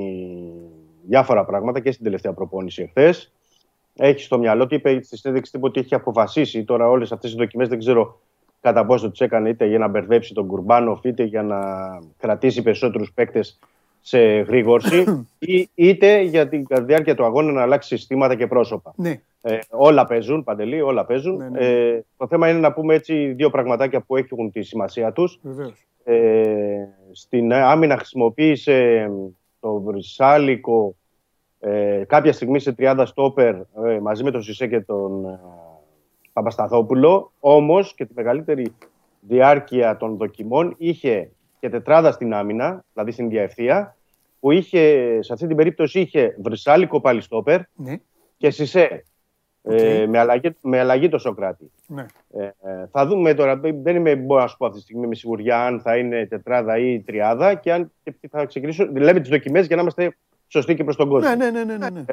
διάφορα πράγματα και στην τελευταία προπόνηση εχθές. Έχει στο μυαλό του, είπε στη συνέντευξη τύπου, ότι έχει αποφασίσει τώρα όλες αυτές οι δοκιμές. Δεν ξέρω κατά πόσο τις έκανε, είτε για να μπερδέψει τον Κουρμπάνοφ, είτε για να κρατήσει περισσότερους παίκτες σε γρήγορση, είτε για την διάρκεια του αγώνα να αλλάξει συστήματα και πρόσωπα. Ναι. Όλα παίζουν, Παντελή, όλα παίζουν. Ναι, ναι. Το θέμα είναι να πούμε έτσι δύο πραγματάκια που έχουν τη σημασία τους. Στην άμυνα χρησιμοποίησε το Βρυσάλικο κάποια στιγμή σε 30 στόπερ μαζί με τον Σισέ και τον Παπασταθόπουλο. Όμως και τη μεγαλύτερη διάρκεια των δοκιμών είχε και τετράδα στην άμυνα, δηλαδή στην διαευθεία, που σε αυτή την περίπτωση είχε Βρυσάλικο πάλι στόπερ, ναι, και Σισέ. Με αλλαγή το Σοκράτη. Ναι. Θα δούμε τώρα. Μπορώ να σου πω αυτή τη στιγμή με σιγουριά αν θα είναι τετράδα ή τριάδα και αν θα ξεκινήσω. Λέμε τις δοκιμές για να είμαστε σωστοί και προς τον κόσμο. Ναι, ναι, ναι, ναι, ναι.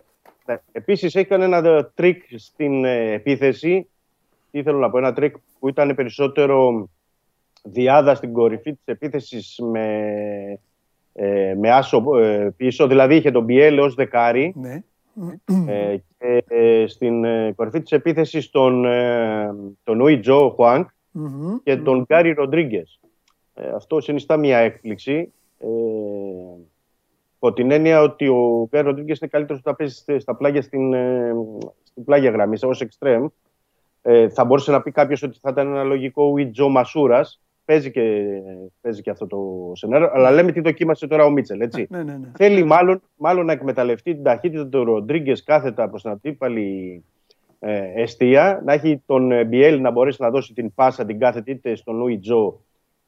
Επίσης έκανε ένα τρίκ στην επίθεση. Τι θέλω να πω, ένα τρίκ που ήταν περισσότερο διάδα στην κορυφή της επίθεσης με άσο πίσω. Δηλαδή είχε τον Πιέλ ως δεκάρι. Ναι. Και στην κορυφή της επίθεσης τον Ουιτζο Χουάνκ και τον Γκάρι Ροντρίγκες. Αυτό συνιστά μια έκπληξη, από την έννοια ότι ο Γκάρι Ροντρίγκες είναι καλύτερος όταν παίζει στα πλάγια, στην πλάγια γραμμή ως εξτρέμ. Θα μπορούσε να πει κάποιος ότι θα ήταν ένα λογικό Ουιτζο Μασούρας. Παίζει και αυτό το σενάριο, αλλά λέμε τι δοκίμασε τώρα ο Μίτσελ. Έτσι. Ναι, ναι, ναι. Θέλει μάλλον να εκμεταλλευτεί την ταχύτητα του Ροντρίγκες κάθετα προς την αντίπαλη εστία, να έχει τον Μπιέλ να μπορέσει να δώσει την πάσα την κάθετη είτε στον Λούι Τζο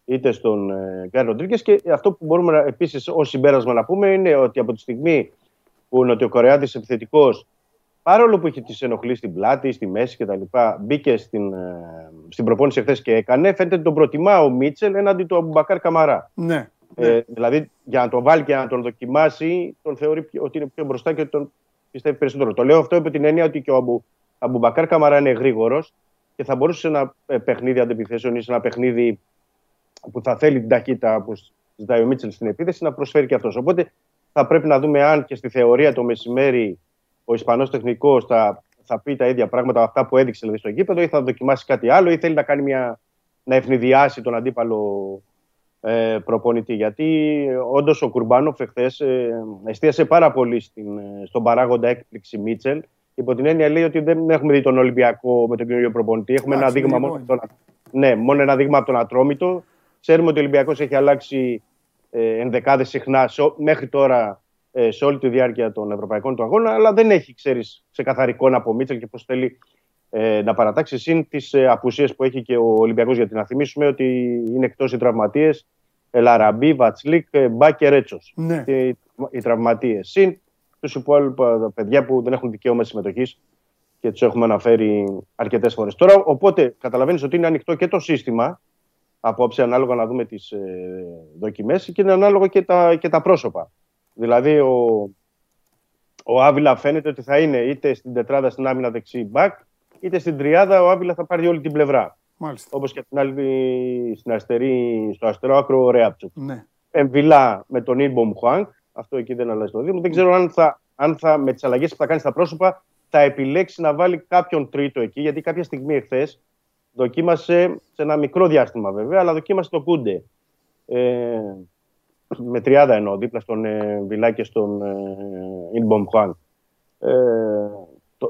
είτε στον Γκάρι Ροντρίγκες. Και αυτό που μπορούμε επίσης ως συμπέρασμα να πούμε είναι ότι από τη στιγμή που ο Νοτιοκορεάτης επιθετικός, παρόλο που είχε τις ενοχλήσει στην πλάτη, στη μέση κτλ., μπήκε στην προπόνηση χθες και έκανε, φαίνεται ότι τον προτιμά ο Μίτσελ έναντι του Αμπουμπακάρ Καμαρά. Ναι, ναι. Δηλαδή για να τον βάλει και να τον δοκιμάσει, τον θεωρεί ότι είναι πιο μπροστά και τον πιστεύει περισσότερο. Το λέω αυτό υπό την έννοια ότι και ο Αμπουμπακάρ Καμαρά είναι γρήγορος και θα μπορούσε σε ένα παιχνίδι αντεπιθέσεων ή σε ένα παιχνίδι που θα θέλει την ταχύτητα που ζητάει ο Μίτσελ στην επίθεση να προσφέρει και αυτός. Οπότε θα πρέπει να δούμε αν και στη θεωρία το μεσημέρι ο Ισπανός τεχνικός θα πει τα ίδια πράγματα, αυτά που έδειξε δηλαδή στο γήπεδο, ή θα δοκιμάσει κάτι άλλο, ή θέλει να κάνει να ευνηδιάσει τον αντίπαλο προπονητή. Γιατί όντως ο Κουρμπάνοφ εχθές εστίασε πάρα πολύ στον παράγοντα έκπληξη Μίτσελ. Υπό την έννοια λέει ότι δεν έχουμε δει τον Ολυμπιακό με τον καινούριο προπονητή. Έχουμε ένα δείγμα μόνο ένα δείγμα από τον Ατρόμητο. Ξέρουμε ότι ο Ολυμπιακός έχει αλλάξει ενδεκάδες συχνά μέχρι τώρα σε όλη τη διάρκεια των ευρωπαϊκών του αγώνα, αλλά δεν έχει, ξέρεις, ξεκαθαρή εικόνα από Μίτσελ και πώς θέλει να παρατάξει, συν τις απουσίες που έχει και ο Ολυμπιακός. Γιατί να θυμίσουμε ότι είναι εκτός οι τραυματίες Λαραμπί, Βατσλίκ, Μπά και Ρέτσος. Ναι. Οι τραυματίες. Συν τους υπόλοιπα παιδιά που δεν έχουν δικαίωμα συμμετοχής και τους έχουμε αναφέρει αρκετές φορές. Τώρα, οπότε καταλαβαίνεις ότι είναι ανοιχτό και το σύστημα απόψε, ανάλογα να δούμε τις δοκιμές, και είναι ανάλογα και τα πρόσωπα. Δηλαδή ο Άβυλα φαίνεται ότι θα είναι είτε στην τετράδα στην άμυνα δεξί μπακ, είτε στην τριάδα ο Άβυλα θα πάρει όλη την πλευρά. Μάλιστα. Όπως και από την άλλη στο αριστερό άκρο ο Ρέαπτσουκ. Ναι. Εμβυλά με τον Ίμπομ Χουάνκ, αυτό εκεί δεν αλλάζει το δίδυμο. Δεν ξέρω αν θα με τις αλλαγές που θα κάνει στα πρόσωπα θα επιλέξει να βάλει κάποιον τρίτο εκεί, γιατί κάποια στιγμή εχθές δοκίμασε, σε ένα μικρό διάστημα βέβαια, αλλά δοκίμασε το Κούντε. Με 30 εννοώ, δίπλα στον Βιλά και στον Ινμπομ Χουάν.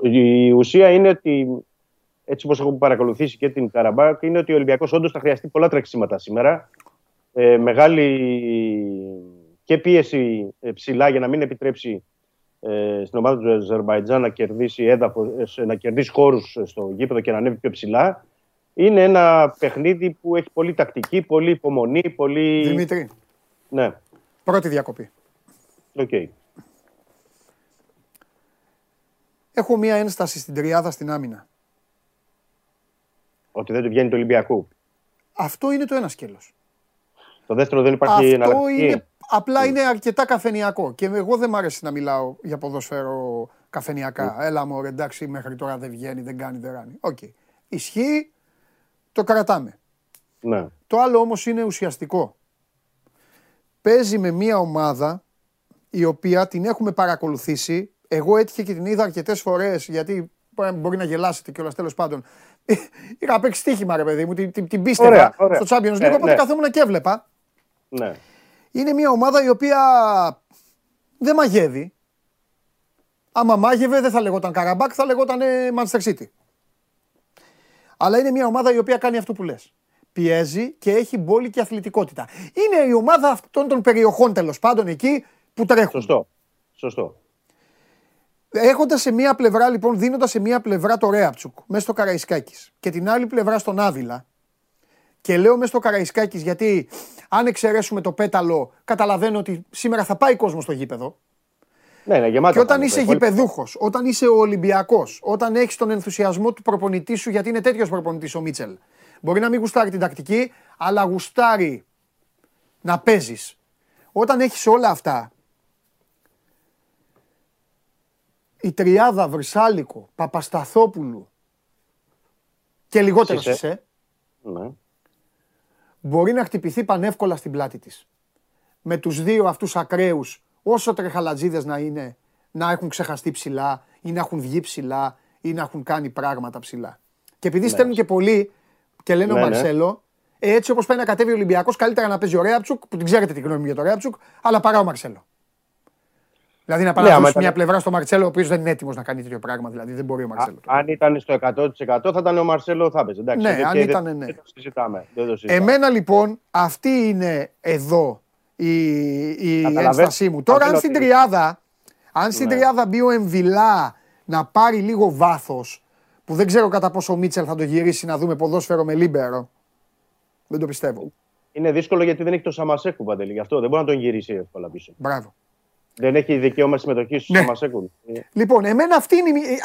Η ουσία είναι ότι, έτσι όπως έχω παρακολουθήσει και την Καραμπάκ, είναι ότι ο Ολυμπιακός όντως θα χρειαστεί πολλά τρεξίματα σήμερα. Μεγάλη και πίεση ψηλά για να μην επιτρέψει στην ομάδα του Αζερμπαϊτζάν να κερδίσει έδαφος, να κερδίσει χώρους στο γήπεδο και να ανέβει πιο ψηλά. Είναι ένα παιχνίδι που έχει πολύ τακτική, πολύ υπομονή, πολύ... Δημήτρη, ναι. Πρώτη διακοπή. Οκ. Okay. Έχω μία ένσταση στην τριάδα στην άμυνα. Ότι δεν του βγαίνει του Ολυμπιακού. Αυτό είναι το ένα σκέλος. Το δεύτερο δεν υπάρχει εναλλακτική. Είναι, απλά είναι αρκετά καφενειακό. Και εγώ δεν μ' αρέσει να μιλάω για ποδόσφαιρο καφενειακά. Έλα μωρέ, εντάξει, μέχρι τώρα δεν βγαίνει, δεν κάνει, δεν ράνει. Οκ. Okay. Ισχύει, το κρατάμε. Ναι. Το άλλο όμως είναι ουσιαστικό. Παίζει με μία ομάδα η οποία την έχουμε παρακολουθήσει. Εγώ έτυχε και την είδα αρκετές φορές, γιατί μπορεί να γελάσετε κιόλας, τέλος πάντων. Είχα παίξει στοίχημα, ρε παιδί μου, την πίστευα στο Champions League, οπότε καθόμουν και έβλεπα. Ναι. Είναι μια ομάδα η οποία δεν μαγεύει. Άμα μάγευε δεν θα λεγόταν Καραμπάκ, θα λεγόταν Manchester City. Αλλά είναι μια ομάδα η οποία κάνει αυτό που λες. Πιέζει και έχει μπόλη και αθλητικότητα. Είναι η ομάδα αυτών των περιοχών, τέλος πάντων, εκεί που τρέχουν. Σωστό. Σωστό. Έχοντας σε μία πλευρά, λοιπόν, δίνοντας σε μία πλευρά το Ρέαπτσουκ, μέσα στο Καραϊσκάκης, και την άλλη πλευρά στον Άβυλα, και λέω μέσα στο Καραϊσκάκης γιατί αν εξαιρέσουμε το πέταλο, καταλαβαίνω ότι σήμερα θα πάει κόσμο στο γήπεδο. Ναι, είναι γεμάτο. Και όταν είσαι γηπεδούχος, όταν είσαι ο Ολυμπιακός, όταν έχεις τον ενθουσιασμό του προπονητή σου, γιατί είναι τέτοιος προπονητής ο Μίτσελ. Μπορεί να μην γουστάρει την τακτική, αλλά γουστάρει να παίζεις. Όταν έχεις όλα αυτά. Η τριάδα Βρυσάλικο, Παπασταθόπουλου και λιγότερο Σισε, ναι, μπορεί να χτυπηθεί πανεύκολα στην πλάτη της. Με τους δύο αυτούς ακραίους, όσο τρεχαλατζίδες να είναι, να έχουν ξεχαστεί ψηλά ή να έχουν βγει ψηλά ή να έχουν κάνει πράγματα ψηλά. Και επειδή στέλνουν και πολλοί και λένε ο Μαρσέλο, έτσι όπως πάει να κατέβει ο Ολυμπιακός, καλύτερα να παίζει ο Ρέαπτσουκ, που την ξέρετε την γνώμη μου για το Ρέαπτσουκ, αλλά παρά ο Μαρσέλο. Δηλαδή να παραδώσει μια πλευρά στο Μαρτσέλο, ο οποίος δεν είναι έτοιμος να κάνει τέτοιο πράγμα. Δηλαδή δεν μπορεί ο Μαρτσέλο. Αν ήταν στο 100% θα ήταν ο Μαρτσέλο, θα έπαιζε. Ναι, αν ήταν, ναι. Εμένα λοιπόν αυτή είναι εδώ η ένστασή μου. Τώρα, αν στην τριάδα, μπει ο Εμβιλά να πάρει λίγο βάθος, που δεν ξέρω κατά πόσο ο Μίτσελ θα το γυρίσει να δούμε ποδόσφαιρο με λίμπερο. Δεν το πιστεύω. Είναι δύσκολο γιατί δεν έχει το Σαμασέκου, Παντελή. Γι' αυτό δεν μπορεί να τον γυρίσει εύκολα πίσω. Μπράβο. Δεν έχει δικαίωμα συμμετοχή στους Σαμασέκου. Λοιπόν, εμένα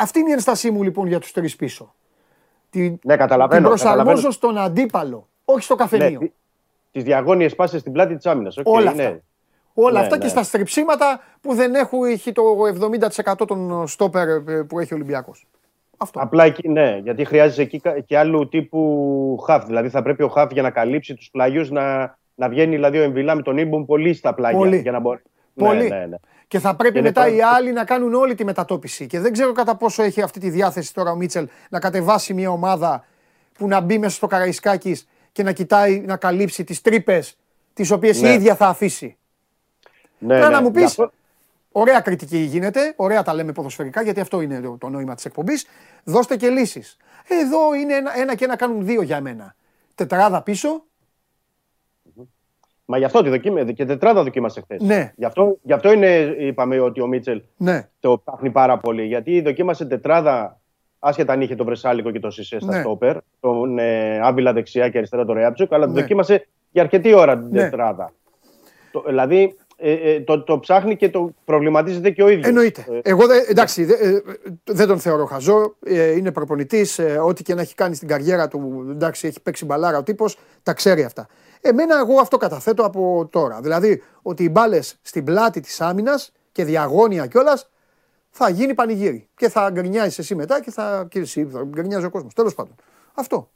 αυτή είναι η ένστασή μου λοιπόν για τους τρεις πίσω. Ναι, καταλαβαίνω. Την προσαρμόζω στον αντίπαλο, όχι στο καφενείο. Ναι, τις διαγώνιες πάσεις στην πλάτη της άμυνας. Okay, όλα αυτά. Ναι. Όλα αυτά και στα στριψίματα που δεν έχει το 70% των στόπερ που έχει ο Ολυμπιακός. Αυτό. Απλά εκεί, ναι, γιατί χρειάζεται εκεί και άλλου τύπου χαφ. Δηλαδή θα πρέπει ο χαφ για να καλύψει τους πλάγιους να βγαίνει δηλαδή ο Εμβιλά με τον Ήμπομ πολύ στα πλάγια. Πολύ. Για να μπορεί. Πολύ. Ναι. Και θα πρέπει μετά οι άλλοι να κάνουν όλη τη μετατόπιση. Και δεν ξέρω κατά πόσο έχει αυτή τη διάθεση τώρα ο Μίτσελ να κατεβάσει μια ομάδα που να μπει μέσα στο Καραϊσκάκης και να κοιτάει να καλύψει τις τρύπες τις οποίες η ίδια θα αφήσει. Ναι, να μου πεις, ωραία κριτική γίνεται, ωραία τα λέμε ποδοσφαιρικά, γιατί αυτό είναι το νόημα της εκπομπής. Δώστε και λύσεις. Εδώ είναι ένα και ένα κάνουν δύο για μένα. Τετράδα πίσω. Μα γι' αυτό και τετράδα δοκίμασε χθες. Ναι. Γι' αυτό είναι, είπαμε ότι ο Μίτσελ το ψάχνει πάρα πολύ. Γιατί δοκίμασε τετράδα, άσχετα αν είχε τον Βρεσάλικο και τον Σισε στα στόπερ, τον Άβυλα δεξιά και αριστερά τον Ρεάπτσουκ, αλλά το δοκίμασε για αρκετή ώρα την τετράδα. Δηλαδή το ψάχνει και το προβληματίζεται και ο ίδιος. Εννοείται. Εγώ εντάξει, δεν τον θεωρώ χαζό. Είναι προπονητής. Ό,τι και να έχει κάνει στην καριέρα του, εντάξει, έχει παίξει μπαλάρα ο τύπος, τα ξέρει αυτά. Εμένα εγώ αυτό καταθέτω από τώρα. Δηλαδή ότι οι μπάλες στην πλάτη της άμυνας και διαγώνια κιόλας θα γίνει πανηγύρι. Και θα γκρινιάζεις εσύ μετά και θα γκρινιάζει ο κόσμος. Τέλος πάντων. Αυτό.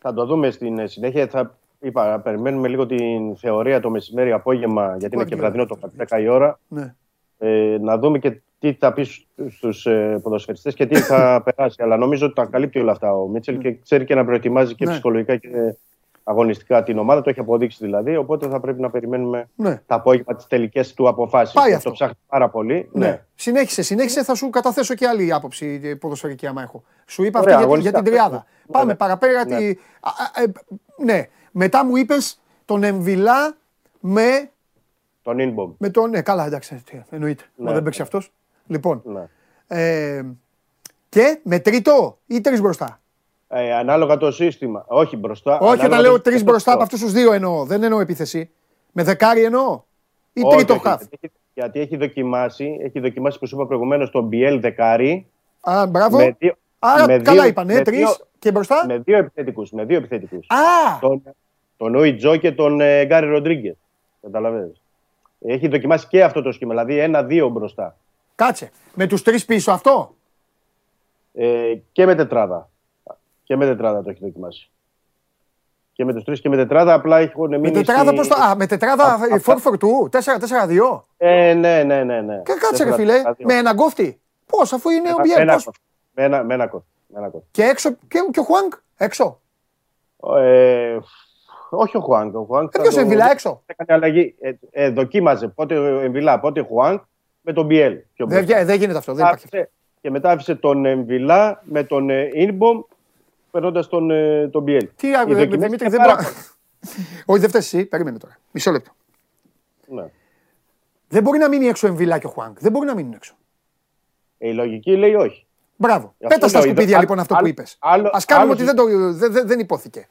Θα το δούμε στην συνέχεια. Είπα, περιμένουμε λίγο την θεωρία το μεσημέρι απόγευμα, γιατί είναι και βραδινό το 10 η ώρα. Ναι. Να δούμε και τι θα πει στους ποδοσφαιριστές και τι θα περάσει. Αλλά νομίζω ότι τα καλύπτει όλα αυτά ο Μίτσελ και ξέρει και να προετοιμάζει και ψυχολογικά και αγωνιστικά την ομάδα, το έχει αποδείξει δηλαδή, οπότε θα πρέπει να περιμένουμε τα απόγευμα τις τελικές του αποφάσεις. Πάει αυτό. Το ψάχνει πάρα πολύ. Ναι. Συνέχισε, θα σου καταθέσω και άλλη άποψη ποδοσφαιρική άμα έχω. Σου είπα αυτή για την τριάδα. Πάμε παραπέρα. Μετά μου είπες τον Εμβιλά με Τον Ινμπομ. Με τον, ναι, καλά, εντάξει, εννοείται. Ναι. Μα δεν παίξει αυτός. Λοιπόν. Ναι. Και με τρίτο ή τρεις μπροστά. Ανάλογα το σύστημα. Όχι μπροστά. Όχι, όταν λέω τρεις μπροστά από αυτούς τους δύο εννοώ. Δεν εννοώ επίθεση. Με δεκάρι εννοώ. Ή τρίτο χαφ. Γιατί έχει δοκιμάσει που σου είπα προηγουμένως τον BL δεκάρι. Α, μπράβο. Άρα καλά είπαν, τρεις και μπροστά. Με δύο επιθετικούς. Τον Ουιτζό και τον Γκάρι Ροντρίγκε. Καταλαβαίνεις. Έχει δοκιμάσει και αυτό το σχήμα. Δηλαδή 1-2 μπροστά. Κάτσε. Με τους τρεις πίσω αυτό. Και με τετράδα. Και με τετράδα το έχει δοκιμάσει. Και με τους τρεις και με τετράδα, απλά έχουν μείνει. Με τετράδα στη... πώς το. Α, με τετράδα 4-4-2. 4-4-2. Ναι. Και κάτσε, ρε φίλε. Με ένα κόφτη. Πώς, αφού είναι ο Μπιέλ. Με ένα κόφτη. Και έξω. Και ο Χουάνγκ. Έξω. Όχι ο Χουάνγκ. Ποιος Εμβιλά έξω. Έκανε αλλαγή. Δοκίμαζε πότε ο Εμβιλά, πότε ο Χουάνγκ με τον Μπιέλ. Δεν γίνεται αυτό. Και μετά άφησε τον Εμβιλά με τον Ινμπομ. Περνώντας τον BL. Τι άκουγε, Δημήτρη, δεν μπορεί. Όχι, δεν φταίει, περίμενε τώρα. Μισό λεπτό. Ναι. Δεν μπορεί να μείνει έξω Εμβιλά και ο Χουάνγκ. Δεν μπορεί να μείνουν έξω. Η λογική λέει όχι. Μπράβο. Πέτα στα σκουπίδια λοιπόν αυτό που είπες. Ας κάνουμε ότι δεν υπόθηκε.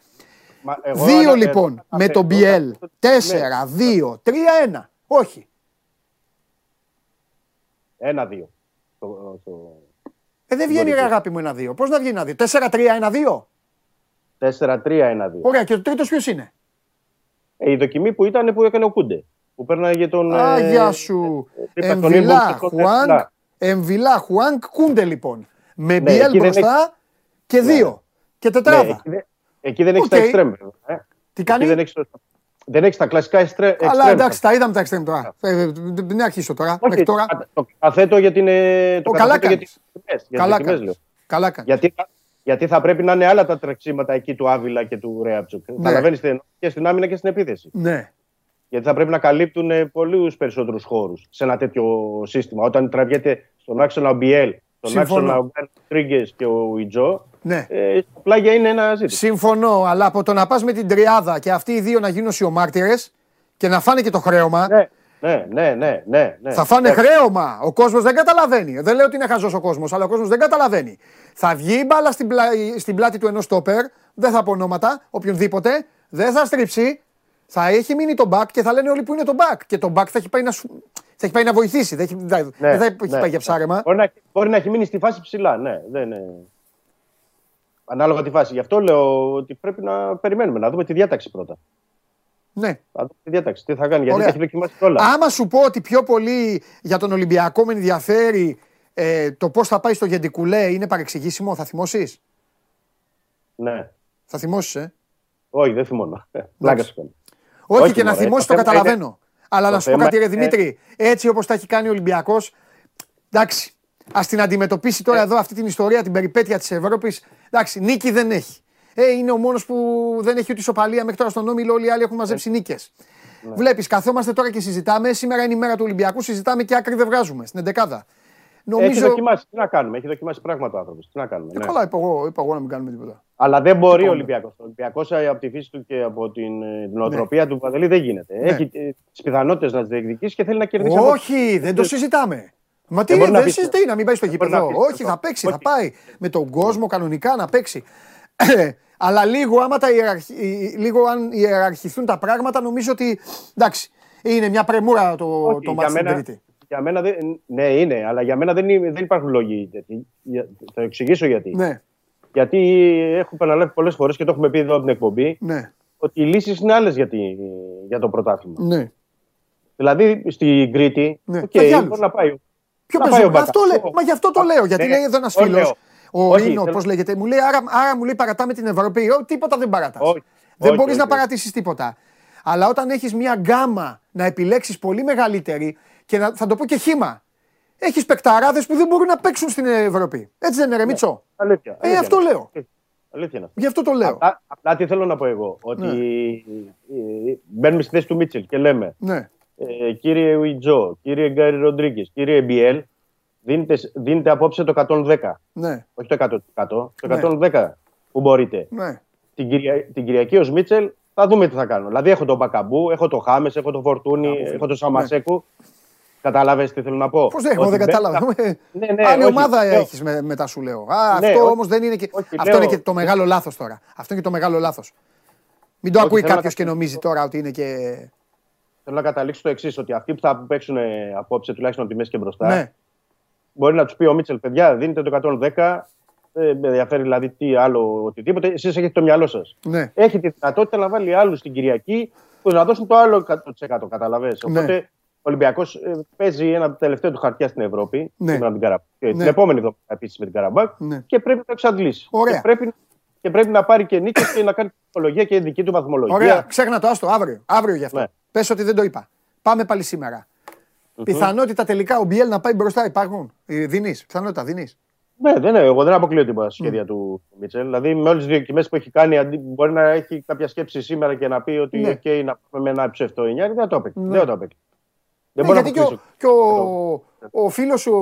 2 λοιπόν με τον BL. 4-2-3-1. Όχι. 1-2. Δεν βγαίνει, ρε αγάπη μου, 1-2. Πώς να βγει 1-2. 4-3-1-2. 4-3-1-2. Ωραία, και το τρίτος ποιος είναι. Η δοκιμή που ήταν που έκανε ο Κούντε. Που παίρναγε τον. Άγια σου. Εμβιλά, Χουάνγκ, Κούντε λοιπόν. Με BL μπροστά και 2. Και τετράδα. Εκεί δεν έχει τα εξτρέμ. Τι κάνει. Δεν έχει τα κλασικά εξτρέμ. Αλλά εντάξει, τα είδαμε τα εξτρέμ τώρα. Δεν αρχίσω τώρα. Το καθέτω για την. Το καλά κάνει. Καλά κάνει. Γιατί θα πρέπει να είναι άλλα τα τρεξίματα εκεί του Άβυλα και του Ρέατσουκ. Καταλαβαίνεις, και στην άμυνα και στην επίθεση. Ναι. Γιατί θα πρέπει να καλύπτουν πολλούς περισσότερους χώρους σε ένα τέτοιο σύστημα. Όταν τραβιέται στον άξονα BL, στον άξονα ο Γκάρι και ο Ιτζό. Ναι. Στα πλάγια είναι ένα ζήτημα. Συμφωνώ, αλλά από το να πας με την τριάδα και αυτοί οι δύο να γίνουν σιωμάρτυρες και να φάνε και το χρέωμα. Ναι. Ναι. Θα φάνε χρέωμα. Ο κόσμος δεν καταλαβαίνει. Δεν λέω ότι είναι χαζός ο κόσμος, αλλά ο κόσμος δεν καταλαβαίνει. Θα βγει η μπάλα στην πλάτη του ενός στόπερ, δεν θα πω ονόματα, οποιονδήποτε, δεν θα στρίψει, θα έχει μείνει τον μπακ και θα λένε όλοι που είναι τον μπακ. Και τον μπακ θα έχει πάει να βοηθήσει. Δεν θα έχει πάει για ψάρεμα. Μπορεί να έχει μείνει στη φάση ψηλά, ναι. Ανάλογα τη φάση. Γι' αυτό λέω ότι πρέπει να περιμένουμε, να δούμε τη διάταξη πρώτα. Ναι. Τι θα κάνει, γιατί θα έχει δοκιμάσει όλα. Άμα σου πω ότι πιο πολύ για τον Ολυμπιακό με ενδιαφέρει το πώς θα πάει στο Γεντικουλέ, είναι παρεξηγήσιμο, θα θυμώσεις. Ναι. Θα θυμώσεις, Όχι, δεν θυμώνω. Πλάκα σου κάνω. Όχι, και να θυμώσεις το καταλαβαίνω. Αλλά να σου πω κάτι, ρε Δημήτρη, έτσι όπως τα έχει κάνει ο Ολυμπιακός, εντάξει, ας την αντιμετωπίσει τώρα εδώ αυτή την ιστορία, την περιπέτεια της Ευρώπης. Εντάξει, νίκη δεν έχει. Είναι ο μόνος που δεν έχει ούτε ισοπαλία μέχρι τώρα στον όμιλο. Όλοι οι άλλοι έχουν μαζέψει νίκες. Ναι. Βλέπεις, καθόμαστε τώρα και συζητάμε. Σήμερα είναι η μέρα του Ολυμπιακού. Συζητάμε και άκρη δεν βγάζουμε στην 11η. Νομίζω... Έχει δοκιμάσει. Τι να κάνουμε, έχει δοκιμάσει πράγματα ο άνθρωπος. Τι να κάνουμε. Ναι. Καλά, είπα εγώ να μην κάνουμε τίποτα. Αλλά δεν μπορεί ο Ολυμπιακός. Ο Ολυμπιακός από τη φύση του και από την οτροπία του Παντελή δεν γίνεται. Ναι. Έχει τις πιθανότητες να τις διεκδικήσει και θέλει να κερδίσει. Όχι, δεν το συζητάμε. Μα τι δεν συζητεί να μην πάει στο γήπεδο. Όχι, θα παίξει, θα πάει με τον κόσμο κανονικά να παίξει. Αλλά λίγο αν ιεραρχηθούν τα πράγματα, νομίζω ότι εντάξει, είναι μια πρεμούρα το μάτς στην Τρίτη. Για μένα ναι, είναι, αλλά για μένα δεν υπάρχουν λόγοι. Θα εξηγήσω γιατί. Ναι. Γιατί έχω επαναλάβει πολλές φορές και το έχουμε πει εδώ από την εκπομπή, ότι οι λύσεις είναι άλλες για το πρωτάθλημα. Ναι. Δηλαδή στην Κρήτη, μπορεί να πάει. Ποιο παίζει, μα γι' αυτό το λέω, γιατί λέει εδώ ένας φίλος. Ο Ίνο, πώς λέγεται, μου λέει, άρα μου λέει παρατάμε την Ευρωπαϊκή. Τίποτα δεν παρατάς. Δεν μπορείς να παρατήσεις τίποτα. Αλλά όταν έχεις μια γκάμα να επιλέξεις πολύ μεγαλύτερη και θα το πω και χήμα, έχεις παικταράδες που δεν μπορούν να παίξουν στην Ευρώπη. Έτσι δεν είναι, ρε Μίτσο? Αυτό λέω. Γι' αυτό το λέω. Απλά τι θέλω να πω εγώ. Ότι μπαίνουμε στη θέση του Μίτσελ και λέμε κύριε Ουιτζό, κύριε Γκάρι Ροντρίγκες, κύριε Μπιέλ. Δίνετε απόψε το 110. Ναι. Όχι το 100%. Το 110 που μπορείτε. Ναι. Την Κυριακή ο Μίτσελ Θα δούμε τι θα κάνω. Δηλαδή, έχω τον Μπακαμπού, έχω τον Χάμες, έχω τον Φορτούνι, έχω τον Σαμασέκου. Ναι. Κατάλαβες τι θέλω να πω. Πώς δεν κατάλαβα. Άλλη ομάδα έχεις μετά σου λέω. Αυτό όμως δεν είναι. Αυτό είναι και το μεγάλο λάθος τώρα. Αυτό είναι και το μεγάλο λάθος. Μην το ακούει κάποιος και νομίζει τώρα ότι είναι και. Θέλω να καταλήξω το εξής, ότι αυτοί που θα παίξουν απόψε, τουλάχιστον από τη μέση και μπροστά, ναι, μπορεί να τους πει ο Μίτσελ, παιδιά, δίνετε το 110, δεν με ενδιαφέρει δηλαδή τι άλλο, οτιδήποτε, εσείς έχετε το μυαλό σας. Ναι. Έχετε τη δυνατότητα να βάλει άλλους την Κυριακή που να δώσουν το άλλο 100%. Καταλαβαίνεις. Ναι. Οπότε ο Ολυμπιακός παίζει ένα τελευταίο του χαρτιά στην Ευρώπη, ναι, σήμερα με την Καραμπάκ. Ναι. Την επόμενη εβδομάδα επίσης με την Καραμπάκ, ναι, και πρέπει να το εξαντλήσει. Και πρέπει να πάρει και νίκες και να κάνει βαθμολογία και δική του βαθμολογία. Ωραία, ξέχνα το, άστο, αύριο γι' αυτό. Ναι. Πες ότι δεν το είπα. Πάμε πάλι σήμερα. Mm-hmm. Πιθανότητα τελικά ο Μπιέλ να πάει μπροστά, υπάρχουν. Δίνεις, πιθανότητα δίνεις. Ναι, δεν, εγώ δεν αποκλείω τίποτα στο σχέδια του Μίτσελ. Δηλαδή, με όλες τις δοκιμές που έχει κάνει, μπορεί να έχει κάποια σκέψη σήμερα και να πει ότι ναι, okay, να πάμε με ένα ψευτό 9. Δεν το έπαιξε. Ναι. Δεν μπορεί να το πει. Και ο φίλος σου,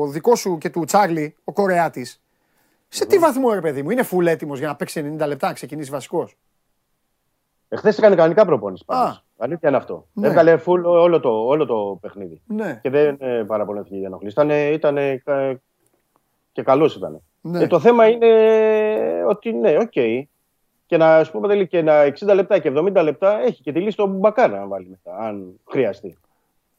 ο δικός σου και του Τσάρλι, ο Κορεάτης, σε τι βαθμό, ρε παιδί μου, είναι full έτοιμος για να παίξει 90 λεπτά, να ξεκινήσει βασικός? Εχθές έκανε κανονικά προπόνηση πάντως. Αλήθεια είναι αυτό. Ναι. Έβγαλε full όλο το παιχνίδι. Ναι. Και δεν παραπονέθηκε για ενοχλήσεις. Ήτανε και καλός ήταν. Ναι. Το θέμα είναι ότι ναι, οκ. Okay. Και να ας πούμε τελικά ένα 60 λεπτά και 70 λεπτά έχει και τη λύση του Μπουμπακάρα να βάλει μετά, αν χρειαστεί.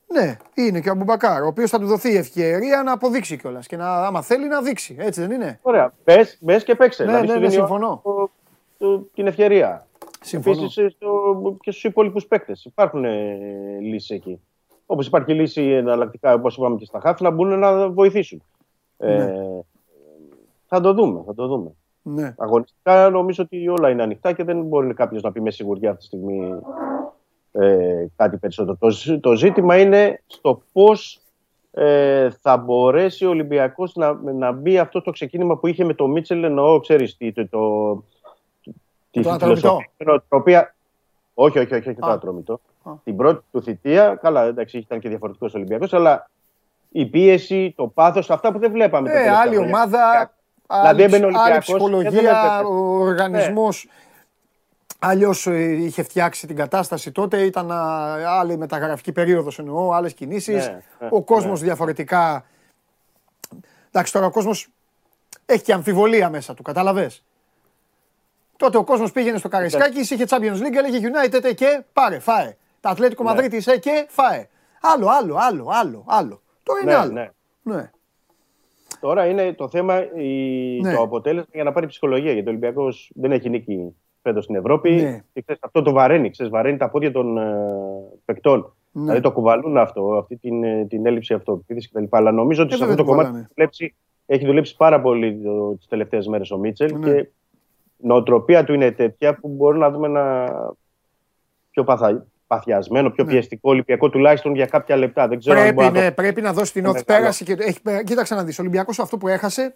Ναι, είναι και ο Μπουμπακάρ, ο οποίος θα του δοθεί η ευκαιρία να αποδείξει κιόλας και να, άμα θέλει να δείξει, έτσι δεν είναι? Ωραία, μπες και παίξε. Ναι, δηλαδή, ναι, συμφωνώ. Την ευκαιρία. Συμφωνώ. Επίσης και στους υπόλοιπους παίκτες υπάρχουν λύσεις εκεί. Όπως υπάρχει λύση εναλλακτικά, όπως είπαμε και στα χαφ, να μπουν να βοηθήσουν. Ναι. Θα το δούμε. Ναι. Αγωνιστικά νομίζω ότι όλα είναι ανοιχτά και δεν μπορεί κάποιος να πει με σιγουριά αυτή τη στιγμή κάτι περισσότερο. Το ζήτημα είναι στο πώς θα μπορέσει ο Ολυμπιακός να μπει αυτό το ξεκίνημα που είχε με τον Μίτσελ, εννοώ, ξέρεις, τη φιλοσοφία. Όχι, το ατρομητό. Την πρώτη του θητεία, καλά, εντάξει, ήταν και διαφορετικός Ολυμπιακός, αλλά η πίεση, το πάθος, αυτά που δεν βλέπαμε. Άλλη ομάδα, άλλη ψυχολογία, ο οργανισμός. Αλλιώς είχε φτιάξει την κατάσταση τότε, ήταν άλλη μεταγραφική περίοδος εννοώ, άλλες κινήσεις, ο κόσμος διαφορετικά. Εντάξει, τώρα ο κόσμος έχει και αμφιβολία μέσα του, κατάλαβες. Τότε ο κόσμος πήγαινε στο Καραϊσκάκη, είχε Champions League, έλεγε United και πάρε, φάε. Τα Ατλέτικο Μαδρίτης και φάε. Άλλο. Τώρα είναι άλλο. Ναι. Τώρα είναι το θέμα το αποτέλεσμα για να πάρει ψυχολογία, γιατί ο Ολυμπιακός δεν έχει νίκη φέτος στην Ευρώπη. Ναι. Και ξέρεις, αυτό το βαραίνει τα πόδια των παικτών. Ναι. Δηλαδή το κουβαλούν αυτό, αυτή την έλλειψη αυτοπεποίθησης κτλ. Αλλά νομίζω ότι σε αυτό το κομμάτι έχει δουλέψει πάρα πολύ τις τελευταίες μέρες ο Μίτσελ, ναι, και η νοοτροπία του είναι τέτοια που μπορούμε να δούμε ένα πιο παθιασμένο, πιο πιεστικό Ολυμπιακό τουλάχιστον για κάποια λεπτά. Δεν ξέρω πρέπει να δώσει την όθη πέραση. Κοίταξε να δεις, ο Ολυμπιακός αυτό που έχασε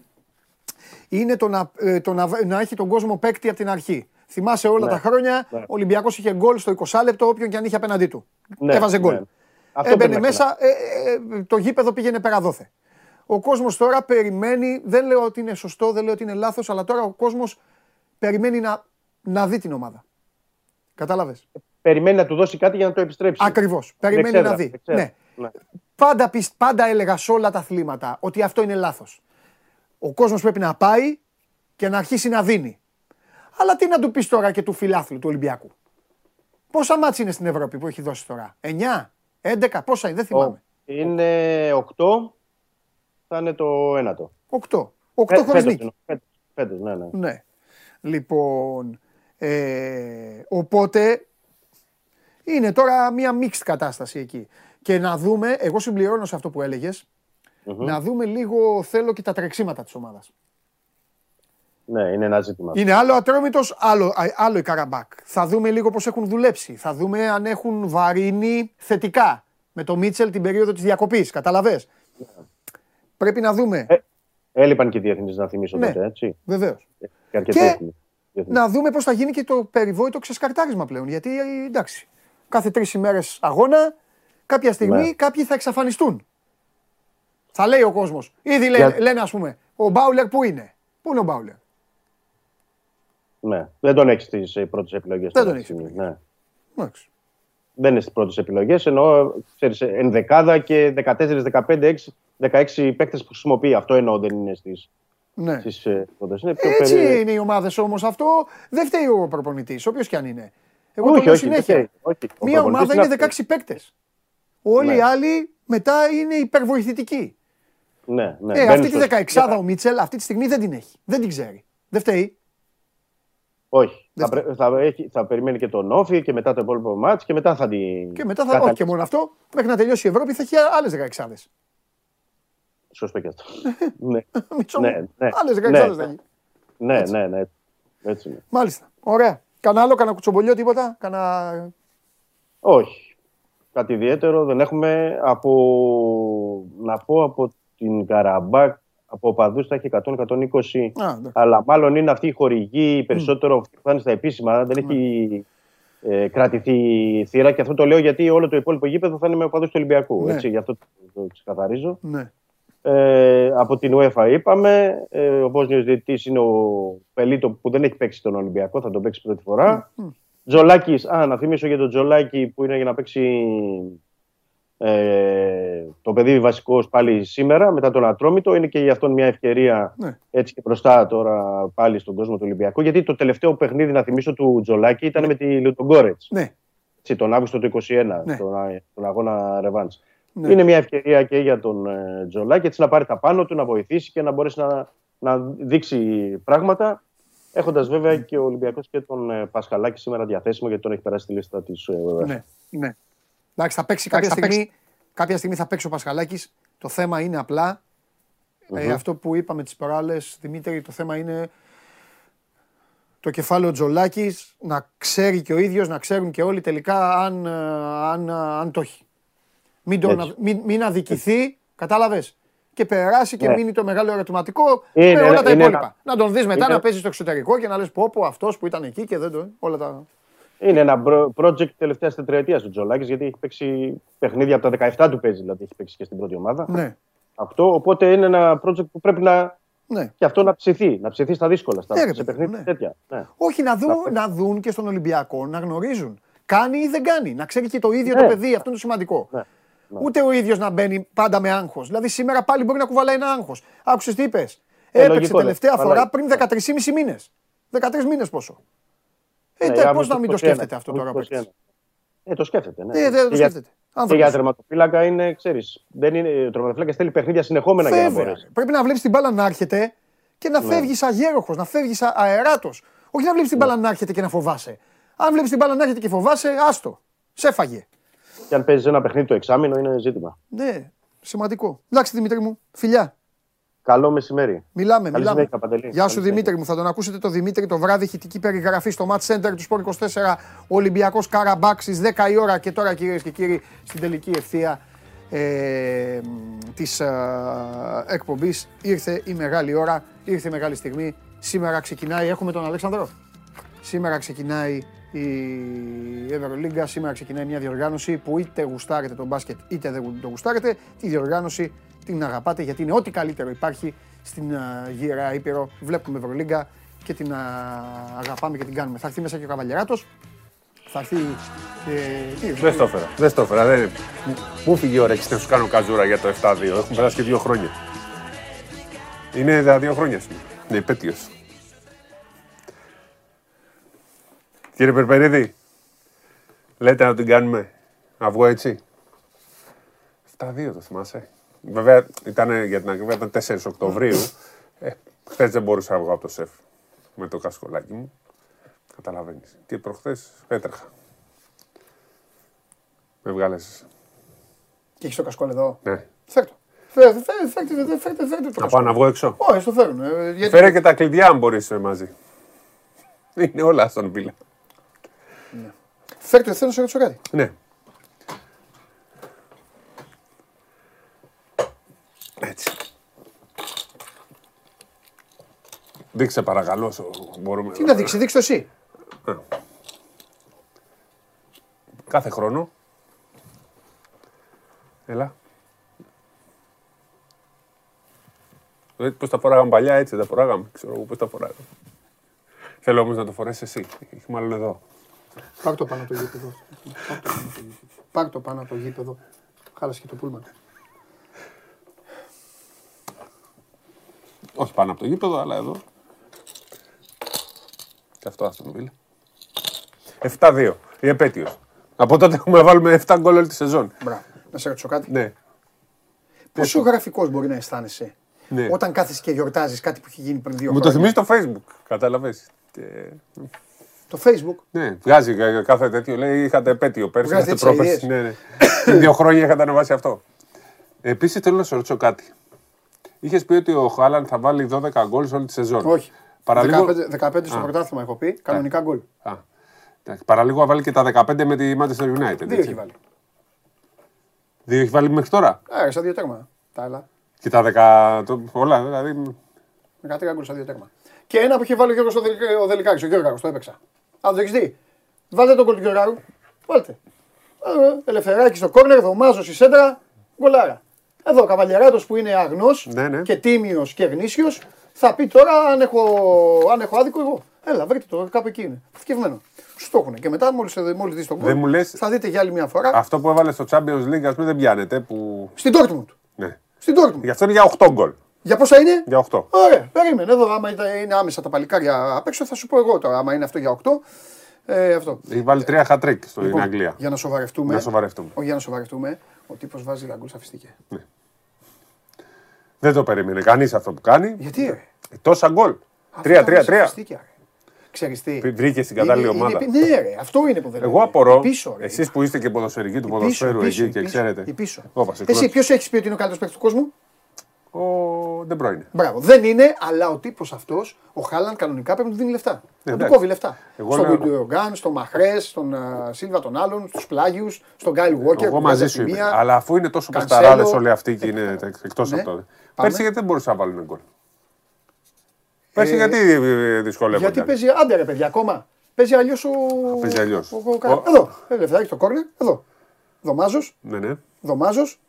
είναι το να έχει τον κόσμο παίκτη από την αρχή. Θυμάσαι όλα τα χρόνια, ο Ολυμπιακός είχε γκολ στο 20 λεπτό, όποιον και αν είχε απέναντί του. Έβαζε γκολ. Έμπαινε μέσα, το γήπεδο πήγαινε πέρα δόθε. Ο κόσμος τώρα περιμένει, δεν λέω ότι είναι σωστό, δεν λέω ότι είναι λάθος, αλλά τώρα ο κόσμος περιμένει να δει την ομάδα. Κατάλαβες. Περιμένει να του δώσει κάτι για να το επιστρέψει. Ακριβώς. Περιμένει να δει. Ναι. Πάντα έλεγα σε όλα τα αθλήματα ότι αυτό είναι λάθος. Ο κόσμος πρέπει να πάει και να αρχίσει να δίνει. Αλλά τι να του πεις τώρα και του φιλάθλου του Ολυμπιακού? Πόσα μάτς είναι στην Ευρώπη που έχει δώσει τώρα? 9, 11, πόσα είναι, δεν θυμάμαι. Είναι 8, θα είναι το 1ο. 8 χωρίς νίκη. Φέτος, ναι. Λοιπόν, οπότε είναι τώρα μια mixed κατάσταση εκεί. Και να δούμε, εγώ συμπληρώνω σε αυτό που έλεγες, να δούμε λίγο, θέλω και τα τρεξίματα της ομάδας. Ναι, είναι ένα ζήτημα. Είναι άλλο Ατρόμητος, άλλο η Καραμπάκ. Θα δούμε λίγο πώς έχουν δουλέψει. Θα δούμε αν έχουν βαρύνει θετικά με το Μίτσελ την περίοδο της διακοπής. Καταλαβες. Yeah. Πρέπει να δούμε. Έλειπαν και οι διεθνείς, να θυμίσω τότε, έτσι. Βεβαίως. Και να δούμε πώς θα γίνει και το περιβόητο ξεσκαρτάρισμα πλέον. Γιατί εντάξει, κάθε 3 ημέρες αγώνα, κάποια στιγμή κάποιοι θα εξαφανιστούν. Θα λέει ο κόσμος. Ήδη λένε, ας πούμε, ο Μπάουλερ που είναι. Πού είναι ο Μπάουλερ? Ναι. Δεν τον έχει στις πρώτες επιλογές. Δεν τον έχει. Ναι. Δεν είναι στις πρώτες επιλογές. Εννοώ, ξέρεις, ενδεκάδα και 14, 15, 16 παίκτες που χρησιμοποιεί. Αυτό εννοώ, δεν είναι στις. Ναι. Είναι πιο έτσι περί... είναι οι ομάδες όμως αυτό. Δεν φταίει ο προπονητής, όποιος και αν είναι. Εγώ όχι, το λέω συνέχεια. Μία ομάδα είναι 16 παίκτες. Όλοι ναι. οι άλλοι μετά είναι υπερβοηθητικοί. Ναι, ναι. Αυτή τη 16 ο Μίτσελ αυτή τη στιγμή δεν την έχει. Δεν την ξέρει. Δεν φταίει. Όχι. Θα περιμένει και τον Όφι και μετά το επόμενο μάτς και μετά θα την. Και μετά θα. Όχι και μόνο αυτό. Μέχρι να τελειώσει η Ευρώπη θα έχει άλλες 16. Σωστό και αυτό. Ναι. Άλλες 16 θα έχει. Ναι, ναι, ναι. Έτσι είναι. Μάλιστα. Ωραία. Κανά άλλο, κανένα κουτσομπολιό, τίποτα. Κανά... Όχι. Κάτι ιδιαίτερο δεν έχουμε. Από... Να πω από την Καραμπάκ, από οπαδούς τα έχει 100-120. Αλλά μάλλον είναι αυτή η χορηγή περισσότερο που θα είναι στα επίσημα. Δεν έχει κρατηθεί θύρα. Και αυτό το λέω γιατί όλο το υπόλοιπο γήπεδο θα είναι με οπαδούς του Ολυμπιακού. Ναι. Έτσι, γι' αυτό το ξεκαθαρίζω. Ναι. Από την UEFA είπαμε. Ο Βόσνιος διαιτητής είναι ο Πελίτο που δεν έχει παίξει τον Ολυμπιακό, θα τον παίξει πρώτη φορά. Τζολάκης, να θυμίσω για τον Τζολάκη που είναι για να παίξει το παιδί βασικός πάλι σήμερα μετά τον Ατρόμητο. Είναι και γι' αυτόν μια ευκαιρία έτσι και μπροστά τώρα πάλι στον κόσμο του Ολυμπιακού. Γιατί το τελευταίο παιχνίδι, να θυμίσω, του Τζολάκη ήταν με τη Λιουτογκόρετς. Ναι. Τον Αύγουστο του 2021, τον αγώνα Ρεβάνς. Ναι. Είναι μια ευκαιρία και για τον Τζολάκη έτσι να πάρει τα πάνω του, να βοηθήσει και να μπορέσει να δείξει πράγματα. Έχοντας βέβαια και ο Ολυμπιακός και τον Πασχαλάκη σήμερα διαθέσιμο γιατί τον έχει περάσει τη λίστα της UEFA. Ναι, ναι. Εντάξει, θα παίξει κάποια στιγμή θα παίξει ο Πασχαλάκης. Το θέμα είναι απλά αυτό που είπαμε τις προάλλες, Δημήτρη, το θέμα είναι το κεφάλαιο Τζολάκης να ξέρει και ο ίδιος, να ξέρουν και όλοι τελικά αν το έχει. Μην αδικηθεί, κατάλαβες, και περάσει και μείνει το μεγάλο ερωτηματικό με όλα τα υπόλοιπα. Να τον δεις μετά να παίζει στο εξωτερικό και να λες πω αυτός που ήταν εκεί και δεν το... Όλα τα... Είναι ένα project τελευταίας τετραετίας ο Τζολάκης, γιατί έχει παίξει παιχνίδια από τα 17 του παίζει, δηλαδή έχει παίξει και στην πρώτη ομάδα. Ναι. Αυτό, οπότε είναι ένα project που πρέπει να... Ναι. Και αυτό να ψηθεί στα δύσκολα, σε παιχνίδια τέτοια. Ναι. Όχι, να δουν και στον Ολυμπιακό, να γνωρίζουν. Κάνει ή δεν κάνει, να ξέρει και το ίδιο το παιδί, αυτό είναι το σημαντικό. Ναι. No. Ούτε ο ίδιος να μπαίνει πάντα με άγχος. Δηλαδή σήμερα πάλι μπορεί να κουβαλάει ένα άγχος. Άκουσες τι είπες. Έπαιξε τελευταία φορά πριν 13,5 μήνες. 13 μήνες πόσο. Πώς να μην το σκέφτεται αυτό τώρα που έχεις. Το σκέφτεται, ναι. Δεν το σκέφτεται. Και για τερματοφύλακα είναι, ξέρεις. Ο τερματοφύλακας θέλει παιχνίδια συνεχόμενα για να μπορέσει. Πρέπει να βλέπεις την μπάλα να έρχεται και να φεύγεις αγέροχος, να φεύγεις αεράτος. Όχι να βλέπεις την μπάλα να έρχεται και να φοβάσαι. Αν βλέπεις την μπάλα να έρχεται και φοβάσαι, άστο. Σε φάγε. Και αν παίζεις ένα παιχνίδι το εξάμηνο είναι ζήτημα. Ναι, σημαντικό. Εντάξει, Δημήτρη μου, φιλιά. Καλό μεσημέρι. Μιλάμε. Γεια σου, Δημήτρη μου. Θα τον ακούσετε το Δημήτρη το βράδυ, ηχητική περιγραφή στο Match Center του Sport24. Ολυμπιακός Καραμπάκ στις 10 η ώρα. Και τώρα, κυρίες και κύριοι, στην τελική ευθεία της εκπομπής ήρθε η μεγάλη ώρα, ήρθε η μεγάλη στιγμή. Σήμερα ξεκινάει. Έχουμε τον Αλέξανδρο. Σήμερα ξεκινάει η Ευρωλίγκα, σήμερα ξεκινάει μια διοργάνωση που είτε γουστάρετε τον μπάσκετ είτε δεν το γουστάρετε. Τη διοργάνωση την αγαπάτε γιατί είναι ό,τι καλύτερο υπάρχει στην γυραιά Ήπειρο. Βλέπουμε Ευρωλίγκα και την αγαπάμε και την κάνουμε. Θα έρθει μέσα και ο Καβαλιεράτος. Θα έρθει και... Δεν στο έφερα. Πού φύγει η ώρα και θα σου κάνω καζούρα για το 7-2. Έχουν περάσει και 2 χρόνια. Είναι τα 2 χρόνια σήμερα. Είναι επέτειος. Κύριε Περπερίδη, λέτε να την κάνουμε αυγό έτσι. 7-2 το θυμάσαι. Βέβαια ήταν για την ακρίβεια, ήταν 4 Οκτωβρίου. Χθες δεν μπορούσα να βγω από το σεφ με το κασκολάκι μου. Καταλαβαίνεις. Και προχθές έτρεχα. Με βγάλες. Και έχεις το κασκόλ εδώ. Ναι. Φέρτε το. Να πάω να βγω έξω. Όχι, το φέρνω. Φέρε και τα κλειδιά αν μπορείς μαζί. Είναι όλα στον Βίλα. Ναι. Φέρτε, θέλω να σε ρωτήσω κάτι. Ναι. Έτσι. Δείξε παρακαλώ όσο μπορούμε. Τι να δείξει, δείξε το εσύ. Κάθε χρόνο. Έλα. Πώς τα φοράγαμε παλιά, έτσι τα φοράγαμε. Ξέρω εγώ πώς τα φοράγαμε. Θέλω όμως να το φορέσεις εσύ. Μάλλον εδώ. Πάρ' το πάνω το γήπεδο. Πάρ' το πάνω το γήπεδο. Χάλασε και το πούλμαν. Όχι πάνω από το γήπεδο, αλλά εδώ. Και αυτό άστον Βίλε. 7-2. Η επέτειος. Από τότε έχουμε να βάλουμε 7 γκολ όλη τη σεζόν. Μπράβο. Να σε ρωτήσω κάτι. Ναι. Πόσο γραφικός μπορεί να αισθάνεσαι όταν κάθεσαι και γιορτάζεις κάτι που έχει γίνει πριν 2 χρόνια. Μου το θυμίζει το Facebook. Κατάλαβες. Το Facebook. Ναι, βγάζει κάθε τέτοιο. Λέει είχατε επέτειο πέρσι. Βγάζει πρόπερσι. Ναι. 2 χρόνια είχατε ανεβάσει αυτό. Επίσης θέλω να σε ρωτήσω κάτι. Είχες πει ότι ο Χάλαντ θα βάλει 12 γκολ όλη τη σεζόν. Όχι. Παραλίγο... 15 στο πρωτάθλημα έχω πει. Κανονικά γκολ. Παραλίγο θα βάλει και τα 15 με τη Manchester United. 2 έχει βάλει. 2 έχει βάλει μέχρι τώρα. Στα 2 τέρμα. Τα άλλα. Και τα 10. Όλα δηλαδή. 13 γκολ στα 2 τέρμα. Και ένα που είχε βάλει ο Γιώργος ο Δελικάκης. Ο Γιώργος το έπαιξα. Αν το έχεις δει. Βάλτε τον γκολ του Γιώργου. Βάλτε. Ελευθεράκι στο κόρνερ, Δωμάζος στη σέντρα, γκολάρα. Εδώ ο Καβαλιαράτος που είναι άγνωστος και τίμιος και γνήσιος θα πει τώρα αν έχω άδικο εγώ. Έλα, βρείτε το κάπου εκεί είναι. Θυκευμένο. Σου το έχουν. Και μετά μόλις δεις τον γκολ θα δείτε για άλλη μια φορά. Αυτό που έβαλε στο Champions League ας πούμε δεν πιάνεται. Που... Στην Dortmund. Ναι. Στην Dortmund. Γι' αυτό είναι για 8 γκολ. Για πόσα είναι? Για 8. Ωραία, περίμενε. Εδώ άμα είναι άμεσα τα παλικάρια απ' έξω, θα σου πω εγώ τώρα. Άμα είναι αυτό για 8. Αυτό. Έχει βάλει 3 hat-trick στην Αγγλία. Για να σοβαρευτούμε. Ο τύπος βάζει γκολ σαφιστικά. Ναι. Δεν το περίμενε κανείς αυτό που κάνει. Γιατί? Τόσα γκολ. 3-3-3. Ξέρεις τι. Βρήκε στην κατάλληλη ομάδα. Ναι, ρε, αυτό είναι που δεν. Εγώ απορώ. Εσείς που είστε και ποδοσφαιρικοί του ποδοσφαίρου εκεί και ξέρετε. Εσύ ποιος έχεις πει ότι είναι ο καλύτερος παίκτης του κόσμου? Ο De Bruyne. Μπράβο. Δεν είναι, αλλά ο τύπος αυτός, ο Χάλαντ, κανονικά πρέπει να του δίνει λεφτά. Να του κόβει λεφτά. Στον Γκουντογκάν, στον Μαχρές, στον Σίλβα τον άλλον, στους πλάγιους, στον Γκάιλ Βόκερ. Εγώ μαζί σου είμαι. Αλλά αφού είναι τόσο πεσταράδες όλοι αυτοί και είναι εκτός από τότε. Πέρσι γιατί δεν μπορούσαν να βάλουν γκολ. Πέρσι γιατί δυσκολεύονται. Γιατί παίζει άντε ρε παιδιά ακόμα. Παίζει αλλιώς ο Χάλαντ. Εδώ. Λεφτάκι το κόρνερ. Εδώ. Δωμάζος.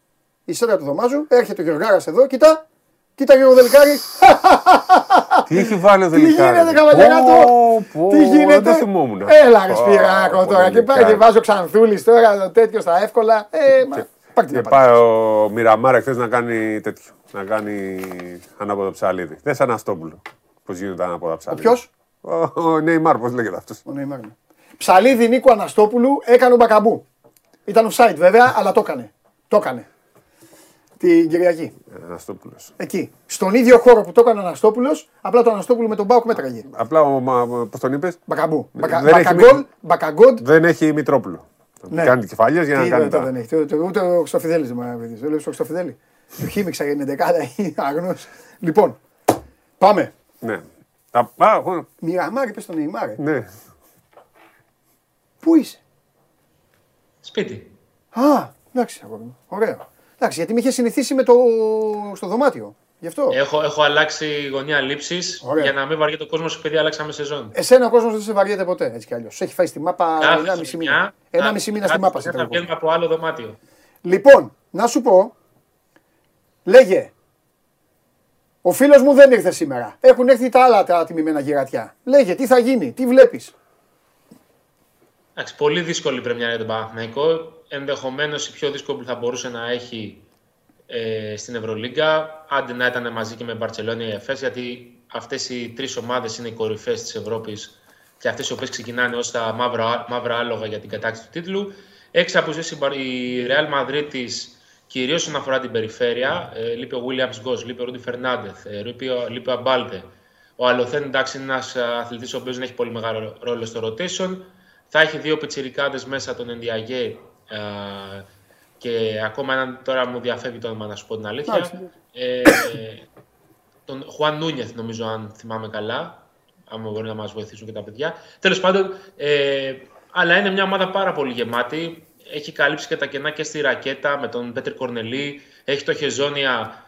Η σέντρα του Δωμάζου, έρχεται ο Γεωργάρας εδώ, κοίτα! Κοίτα και ο Δελικάρη! Τι έχει βάλει ο Δελικάρη! Τι γίνεται, Καβαλιαράτο! Τι γίνεται! Δεν θυμόμουν. Έλα, ρε Σπυράκο τώρα και πάει και βάζω Ξανθούλης τώρα, τέτοιο στα εύκολα. Και πάει ο Μιραμάρα χθες να κάνει τέτοιο. Να κάνει ανάποδα ψαλίδι. Δεν σαν Αναστόπουλο. Πώς γίνεται ανάποδα ψαλίδι. Ποιος? Ο Νεϊμάρ, πώς λέγεται αυτός. Ψαλίδι Νίκου Αναστόπουλου έκανε ο Μπακαμπού. Ήταν offside βέβαια, αλλά το έκανε. Το έκανε. Την Κυριακή. Αναστόπουλος. Εκεί. Στον ίδιο χώρο που το έκανε ο Αναστόπουλος, απλά το Αναστόπουλο με τον Πάοκ μέτραγε. Απλά πώς τον είπες? Μπακαμπού. Μπακαγκόντ. Δεν έχει Μητρόπουλο. Ναι. Κάνει κεφάλιες για να κάνει. Δεν έχει. Ούτε ο Χρυστοφιδέλης δεν μ' αρέσει. Λέω στον Χρυστοφιδέλη. Του χύμιξα για την δεκάδα ή άγνωστο. Λοιπόν. Πάμε. Ναι. Μιραμάρι, πες τον Νεϊμάρι. Ναι. Πού είσαι? Σπίτι. Α, εντάξει, ωραία. Εντάξει, γιατί με είχε συνηθίσει με το... στο δωμάτιο. Γι' αυτό. Έχω αλλάξει γωνιά λήψης για να μην βαριέται ο κόσμος, επειδή αλλάξαμε σεζόν. Εσένα ο κόσμος δεν σε βαριέται ποτέ, έτσι κι αλλιώς. Σε έχει φάει στη μάπα 1,5 μήνα. 1,5 μήνα στη μάπα. Θα βγαίνουμε από άλλο δωμάτιο. Λοιπόν, να σου πω, λέγε, ο φίλος μου δεν ήρθε σήμερα. Έχουν έρθει τα άλλα τα τιμημένα γυρατιά. Λέγε, τι θα γίνει, τι βλέπεις? Εντάξει, πολύ δύσκολη πρεμιέρα για τον Παναθηναϊκό. Ενδεχομένως η πιο δύσκολη που θα μπορούσε να έχει στην Ευρωλίγκα, άντε να ήταν μαζί και με Μπαρτσελόνα ή Εφές, γιατί αυτές οι τρεις ομάδες είναι οι κορυφές της Ευρώπης και αυτές οι οποίες ξεκινάνε ως τα μαύρα άλογα για την κατάκτηση του τίτλου. Έξω από εσείς η Ρεάλ Μαδρίτης, κυρίως όσον αφορά την περιφέρεια, λείπει ο Williams Γκος, λείπει ο Ρούντι Φερνάντεθ, λείπει ο Αμπάλτε. Ο Αλοθέν, εντάξει, είναι ένας αθλητής ο οποίος δεν έχει πολύ μεγάλο ρόλο στο rotation. Θα έχει 2 πιτσιρικάδες μέσα, τον Ενδιαγέ και ακόμα έναν, τώρα μου διαφεύγει το όνομα να σου πω την αλήθεια, τον Χουάν Νούνιεθ νομίζω, αν θυμάμαι καλά, άμα μπορεί να μας βοηθήσουν και τα παιδιά. Τέλος πάντων, αλλά είναι μια ομάδα πάρα πολύ γεμάτη, έχει καλύψει και τα κενά και στη ρακέτα με τον Πέτρη Κορνελή, έχει το χεζόνια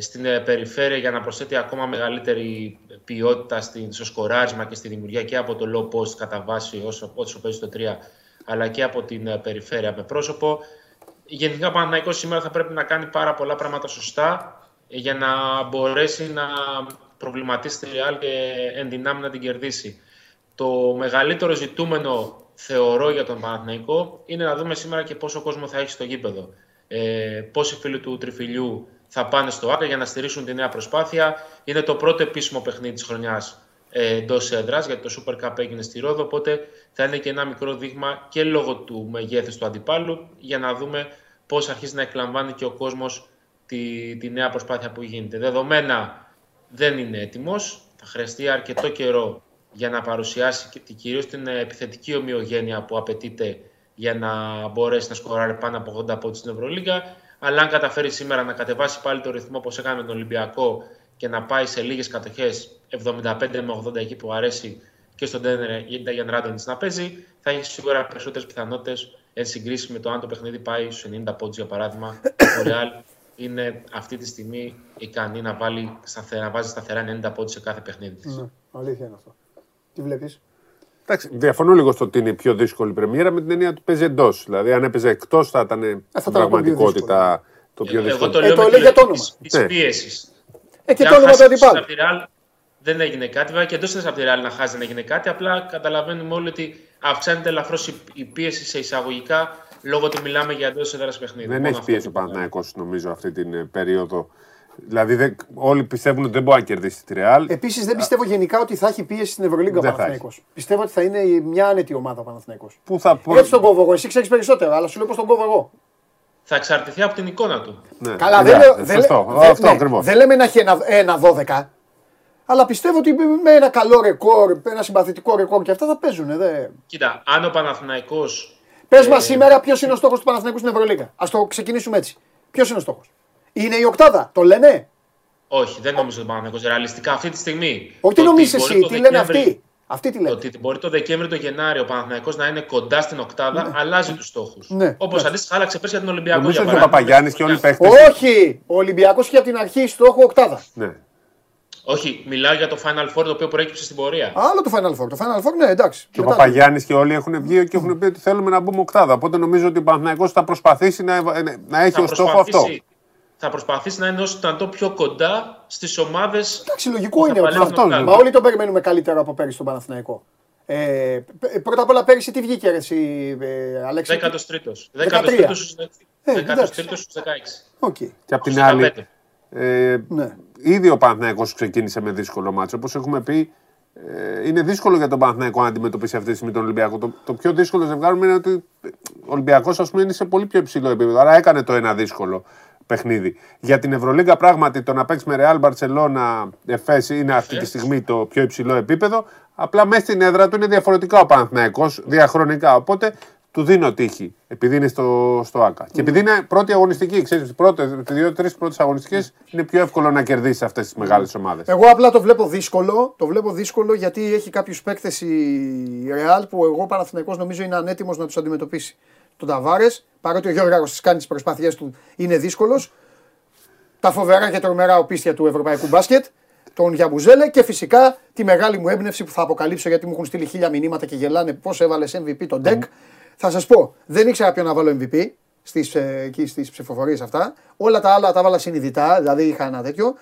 στην περιφέρεια για να προσθέτει ακόμα μεγαλύτερη ποιότητα στο σκοράρισμα και στη δημιουργία και από το low post κατά βάση όσο παίζει το 3, αλλά και από την περιφέρεια με πρόσωπο. Γενικά ο Παναθηναϊκός σήμερα θα πρέπει να κάνει πάρα πολλά πράγματα σωστά για να μπορέσει να προβληματίσει τη Ρεάλ και εν δυνάμει να την κερδίσει. Το μεγαλύτερο ζητούμενο, θεωρώ, για τον Παναθηναϊκό είναι να δούμε σήμερα και πόσο κόσμο θα έχει στο γήπεδο. Πόσοι φίλοι του Τριφυλιού θα πάνε στο ΆΚΑ για να στηρίξουν τη νέα προσπάθεια. Είναι το πρώτο επίσημο παιχνίδι της χρονιάς εντός έδρας, γιατί το Super Cup έγινε στη Ρόδο. Οπότε θα είναι και ένα μικρό δείγμα και λόγω του μεγέθους του αντιπάλου, για να δούμε πώς αρχίζει να εκλαμβάνει και ο κόσμος τη νέα προσπάθεια που γίνεται. Δεδομένα δεν είναι έτοιμος. Θα χρειαστεί αρκετό καιρό για να παρουσιάσει κυρίως την επιθετική ομοιογένεια που απαιτείται για να μπορέσει να σκοράρει πάνω από 80 πόντους στην Ευρωλίγκα. Αλλά αν καταφέρει σήμερα να κατεβάσει πάλι το ρυθμό όπως έκανε με τον Ολυμπιακό και να πάει σε λίγες κατοχές, 75 με 80 εκεί που αρέσει και στον Ντέν Ράντονιτς να παίζει, θα έχει σίγουρα περισσότερες πιθανότητες εν συγκρίση με το αν το παιχνίδι πάει στους 90 πόντους για παράδειγμα. Ο Ρεάλ είναι αυτή τη στιγμή ικανή να βάλει σταθερά 90 πόντους σε κάθε παιχνίδι της. Αλήθεια είναι αυτό. Τι βλέπεις? Εντάξει, διαφωνώ λίγο στο ότι είναι η πιο δύσκολη πρεμιέρα με την έννοια ότι παίζει εντός. Δηλαδή, αν έπαιζε εκτός θα ήταν στην πραγματικότητα το πιο δύσκολο. Το λέω για το όνομα. Τη πίεση. Και το όνομα του αντιπάλου. Δεν έγινε κάτι. Βέβαια και εντός της από τη Ρεάλ να χάσει δεν έγινε κάτι. Απλά καταλαβαίνουμε όλοι ότι αυξάνεται ελαφρώς η πίεση σε εισαγωγικά λόγω του μιλάμε για εντός έδρας παιχνίδι. Δεν έχει πίεση ο Παναθηναϊκός νομίζω αυτή την περίοδο. Δηλαδή, όλοι πιστεύουν ότι δεν μπορεί να κερδίσει τη Ρεάλ. Επίσης, δεν πιστεύω γενικά ότι θα έχει πίεση στην Ευρωλίγκα ο Παναθηναϊκός. Πιστεύω ότι θα είναι μια άνετη ομάδα ο Παναθηναϊκός. Πού θα πω. Έτσι τον κόβω εγώ. Εσύ ξέρεις περισσότερα, αλλά σου λέω πώς τον κόβω εγώ. Θα εξαρτηθεί από την εικόνα του. Ναι. Καλά, δεν λέμε να έχει ένα 12. Αλλά πιστεύω ότι με ένα καλό ρεκόρ, ένα συμπαθητικό ρεκόρ και αυτά θα παίζουν. Δε. Κοίτα, αν ο Παναθηναϊκός. Πες μας σήμερα ποιος είναι ο στόχος του Παναθηναϊκού στην Ευρωλίγκα. Ας το ξεκινήσουμε έτσι. Ποιος είναι ο στόχος? Είναι η οκτάδα, το λένε. Όχι, δεν νομίζω ότι ο Παναθηναϊκός ρεαλιστικά αυτή τη στιγμή. Όχι, τι νομίζεις εσύ, τι λένε αυτοί. Αυτοί τι λένε. Ότι μπορεί το Δεκέμβριο, το Γενάριο ο Παναθηναϊκός να είναι κοντά στην οκτάδα, ναι. Αλλάζει τους στόχους. Ναι. Όπως αντίστοιχα άλλαξε πέρσι για τον Ολυμπιακό. Νομίζω ότι ο Παπαγιάννης και όλοι οι παίχτες. Όχι, ο Ολυμπιακός είχε από την αρχή στόχο οκτάδα. Ναι. Όχι, μιλάω για το Final Four το οποίο προέκυψε στην πορεία. Άλλο το Final Four. Το Final Four, ναι, εντάξει. Και ο Παπαγιάννης και όλοι έχουν βγει και έχουν πει ότι θέλουμε να μπούμε οκτάδα. Οπότε νομίζω ότι ο Παναθηναϊκός θα προσπαθήσει να έχει ως στόχο αυτό. Θα προσπαθήσει να είναι όσο το πιο κοντά στις ομάδες. Εντάξει, λογικό είναι αυτό. Μα όλοι τον περιμένουμε καλύτερο από πέρυσι τον Παναθηναϊκό. Πρώτα απ' όλα, πέρυσι τι βγήκε, εσύ, Αλέξη? 13ος. 13ος στους 16. Και απ' την άλλη, ήδη ο Παναθηναϊκός ξεκίνησε με δύσκολο μάτσο. Όπως έχουμε πει, είναι δύσκολο για τον Παναθηναϊκό να αντιμετωπίσει αυτή τη στιγμή τον Ολυμπιακό. Το πιο δύσκολο ζευγάρι είναι ότι ο Ολυμπιακός, ας πούμε, είναι σε πολύ πιο υψηλό επίπεδο. Άρα έκανε το ένα δύσκολο παιχνίδι. Για την Ευρωλίγκα, πράγματι το να παίξει με Ρεάλ, Μπαρτσελόνα, Εφές είναι αυτή τη στιγμή το πιο υψηλό επίπεδο. Απλά μέσα στην έδρα του είναι διαφορετικά ο Παναθηναϊκός διαχρονικά. Οπότε του δίνω τύχη, επειδή είναι στο ΆΚΑ. Και επειδή είναι πρώτη αγωνιστική, ξέρεις, οι δύο-τρεις πρώτες αγωνιστικές είναι πιο εύκολο να κερδίσει αυτές τις μεγάλες ομάδες. Εγώ απλά το βλέπω δύσκολο. Το βλέπω δύσκολο γιατί έχει κάποιους παίκτες η Ρεάλ που εγώ Παναθηναϊκός νομίζω είναι ανέτοιμος να τους αντιμετωπίσει. Τον Ταβάρες, παρότι ο Γιώργος της κάνει τις προσπάθειές του, είναι δύσκολος. Τα φοβερά και τρομερά οπίστια του ευρωπαϊκού μπάσκετ, τον Γιαμπουζέλε και φυσικά τη μεγάλη μου έμπνευση που θα αποκαλύψω γιατί μου έχουν στείλει 1000 μηνύματα και γελάνε πώς έβαλες MVP τον Ντεκ. Θα σας πω, δεν ήξερα ποιον να βάλω MVP στις ψηφοφορίες αυτά. Όλα τα άλλα τα βάλα συνειδητά, δηλαδή είχα ένα τέτοιο.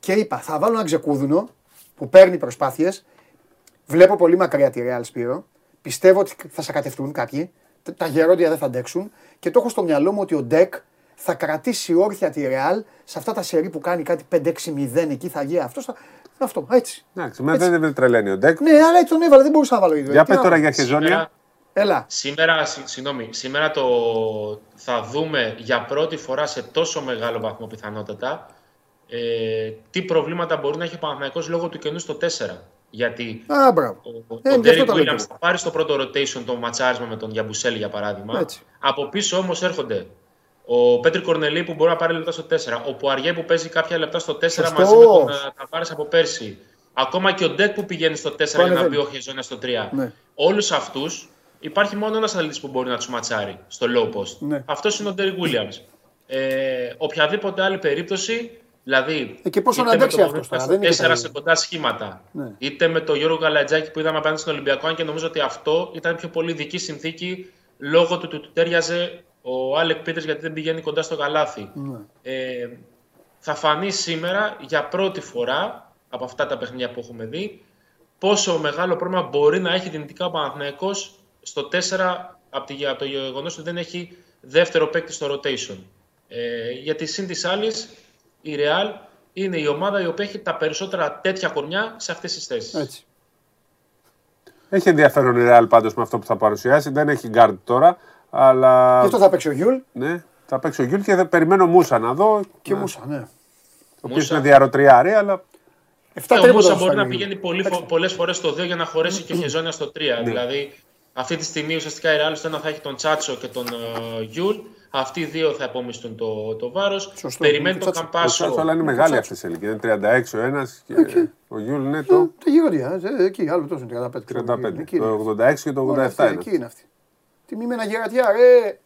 Και είπα, θα βάλω ένα Ξεκούδουνο που παίρνει προσπάθειες. Βλέπω πολύ μακριά τη Real Spiro. Πιστεύω ότι θα σακατευτούν κάποιοι. Τα γερόντια δεν θα αντέξουν και το έχω στο μυαλό μου ότι ο Ντεκ θα κρατήσει όρθια τη Ρεάλ σε αυτά τα σερί που κάνει κάτι 5-6-0 εκεί θα γίνει αυτό. Αυτό, έτσι. Εντάξει, δεν τρελαίνει ο Ντεκ. Ναι, αλλά έτσι τον έβαλε, δεν μπορούσα να βάλω ίδιο. Για πες τώρα για χεζόνια. Έλα. Σήμερα θα δούμε για πρώτη φορά σε τόσο μεγάλο βαθμό πιθανότατα τι προβλήματα μπορεί να έχει ο Παναθηναϊκός λόγω του κενού στο 4. Γιατί ο Ντέρικ Γουίλιαμς θα πάρει στο πρώτο rotation το ματσάρισμα με τον Γιαμπουσέλη για παράδειγμα. Έτσι. Από πίσω όμως έρχονται ο Πέτρη Κορνελή που μπορεί να πάρει λεπτά στο 4, ο Πουαριέ που παίζει κάποια λεπτά στο 4 Φωστό. Μαζί με τον Ταβάρες από πέρσι. Ακόμα και ο Ντεκ που πηγαίνει στο 4 Φωστό. Για να μπει ο Χεζόνια στο 3. Ναι. Όλους αυτούς υπάρχει μόνο ένας αθλητής που μπορεί να τους ματσάρει στο low post. Ναι. Αυτός είναι ο Ντέρικ Γουίλιαμς. Οποιαδήποτε άλλη περίπτωση. Δηλαδή, είτε με το αυτό, 4 σε κοντά σχήματα, ναι. Είτε με το Γιώργο Γαλατζάκη που είδαμε απέναντι στον Ολυμπιακό, αν και νομίζω ότι αυτό ήταν πιο πολύ δική συνθήκη λόγω του του τέριαζε ο Άλεκ Πίτερς γιατί δεν πηγαίνει κοντά στο καλάθι. Ναι. Θα φανεί σήμερα για πρώτη φορά από αυτά τα παιχνίδια που έχουμε δει, πόσο μεγάλο πρόβλημα μπορεί να έχει δυνητικά ο Παναθηναϊκός στο 4 από το γεγονός ότι δεν έχει δεύτερο παίκτη στο rotation. Γιατί σύν της άλλης, η Real είναι η ομάδα η οποία έχει τα περισσότερα τέτοια κορμιά σε αυτές τις θέσεις. Έτσι. Έχει ενδιαφέρον η Real πάντως με αυτό που θα παρουσιάσει. Δεν έχει guard τώρα, αλλά... Και αυτό θα παίξει ο Γιούλ. Ναι, θα παίξει ο Γιούλ και περιμένω Μούσα να δω. Και ναι. Μούσα, ναι. Ο οποίος είναι διαρωτριάρη, αλλά... Ο Μούσα μπορεί να πηγαίνει πολλές φορές στο 2 για να χωρέσει και ο Χεζόνια στο 3. Ναι. Δηλαδή, αυτή τη στιγμή ουσιαστικά η Real στο 1 θα έχει τον Τσάτσο και τον Γιούλ. Αυτοί οι δύο θα επομιστούν το βάρος. Περιμένει τον Καμπάσο. Ο Τσάτσο, αλλά είναι μεγάλη αυτή η ηλικία. Είναι 36 ο ένας και ο Γιούλ είναι το. Τη γειτονιά, εκεί άλλο τόσο είναι 35. Το 86 και το 87. Εκεί είναι αυτή. Τιμήμενα γερατιά, ρε.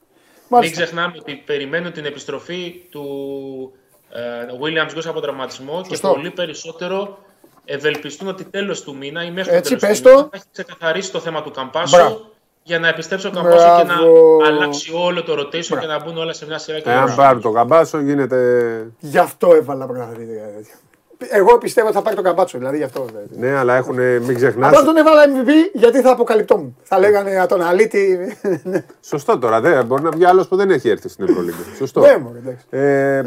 Μην ξεχνάμε ότι περιμένουν την επιστροφή του Williams Γκος από τραυματισμό και πολύ περισσότερο ευελπιστούν ότι τέλος του μήνα ή μέχρι το τέλος του μήνα θα έχει ξεκαθαρίσει το θέμα του Καμπάσου για να επιστρέψει ο Καμπάσου και να αλλάξει όλο το rotation και να μπουν όλα σε μια σειρά. Αν πάρουν το Καμπάσου γίνεται... Γι' αυτό έβαλα πραγματικά. Εγώ πιστεύω ότι θα πάρει το Καμπάσου, δηλαδή γι' αυτό. Ναι, αλλά έχουν, μην ξεχνάς... Απλά τον έβαλα MVP γιατί θα αποκαλυπτόμουν. Θα λέγανε τον αλήτη... Σωστό τώρα, δεν μπορεί να βγει άλλος που δεν έχει έρθει στην Ευρωλίγκα. Σωστό.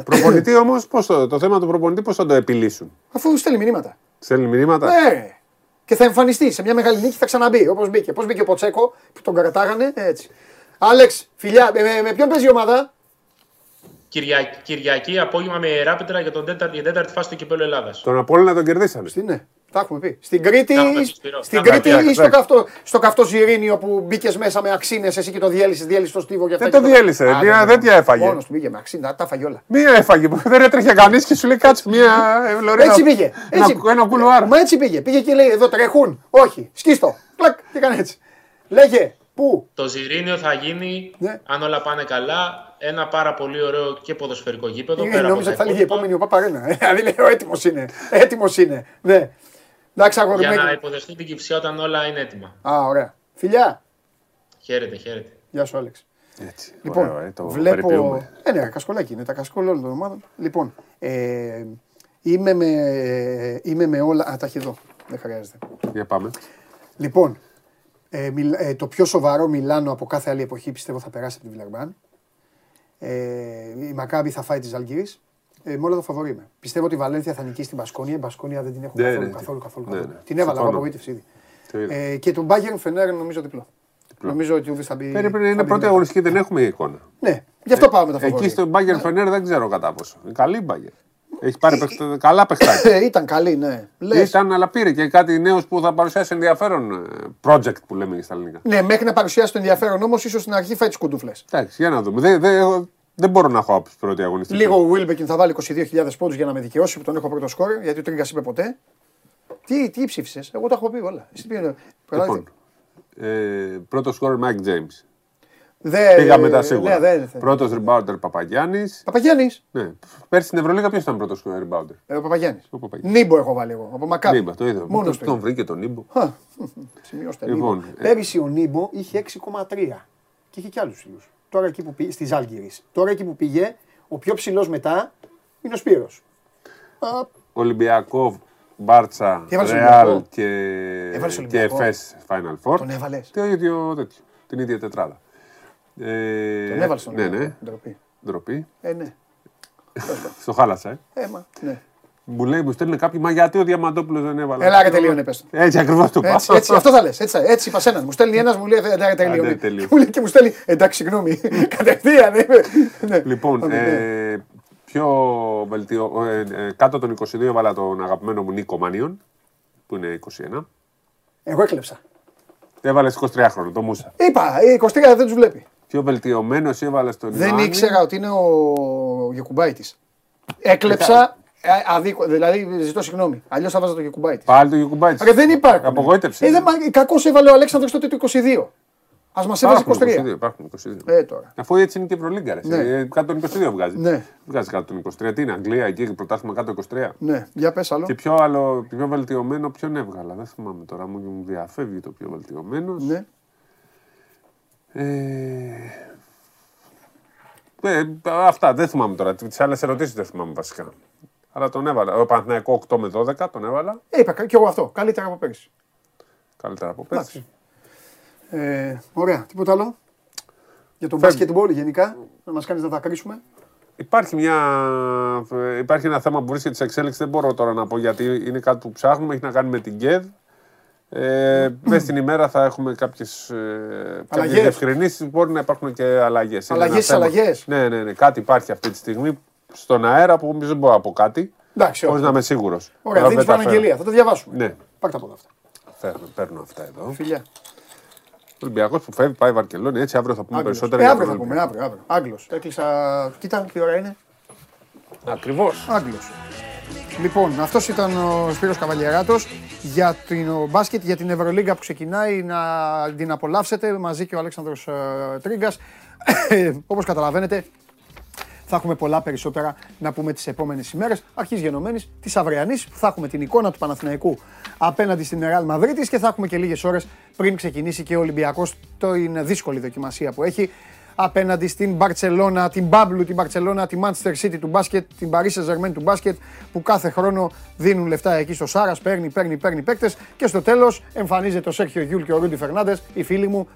Προπονητή όμως, το θέμα του προπονητή πώς θα το επιλύσουν. Αφού στέλνει μηνύματα. Στέλνει μηνύματα. Ναι. Και θα εμφανιστεί σε μια μεγάλη νίκη, θα ξαναμπεί όπως μπήκε. Πώς μπήκε ο Ποτσέκο που τον κρατάγανε, έτσι. Άλεξ, φιλιά, με ποιον παίζει η ομάδα? Κυριακή απόγευμα με Ιεράπετρα για την τέταρτη φάση του Κυπέλλου Ελλάδας. Τον Απόλλωνα τον κερδίσανε. Ναι, τα έχουμε πει. Στην Κρήτη ή στο Καυτοζιρίνιο που μπήκε μέσα με αξίνες εσύ και το διέλυσες στο στίβο. Δεν το διέλυσε, δεν τη έφαγε. Μόνος του μπήκε με αξίνα, τα έφαγε όλα. Μία έφαγε, δεν έτρεχε κανείς και σου λέει κάτσε μία ευλωρία. Έτσι πήγε. Ένα κουλουάρ. Μα έτσι πήγε. Πήγε και λέει εδώ τρέχουν. Όχι, σκίστο. Πλακ, τι κάνει έτσι. Λέγε. Πού? Το Ζιρίνιο θα γίνει, ναι, αν όλα πάνε καλά, ένα πάρα πολύ ωραίο και ποδοσφαιρικό γήπεδο. Ναι, νόμιζα θα λέγει η επόμενη ο Παπαρένα. Δηλαδή έτοιμος είναι. Έτοιμος είναι. Ναι. Εντάξει, για να υποδεχτεί την Κυψιά όταν όλα είναι έτοιμα. Α, ωραία. Φιλιά. Χαίρετε, χαίρετε. Γεια σου, Άλεξ. Έτσι, λοιπόν, ωραία, το βλέπω. Ναι, κασκολάκι είναι. Τα κασκόλ όλων των ομάδων. Λοιπόν, είμαι με όλα. Α, τα έχει εδώ. Δεν χρειάζεται. Για πάμε. Λοιπόν. Το πιο σοβαρό Μιλάνο από κάθε άλλη εποχή πιστεύω θα περάσει από την Βιλερμπάν. Η Μακάμπη θα φάει τη Ζαλγκίρις. Με όλα τα φαβορί είμαι. Πιστεύω ότι η Βαλένθια θα νικήσει την Μπασκόνια. Η Μπασκόνια δεν την έχω καθόλου. Την έβαλα από απογοήτευση ήδη. Και τον Μπάγερν Φενέρ νομίζω διπλό. Νομίζω ότι ο Ούβης θα μπει. Είναι πρώτη αγωνιστική, δεν έχουμε εικόνα. Ναι, γι' αυτό πάμε τα φαβορί. Εκεί στον Μπάγερν Φενέρ δεν ξέρω κατά πόσο. Καλή Μπάγερν. Έχει πάρει καλά παιχνίδια. Ήταν καλή, ναι. Ήταν, αλλά πήρε και κάτι νέο που θα παρουσιάσει ενδιαφέρον project που λέμε στα ελληνικά. Ναι, μέχρι να παρουσιάσει το ενδιαφέρον όμως, ίσως στην αρχή φάει τις κουντούφλες. Εντάξει, για να δούμε. Δεν μπορώ να έχω άποψη πρώτη αγωνιστική. Λίγο ο Βίλμπεκιν θα βάλει 22.000 πόντους για να με δικαιώσει που τον έχω πρώτο σκόρ, γιατί ο Τρίγκας είπε ποτέ. Τι ψήφισες, εγώ τα έχω πει όλα. Λοιπόν, πρώτο σκόρ Μάικ Τζέιμς. Πήγαμε τα σίγουρα. Πρώτος rebounder Παπαγιάννης. Παπαγιάννης. Ναι. Πέρσι στην Ευρωλίγκα ποιος ήταν πρώτος rebounder? Ο Παπαγιάννης. Νίμπο έχω βάλει εγώ. Από Μακάμπη. Νίμπο, το είδα. Μόνος του. Τον βρήκε τον Νίμπο. Σημειώστε. Λοιπόν, πέρυσι ο Νίμπο είχε 6,3 και είχε κι άλλους φίλους. Τώρα εκεί που πήγε, στη Ζάλγκιρις. Τώρα εκεί που πήγε, ο πιο ψηλός μετά είναι ο Σπύρος. Ολυμπιακό, Μπάρτσα, Ρεάλ και Εφές Final Four. Τον έβαλες. Την ίδια τετράδα. Τον έβαλε στον Νίκο. Ντροπή. Ναι. Στο χάλασα. Ναι. Μου λέει, μου στέλνει κάποιοι, μα γιατί ο Διαμαντόπουλος δεν έβαλε. Έλα και τελείωνε, πες. Έτσι ακριβώς το πας. Αυτό θα λες. Έτσι είπα σένα. Μου στέλνει ένας, μου λέει, εντάξει, τελείωνε. Μου λέει και μου στέλνει, εντάξει, συγγνώμη. Κατευθείαν. Λοιπόν, κάτω των 22 έβαλα τον αγαπημένο μου Νίκο Μανίον, που είναι 21. Εγώ έκλεψα. Έβαλε 23χρονο, το Μούσα. Είπα, 23 δεν τους βλέπει. Πιο βελτιωμένο έβαλε τον Ιωάννη. Δεν ήξερα ότι είναι ο Γεκουμπάιτης. Έκλεψα, δηλαδή ζητώ συγγνώμη. Αλλιώς θα βάζα τον Γεκουμπάιτη. Πάλι τον Γεκουμπάιτη. Αλλά δεν υπάρχει. Απογοήτευσε. Κακώς έβαλε ο Αλέξανδρος τότε το 22. Ας μας έβαζε 23. Υπάρχουν 22. Τώρα. Αφού έτσι είναι και η Ευρωλίγκα. Κάτω τον 22 βγάζει. Ναι. Βγάζει κάτω τον 23. Τι είναι, Αγγλία εκεί, πρωτάθλημα κάτω 23. Ναι, για πες άλλο. Και πιο βελτιωμένο, ποιον έβγαλα. Δεν θυμάμαι τώρα, μου διαφεύγει το πιο βελτιωμένο. Ναι. Αυτά, δεν θυμάμαι τώρα. Τις άλλες ερωτήσεις δεν θυμάμαι βασικά. αλλά τον έβαλα. Ο Παναθηναϊκό 8 με 12 τον έβαλα. Είπα και εγώ αυτό. Καλύτερα από πέρυσι. Καλύτερα από πέρυσι. Ωραία. Τίποτα άλλο. Για τον μπάσκετμπολ γενικά, να μας κάνεις να τα κρίσουμε. Υπάρχει ένα θέμα που βρίσκεται σε εξέλιξη, δεν μπορώ τώρα να πω γιατί είναι κάτι που ψάχνουμε, έχει να κάνει με την ΚΕΔ. Μέσα στην ημέρα θα έχουμε κάποιες διευκρινήσεις, μπορεί να υπάρχουν και αλλαγές. Αλλαγές. Ναι, κάτι υπάρχει αυτή τη στιγμή στον αέρα που δεν μπορώ να πω κάτι, χωρίς να είμαι σίγουρος. Ωραία, δίνεις παραγγελία, θα το διαβάσουμε. Ναι. Πάρ' τα από αυτά. Παίρνω αυτά εδώ. Φιλιά. Ολυμπιακός που φεύγει, πάει Βαρκελόνη, έτσι αύριο θα πούμε περισσότερα. Αύριο θα πούμε. Άγγλος. Έκλεισα. Κοίτα, τι ώρα είναι. Ακριβώς. Άγγλος. Λοιπόν, αυτός ήταν ο Σπύρος Καβαλιαράτος για το μπάσκετ, για την Ευρωλίγκα που ξεκινάει, να την απολαύσετε μαζί και ο Αλέξανδρος Τρίγκας. Όπως καταλαβαίνετε, θα έχουμε πολλά περισσότερα να πούμε τις επόμενες ημέρες, αρχής γενομένης της αυριανής, που θα έχουμε την εικόνα του Παναθηναϊκού απέναντι στην Ρεάλ Μαδρίτης και θα έχουμε και λίγες ώρες πριν ξεκινήσει και ο Ολυμπιακός την δύσκολη δοκιμασία που έχει απέναντι στην Μπαρτσελόνα, την Μπάμπλου, την Μπαρτσελόνα, τη Manchester City του μπάσκετ, την Παρί Σεζερμέν του μπάσκετ, που κάθε χρόνο δίνουν λεφτά εκεί στο Σάρας, παίρνει παίκτες και στο τέλος εμφανίζεται ο Σέρχιο Γιούλ και ο Ρούντι Φερνάντες, οι φίλοι μου,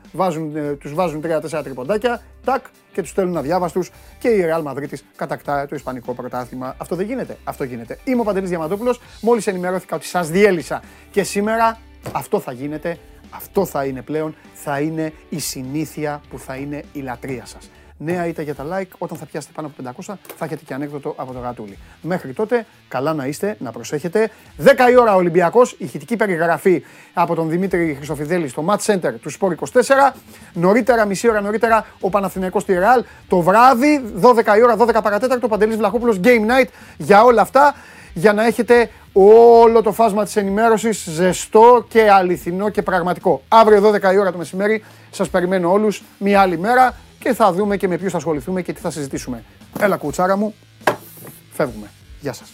τους βάζουν 3-4 τριποντάκια, τάκ, και τους στέλνουν αδιάβαστους και η Ρεάλ Μαδρίτης κατακτά το Ισπανικό πρωτάθλημα. Αυτό δεν γίνεται, αυτό γίνεται. Είμαι ο Παντελής Διαμαντόπουλος, μόλις ενημερώθηκα ότι σας διέλυσα και σήμερα αυτό θα γίνεται. Αυτό θα είναι πλέον, θα είναι η συνήθεια που θα είναι η λατρεία σας. Νέα ήττα για τα like, όταν θα πιάσετε πάνω από 500 θα έχετε και ανέκδοτο από το γατούλι. Μέχρι τότε, καλά να είστε, να προσέχετε. 10 η ώρα Ολυμπιακός, ηχητική περιγραφή από τον Δημήτρη Χρυσοφιδέλη στο Match Center του Sport24. Νωρίτερα, μισή ώρα νωρίτερα, ο Παναθηναϊκός στη Ρεάλ. Το βράδυ, 12 η ώρα, 12 παρατέταρτο, Παντελής Βλαχόπουλος, Game Night. Για όλα αυτά, για να έχετε όλο το φάσμα της ενημέρωσης ζεστό και αληθινό και πραγματικό. Αύριο 12 η ώρα το μεσημέρι σας περιμένω όλους μια άλλη μέρα και θα δούμε και με ποιους θα ασχοληθούμε και τι θα συζητήσουμε. Έλα κουτσάρα μου, φεύγουμε. Γεια σας.